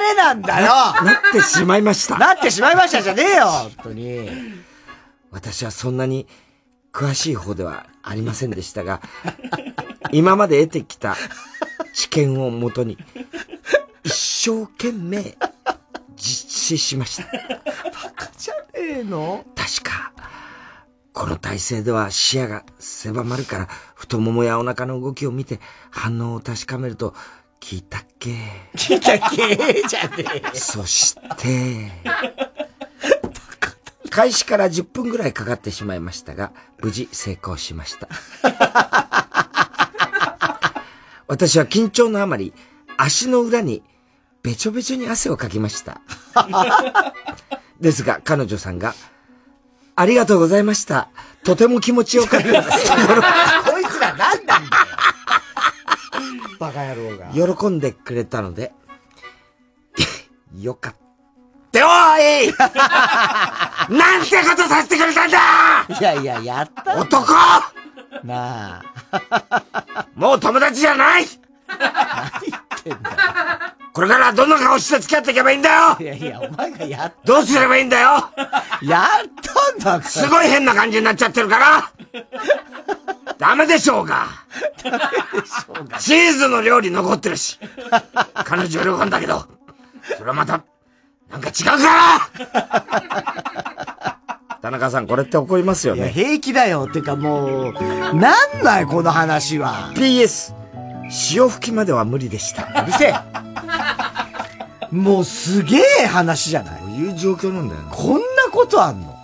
れなんだよ。な, なってしまいました。なってしまいましたじゃねえよ、本当に。私はそんなに詳しい方ではありませんでしたが、今まで得てきた知見をもとに、一生懸命実施しました。バカじゃねえの？確か。この体勢では視野が狭まるから、太ももやお腹の動きを見て反応を確かめると、聞いたっけー。聞いたっけーじゃねえ。そして、開始からじゅっぷんぐらいかかってしまいましたが、無事成功しました。私は緊張のあまり、足の裏にべちょべちょに汗をかきました。ですが、彼女さんが、ありがとうございました。とても気持ちよかったです。こいつら何なんだよ。バカ野郎が。喜んでくれたので、よかったよーいなんてことさせてくれたんだいやいや、やった。男なあ。もう友達じゃない何言ってんだよ。これからどんな顔して付き合っていけばいいんだよ。いやいや、お前がやった。どうすればいいんだよ。やったんだから。すごい変な感じになっちゃってるから。ダメでしょうが。ダメでしょうが。チーズの料理残ってるし。彼女喜んだけど、それはまた、なんか違うから。田中さん、これって怒りますよね。いや、平気だよ。てかもう、なんだよ、この話は。ピーエス。潮吹きまでは無理でした。うるせえ。もうすげえ話じゃない。こういう状況なんだよね。こんなことあんの？は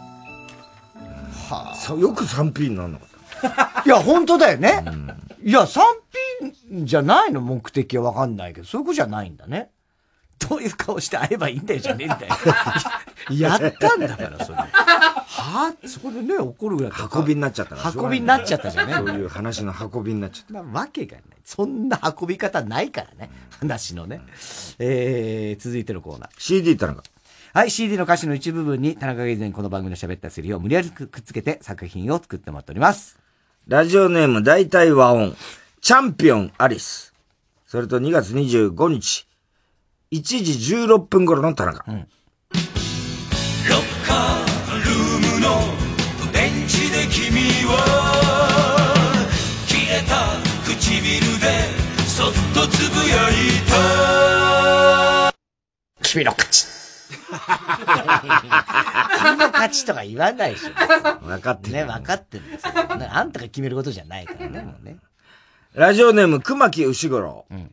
あ。よく スリーピー になんなかった。いや、本当だよね。うん、いや、スリーピー じゃないの目的はわかんないけど、そういうことじゃないんだね。どういう顔して会えばいいんだよじゃねえんだよ。やったんだから、それ。はぁ、あ、そこでね、怒るぐらい。運びになっちゃったから。運びになっちゃったじゃねえ。そういう話の運びになっちゃった。なわけがない。そんな運び方ないからね。話のね。えー、続いてのコーナー。シーディー 田中。はい、シーディー の歌詞の一部分に田中が以前この番組の喋ったセリフを無理やりくっつけて作品を作ってもらっております。ラジオネーム大体和音。チャンピオンアリス。それとにがつにじゅうごにち。いちじじゅうろっぷん頃の田中。うん。ロッカールームのベンチで君は消えた唇でそっとつぶやいた君の勝ち君の勝ちとか言わないでしょ。分かってるね。分かってるんですよ。あんたが決めることじゃないからね。もうねラジオネーム熊木牛五郎、うん、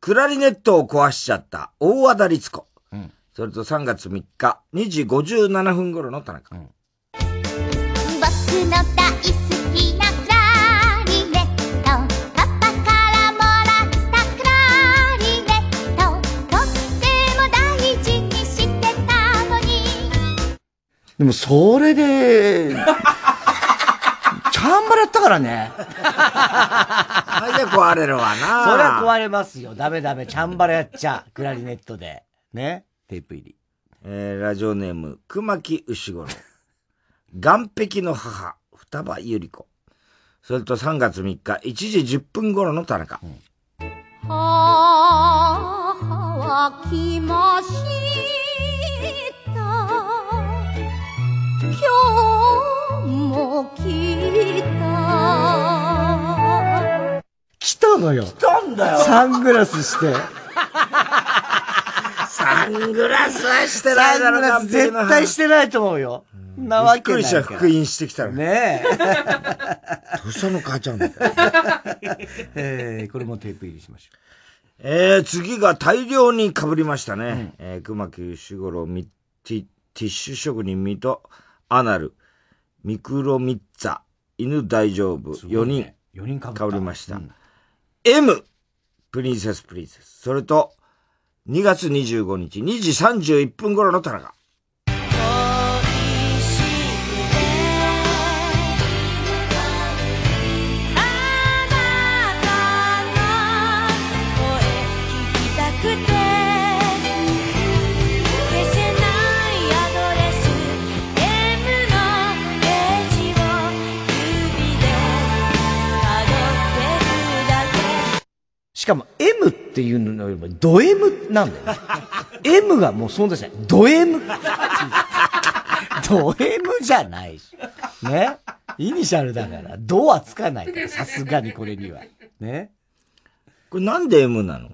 クラリネットを壊しちゃった大和田律子、うん、それとさんがつみっかにじごじゅうななふん頃の田中、うん、僕の大好きなクラリネット、パパからもらったクラリネット、とっても大事にしてたのに。でもそれでチャンバラやったからね。それで壊れるわな。それは壊れますよ。ダメダメ。チャンバラやっちゃ。クラリネットで。ね。テープ入り。えー、ラジオネーム、熊木牛五郎。岩壁の母、双葉百合子。それとさんがつみっか、いちじじゅっぷん頃の田中。うん、母は来ました。今日も来た。来たのよ。来たんだよ。サングラスして。サングラスはしてないだろうな。絶対してないと思うよ。んなわけない。びっくりした復員してきたのねえ。どうしたの母ちゃん。えー、これもテープ入りしましょう。えー、次が大量に被りましたね。うん、えー、熊木牛五郎、ミッティ、ティッシュ職人、ミト、アナル、ミクロミッツァ、犬大丈夫、よにん、ね。よにん被った。被りました。うん、M、プリンセスプリンセス。それと、にがつにじゅうごにち、にじさんじゅういっぷん頃の田中。しかも M っていうのよりもド M なんだよ。M がもう存在しない。ド M。ド M じゃないし。ね。イニシャルだから。ドはつかないから。さすがにこれには。ね。これなんで M なの？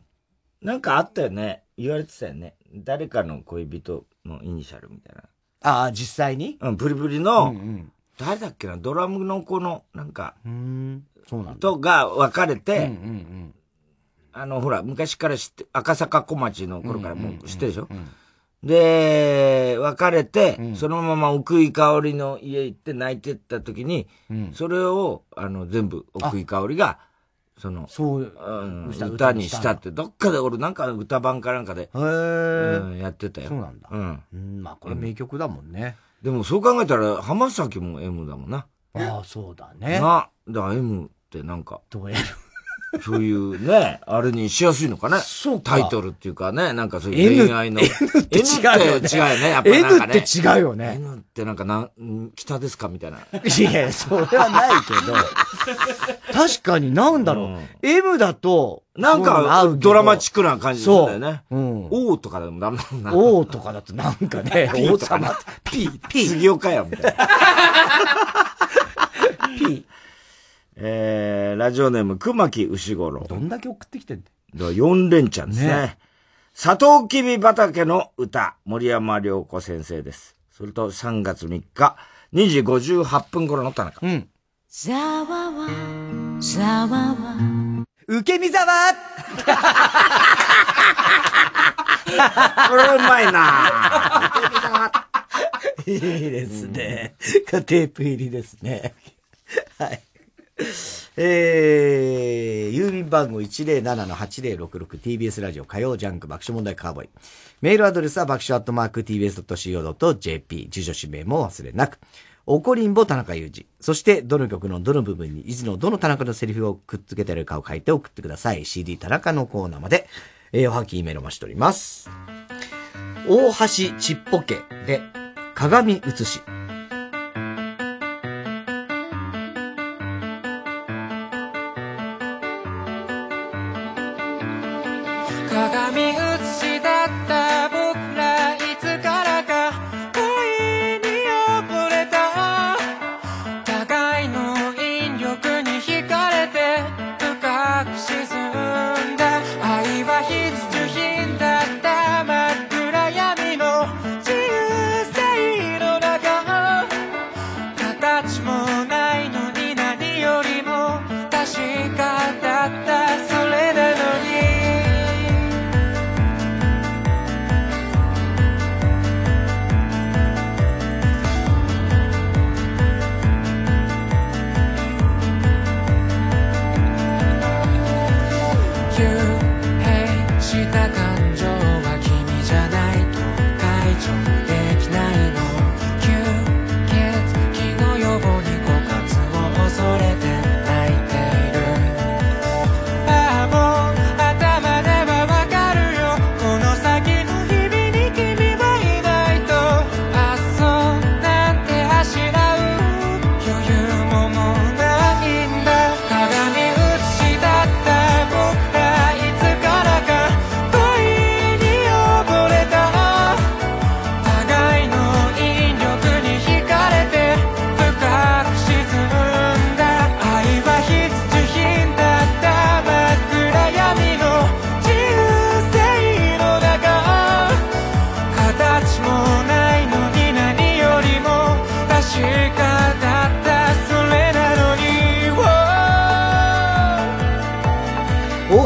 なんかあったよね。言われてたよね。誰かの恋人のイニシャルみたいな。ああ、実際に？うん、プリプリの、うんうん、誰だっけな、ドラムの子の、なんか、うーん、そうなんだ。とが別れて、うんうんうん。あの、ほら、昔から知って、赤坂小町の頃からもう知ってるでしょ、うんうんうんうん、で、別れて、うん、そのまま奥井香織の家行って泣いてった時に、うん、それを、あの、全部奥井香織が、その、そう、うん、歌にしたって、どっかで俺なんか歌番かなんかで、へー、うん、やってたよ。そうなんだ。うん。うん、まあ、これ名曲だもんね。でもそう考えたら、浜崎も M だもんな。ああ、そうだね。な、だから M ってなんか。どうやるそういうね、あれにしやすいのかね。そうか。タイトルっていうかね、なんかそういう恋愛の。N って違うよね。N って違うよね。やっぱなんかね。N って違うよね。N ってなんかな、北ですかみたいな。いや、それはないけど。確かになんだろう。うん、M だと、なんかドラマチックな感じなんだよね。うん。O とかでもダメなんだ。O とかだとなんかね、王様、P、P。杉岡やみたいな。P。えー、ラジオネーム、熊木牛五郎。どんだけ送ってきてんの？よん連チャンですね。ね、サトウキビ畑の歌、森山良子先生です。それとさんがつみっか、にじごじゅうはっぷん頃の田中。うん。ざわわ、ざわわ、受け身ざわこれうまいな受け身ざわいいですね。うん、テープ入りですね。はい。えー、郵便番号 いちまるなな はちまるろくろく ティービーエス ラジオ火曜ジャンク爆笑問題カーボーイ。メールアドレスは爆笑アットマーク ティービーエス ドット シーオー ドット ジェーピー。 住所氏名も忘れなく。おこりんぼ田中裕二。そしてどの曲のどの部分にいつのどの田中のセリフをくっつけてあるかを書いて送ってください。 シーディー 田中のコーナーまで、えー、おはきメールもしております。大橋ちっぽけで鏡写し。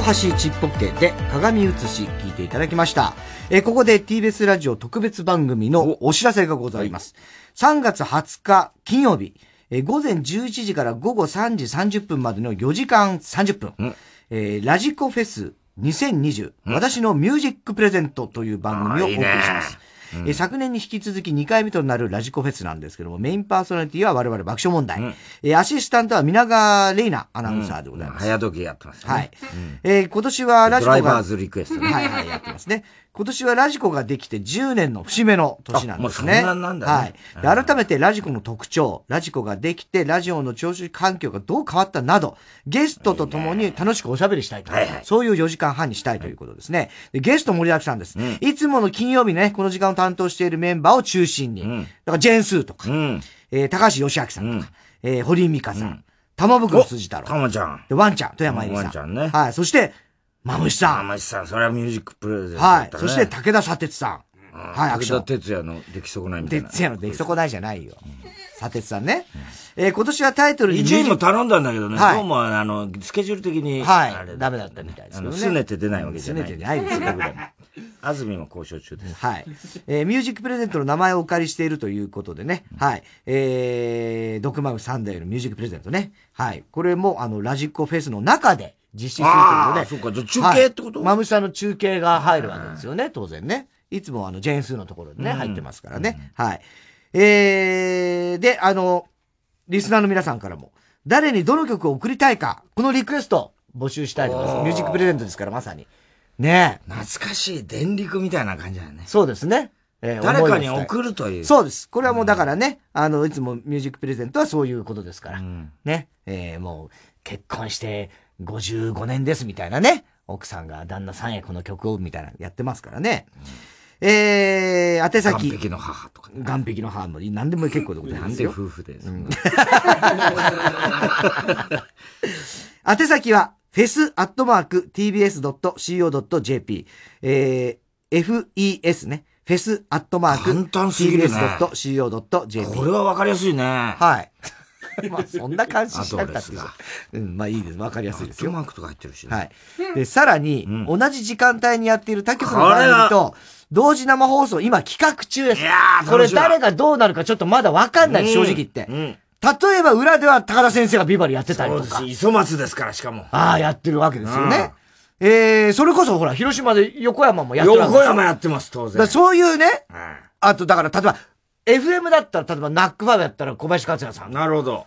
橋ちっぽけで鏡映し聞いていただきました。えー、ここで ティービーエス ラジオ特別番組のお知らせがございます。さんがつはつか金曜日、えー、午前じゅういちじから午後さんじさんじゅっぷんまでのよじかんさんじゅっぷん、うんえー、ラジコフェスにせんにじゅう、うん、私のミュージックプレゼントという番組をお送りします。うん、え昨年に引き続きにかいめとなるラジコフェスなんですけども、メインパーソナリティは我々爆笑問題、うん、えアシスタントは皆川玲奈アナウンサーでございます、うん、早時やってますね、はい、うん、えー、今年はラジコがドライバーズリクエスト、ね、はいはいやってますね。今年はラジコができてじゅうねんの節目の年なんですね。あ、もうそんなんなんだね。はい。で、改めてラジコの特徴、ラジコができて、ラジオの聴取環境がどう変わったなど、ゲストと共に楽しくおしゃべりしたいと。いいね、そういうよじかんはんにしたいということですね。でゲスト盛りだくさんです、うん。いつもの金曜日ね、この時間を担当しているメンバーを中心に、うん、だからジェーンスーとか、うんえー、高橋義明さんとか、うんえー、堀井美香さん、うん、玉袋筋太郎、玉ちゃん、でワンちゃん、富山恵里さん、ワンちゃんね。はい。そして、マムシさん。マムシさん、それはミュージックプレゼントだったね。はい。そして、武田砂鉄さん。はい、武田鉄也の出来損ないみたいな。鉄也の出来損ないじゃないよ。砂鉄さんね。えー、今年はタイトルに。いちいも頼んだんだけどね。はい、どうも、あの、スケジュール的に。はい。あれダメだったみたいですね。すねて出ないわけじゃない。すねて出ないですよ、僕らも。安住も交渉中です。はい。えー、ミュージックプレゼントの名前をお借りしているということでね。はい。えー、ドクマムサンデーのミュージックプレゼントね。はい。これも、あの、ラジコフェスの中で、実施するというので。ああ、そうか。じゃ中継ってこと、はい、マムシさんの中継が入るわけですよね、当然ね。いつもあの、ジェーンスーのところでね、うん、入ってますからね、うん。はい。えー、で、あの、リスナーの皆さんからも、誰にどの曲を送りたいか、このリクエスト募集したいと思います。ミュージックプレゼントですから、まさに。ねえ。懐かしい電力みたいな感じだよね。そうですね。えー、誰かに送るという。そうです。これはもうだからね、うん、あの、いつもミュージックプレゼントはそういうことですから。うん、ね。えー、もう、結婚して、ごじゅうごねんですみたいなね。奥さんが旦那さんへこの曲をみたいなやってますからね。うん、えー、宛先。岸壁の母とか、ね。岸壁の母も何でも結構でございますよ。なんで夫婦です。うん、宛先は、エフイーエス アットマーク ティービーエス ドット シーオー ドット ジェーピー。えー、エフイーエス ね。エフイーエス アットマーク ティービーエス ドット シーオー ドット ジェーピー。これはわかりやすいね。はい。まあ、そんな感じしなかったですが。うん、まあいいです。わかりやすいですよ。アットマークとか入ってるしね。はい。で、さらに、うん、同じ時間帯にやっている他局の番組と、同時生放送、今企画中です。いやー、これ誰がどうなるかちょっとまだわかんない、うん、正直言って。うん。例えば裏では高田先生がビバリやってたりとか。そうです。磯松ですから、しかも。ああ、やってるわけですよね。うん、えー、それこそほら、広島で横山もやってます。横山やってます、当然。だそういうね、うん、あとだから、例えば、エフエム だったら、例えば、ナックファブやったら小林克也さん。なるほど。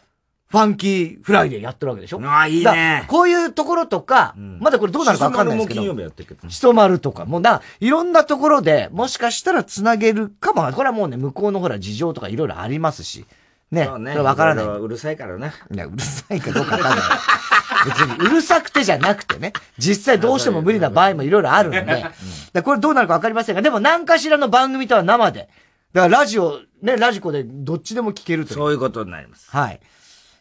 ファンキーフライデーやってるわけでしょ。ああ、いいね。こういうところとか、うん、まだこれどうなるかわかんないですけど。しそ丸も金曜日やってるけど。しそ丸とか、もうな、いろんなところで、もしかしたら繋げるかも。これはもうね、向こうのほら、事情とかいろいろありますし。ね。そうね。それわからない。うるさいからね。いや、うるさいかどうかわかんない。別にうるさくてじゃなくてね、実際どうしても無理な場合もいろいろあるので、うん、これどうなるかわかりませんが、でも何かしらの番組とは生で、だからラジオ、ね、ラジコでどっちでも聞けるという。そういうことになります。はい。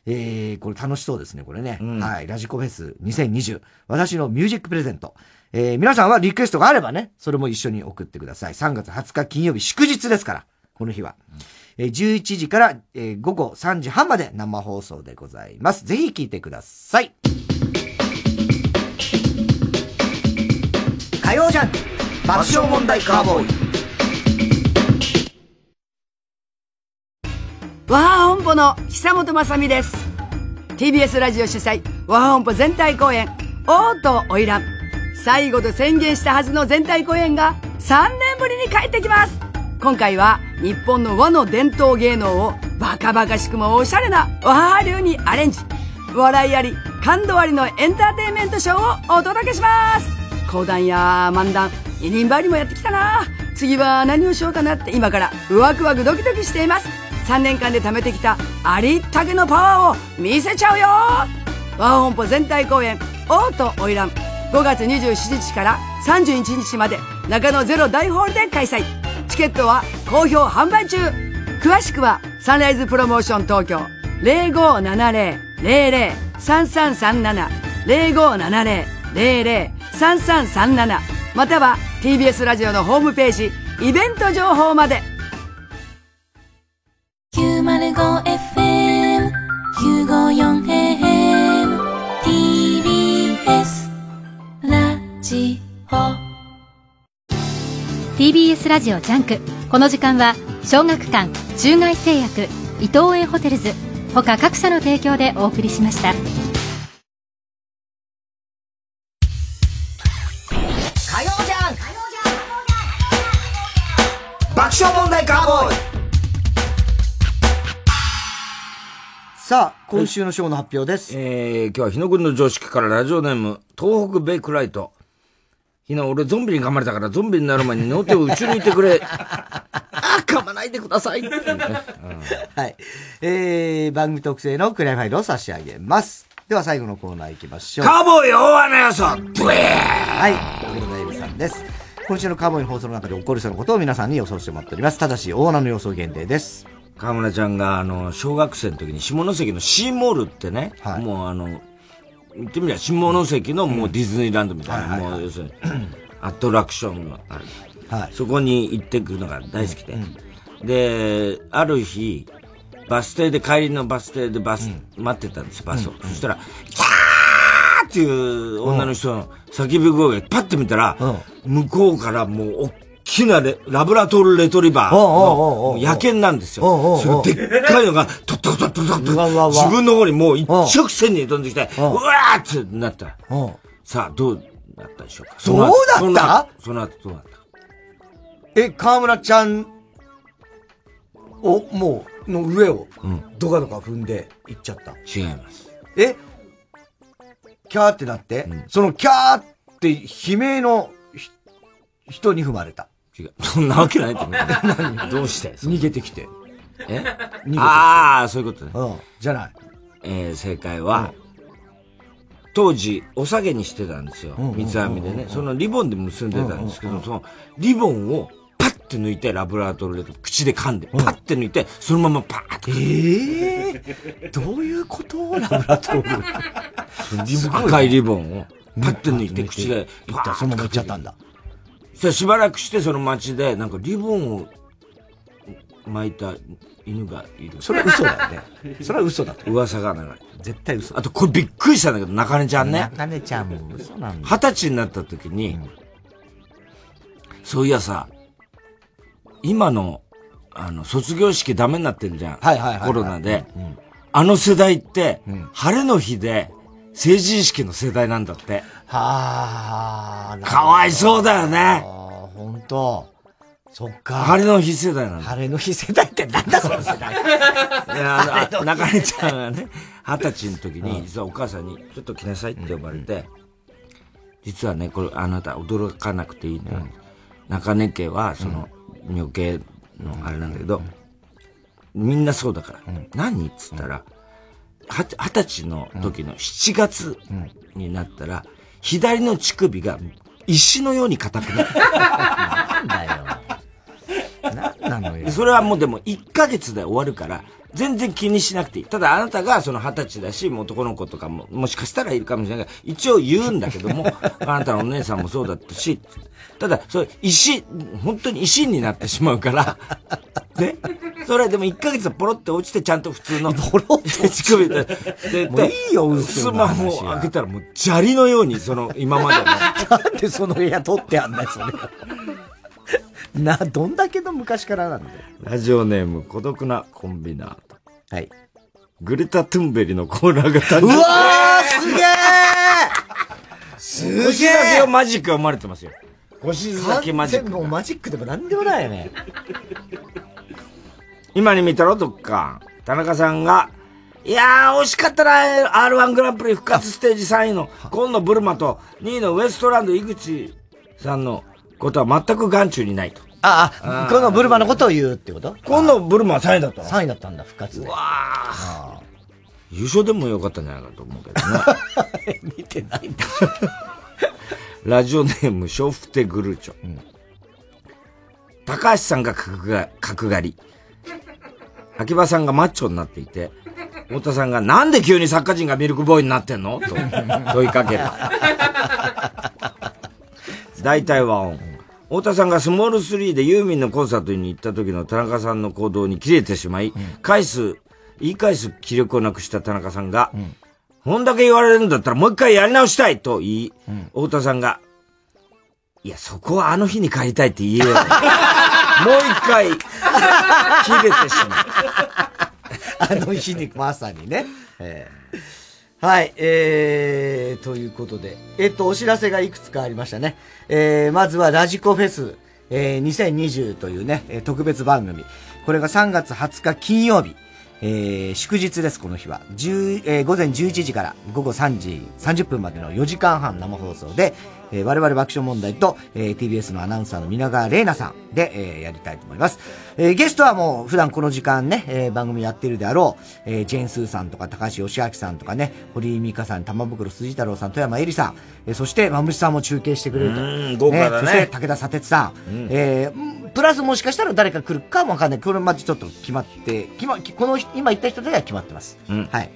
えー、これ楽しそうですね、これね。うん、はい。ラジコフェスにせんにじゅう。私のミュージックプレゼント。えー、皆さんはリクエストがあればね、それも一緒に送ってください。さんがつはつか金曜日祝日ですから、この日は。うん、えー、じゅういちじから、えー、午後さんじはんまで生放送でございます。ぜひ聞いてください。火曜ジャンク爆笑問題カーボーイ。わは本舗の久本雅美です。 ティービーエス ラジオ主催わは本舗全体公演王と花魁、最後と宣言したはずの全体公演がさんねんぶりに帰ってきます。今回は日本の和の伝統芸能をバカバカしくもおしゃれなわは流にアレンジ、笑いあり感動ありのエンターテインメントショーをお届けします。講談や漫談、二人羽織もやってきたな、次は何をしようかなって今からワクワクドキドキしています。さんねんかんで貯めてきたありったけのパワーを見せちゃうよ。ワンホンポ全体公演王と花魁、ごがつにじゅうしちにちからさんじゅういちにちまで中野ゼロ大ホールで開催。チケットは好評販売中。詳しくはサンライズプロモーション東京 ゼロごーななゼロ ゼロゼロ さんさんさんなな ゼロごーななゼロ ゼロゼロ さんさんさんなな、または ティービーエス ラジオのホームページイベント情報まで。きゅうまるごエフエム、きゅうごよんエフエム、ティービーエス ラティービーエス ラジオジャンク。この時間は小学館、中外製薬、伊東園ホテルズ他各社の提供でお送りしました。火曜ジャンク爆笑問題カーボーイ。さあ今週の賞の発表です、はい。えー、今日は日野君の常識からラジオネーム東北ベイクライト。日野、俺ゾンビに噛まれたからゾンビになる前に両手を打ち抜いてくれあ、噛まないでください、ね。うん、はい。えー、番組特製のクレームファイルを差し上げます。では最後のコーナー行きましょう。カーボーイ大穴予想。はい。小倉由美さんです。今週のカーボーイの放送の中で起こりそうなことを皆さんに予想してもらっております。ただし大穴の予想限定です。河村ちゃんがあの小学生の時に下関のシーモールってね、はい、もうあの言ってみれば下関のもうディズニーランドみたいな、うん、もう要するにアトラクションがある。はい、そこに行ってくるのが大好きで、うん、である日バス停で帰りのバス停でバス、うん、待ってたんですよバスを、うん、そしたらキャーっていう女の人の叫び声がパッて見たら、うん、向こうからもうおっきなレラブラトルレトリバーの野犬なんですよ。おうおうおう、それでっかいのがトットットットットッと自分の方にもう一直線に飛んできてうわーってなった。さあどうなったでしょうか。どうだった？その後どうなった？え、河村ちゃんを、もう、の上を、ドカドカ踏んで行っちゃった。違います。え？キャーってなって、うん、そのキャーって悲鳴の人に踏まれた。違う。そんなわけないと思う。何？どうして？逃げてきて。え？逃げてきて。ああ、そういうことね。うん。じゃない。えー、正解は、うん、当時、お下げにしてたんですよ。三つ編みでね。そのリボンで結んでたんですけど、そのリボンをパッて抜いて、ラブラトルレトリバー、口で噛んで、パッて抜いて、そのままパーって。えぇー、どういうこと？ラブラトルレトリバー。赤いリボンをパッて抜いて、口でパーって。そのまま行っちゃったんだ。それしばらくして、その街で、なんかリボンを巻いた犬がいる。それは嘘だよね。それは嘘だと。噂が流れ。絶対嘘。あと、これびっくりしたんだけど、中根ちゃんね。中根ちゃんも嘘なんだ。二十歳になった時に、うん、そういやさ、今の、あの、卒業式ダメになってんじゃん。はいはいはいはい、コロナで、うんうん。あの世代って、うん、晴れの日で、成人式の世代なんだって。はぁ、かわいそうだよね。あー、ほんと。そっか。晴れの日世代なの。晴れの日世代ってなんだその世代。いや、あの、中根ちゃんがね、二十歳の時に、実はお母さんに、ちょっと来なさいって呼ばれて、うんうん、実はね、これ、あなた驚かなくていいの、ね、よ、うん。中根家は、その、うん、女系のあれなんだけど、うん、みんなそうだから。うん、何っつったら、二十歳の時のしちがつになったら、左の乳首が石のように硬くなる。なんだよ。なのよ。それはもうでもいっかげつで終わるから、全然気にしなくていい。ただあなたがその二十歳だし、もう男の子とかも、もしかしたらいるかもしれないから、一応言うんだけども、あなたのお姉さんもそうだったし、ただ、それ石、本当に石になってしまうから、ね。それでもいっかげつポロって落ちてちゃんと普通の。ポロって乳首で。で、もういいよ、うすまん。もう開けたらもう砂利のように、その今までの。なんでその部屋取ってあんない、それ。な、どんだけの昔からなんだよ。ラジオネーム、孤独なコンビナート。はい。グレタ・トゥンベリのコーナーが誕生。うわー、すげーすげー、腰だけをマジックが生まれてますよ。腰だけマジック。全部マジックでも何でもないよね。今に見たろ、どっか。田中さんが、いやー、惜しかったな、アールワン グランプリ復活ステージさんいの、今野ブルマとにいのウエストランド井口さんの、ことは全く眼中にないと。ああ、今野ブルマのことを言うってこと？今野ブルマはさんいだったの？さんいだったんだ、復活で。うわあ、優勝でもよかったんじゃないかと思うけどね。見てないんだ。ラジオネーム、ショフテグルーチョ。うん、高橋さんが角が、角刈り。秋葉さんがマッチョになっていて、太田さんがなんで急に作家人がミルクボーイになってんのと問いかける。大体は音。太田さんがスモールスリーでユーミンのコンサートに行った時の田中さんの行動に切れてしまい、うん、返す、言い返す気力をなくした田中さんが、うん、こんだけ言われるんだったらもう一回やり直したいと言い、うん、太田さんが、いや、そこはあの日に帰りたいって言えよ。もう一回、切れてしまう。あの日に、まさにね。えー、はい、えー、ということで。えっと、お知らせがいくつかありましたね。えー、まずはラジコフェス、えー、にせんにじゅうというね、特別番組。これがさんがつはつか金曜日。えー、祝日です、この日は。10、えー、午前じゅういちじから午後さんじさんじゅっぷんまでのよじかんはん生放送で、えー、我々爆笑問題と、えー、ティービーエス のアナウンサーの皆川玲奈さんで、えー、やりたいと思います。えー、ゲストはもう普段この時間ね、えー、番組やってるであろう、えー、ジェーンスーさんとか高橋義明さんとかね、堀井美香さん、玉袋筋太郎さん、富山恵里さん、えー、そしてまむしさんも中継してくれると。うん、豪華だね。そして武田砂鉄さん。うん、えー、プラスもしかしたら誰か来るかもわかんない。これまずちょっと決まって、決ま、この今言った人では決まってます。うん、はい。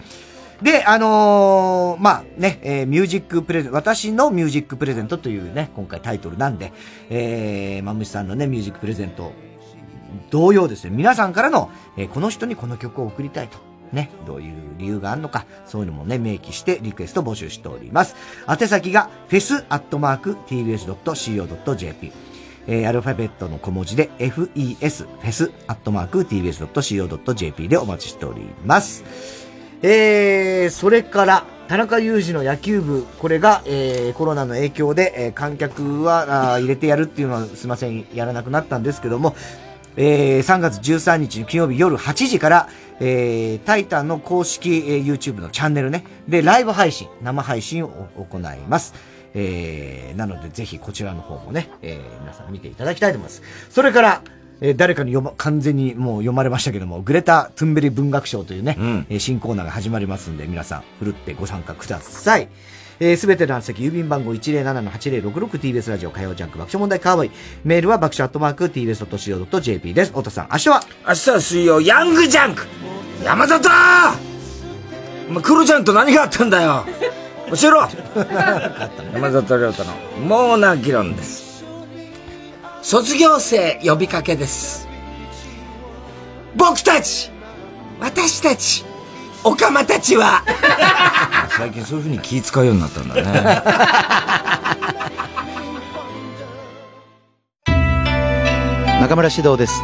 で、あのー、まあ、ね、えー、ミュージックプレゼント、私のミュージックプレゼントというね、今回タイトルなんで、えー、まむしさんのね、ミュージックプレゼント、同様ですね、皆さんからの、えー、この人にこの曲を送りたいと、ね、どういう理由があるのか、そういうのもね、明記してリクエスト募集しております。宛先が、エフイーエス アットマーク ティービーエス ドット シーオー ドット ジェーピー。えー、アルファベットの小文字で エフイーエス エフイーエス アットマーク ティービーエス ドット シーオー ドット ジェーピー でお待ちしております。えー、それから、田中裕二の野球部、これが、えー、コロナの影響で、えー、観客はあ入れてやるっていうのはすいません、やらなくなったんですけども、えー、さんがつじゅうさんにちの金曜日夜はちじから、えー、タイタンの公式、えー、YouTube のチャンネルね、で、ライブ配信、生配信を行います。えー、なので、ぜひこちらの方もね、えー、皆さん見ていただきたいと思います。それから、えー、誰かに読ま、完全にもう読まれましたけども、グレタ・トゥンベリ文学賞というね、うんえー、新コーナーが始まりますんで、皆さん、ふるってご参加ください。えー、すべての宛先、郵便番号 いちまるなな の はちまるろくろくティービーエス ラジオ火曜ジャンク爆笑問題カーボーイ。メールは爆笑アットマーク ティービーエス ドット シーオー ドット ジェーピー です。太田さん、明日は明日は水曜、ヤングジャンク山里お前、黒ちゃんと何があったんだよ教えろ山里亮太のもうな議論です。卒業生呼びかけです。僕たち、私たち、おかまたちは最近そういう風に気使うようになったんだね。中村獅童です。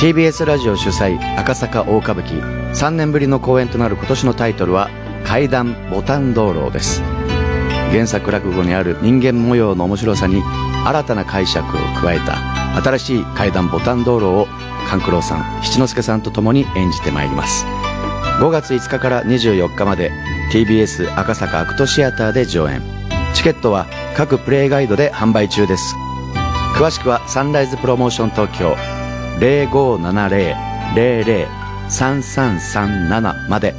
ティービーエス ラジオ主催赤坂大歌舞伎さんねんぶりの公演となる今年のタイトルは怪談牡丹灯籠です。原作落語にある人間模様の面白さに新たな解釈を加えた新しい怪談牡丹灯籠を勘九郎さん、七之助さんと共に演じてまいります。ごがついつかからにじゅうよっかまで ティービーエス 赤坂アクトシアターで上演。チケットは各プレイガイドで販売中です。詳しくはサンライズプロモーション東京 ゼロごーななゼロ ゼロゼロ さんさんさんなな まで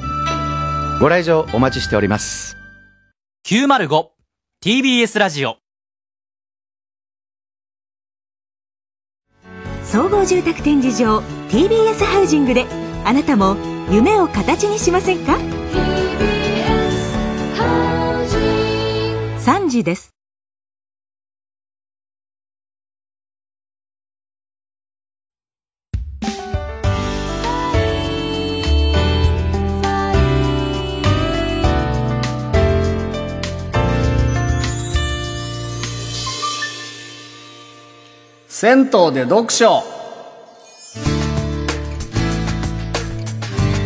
ご来場お待ちしております。 きゅうまるご ティービーエス ラジオ総合住宅展示場 ティービーエス ハウジングであなたも夢を形にしませんか。 ティービーエス ハウジングさんじです。銭湯で読書。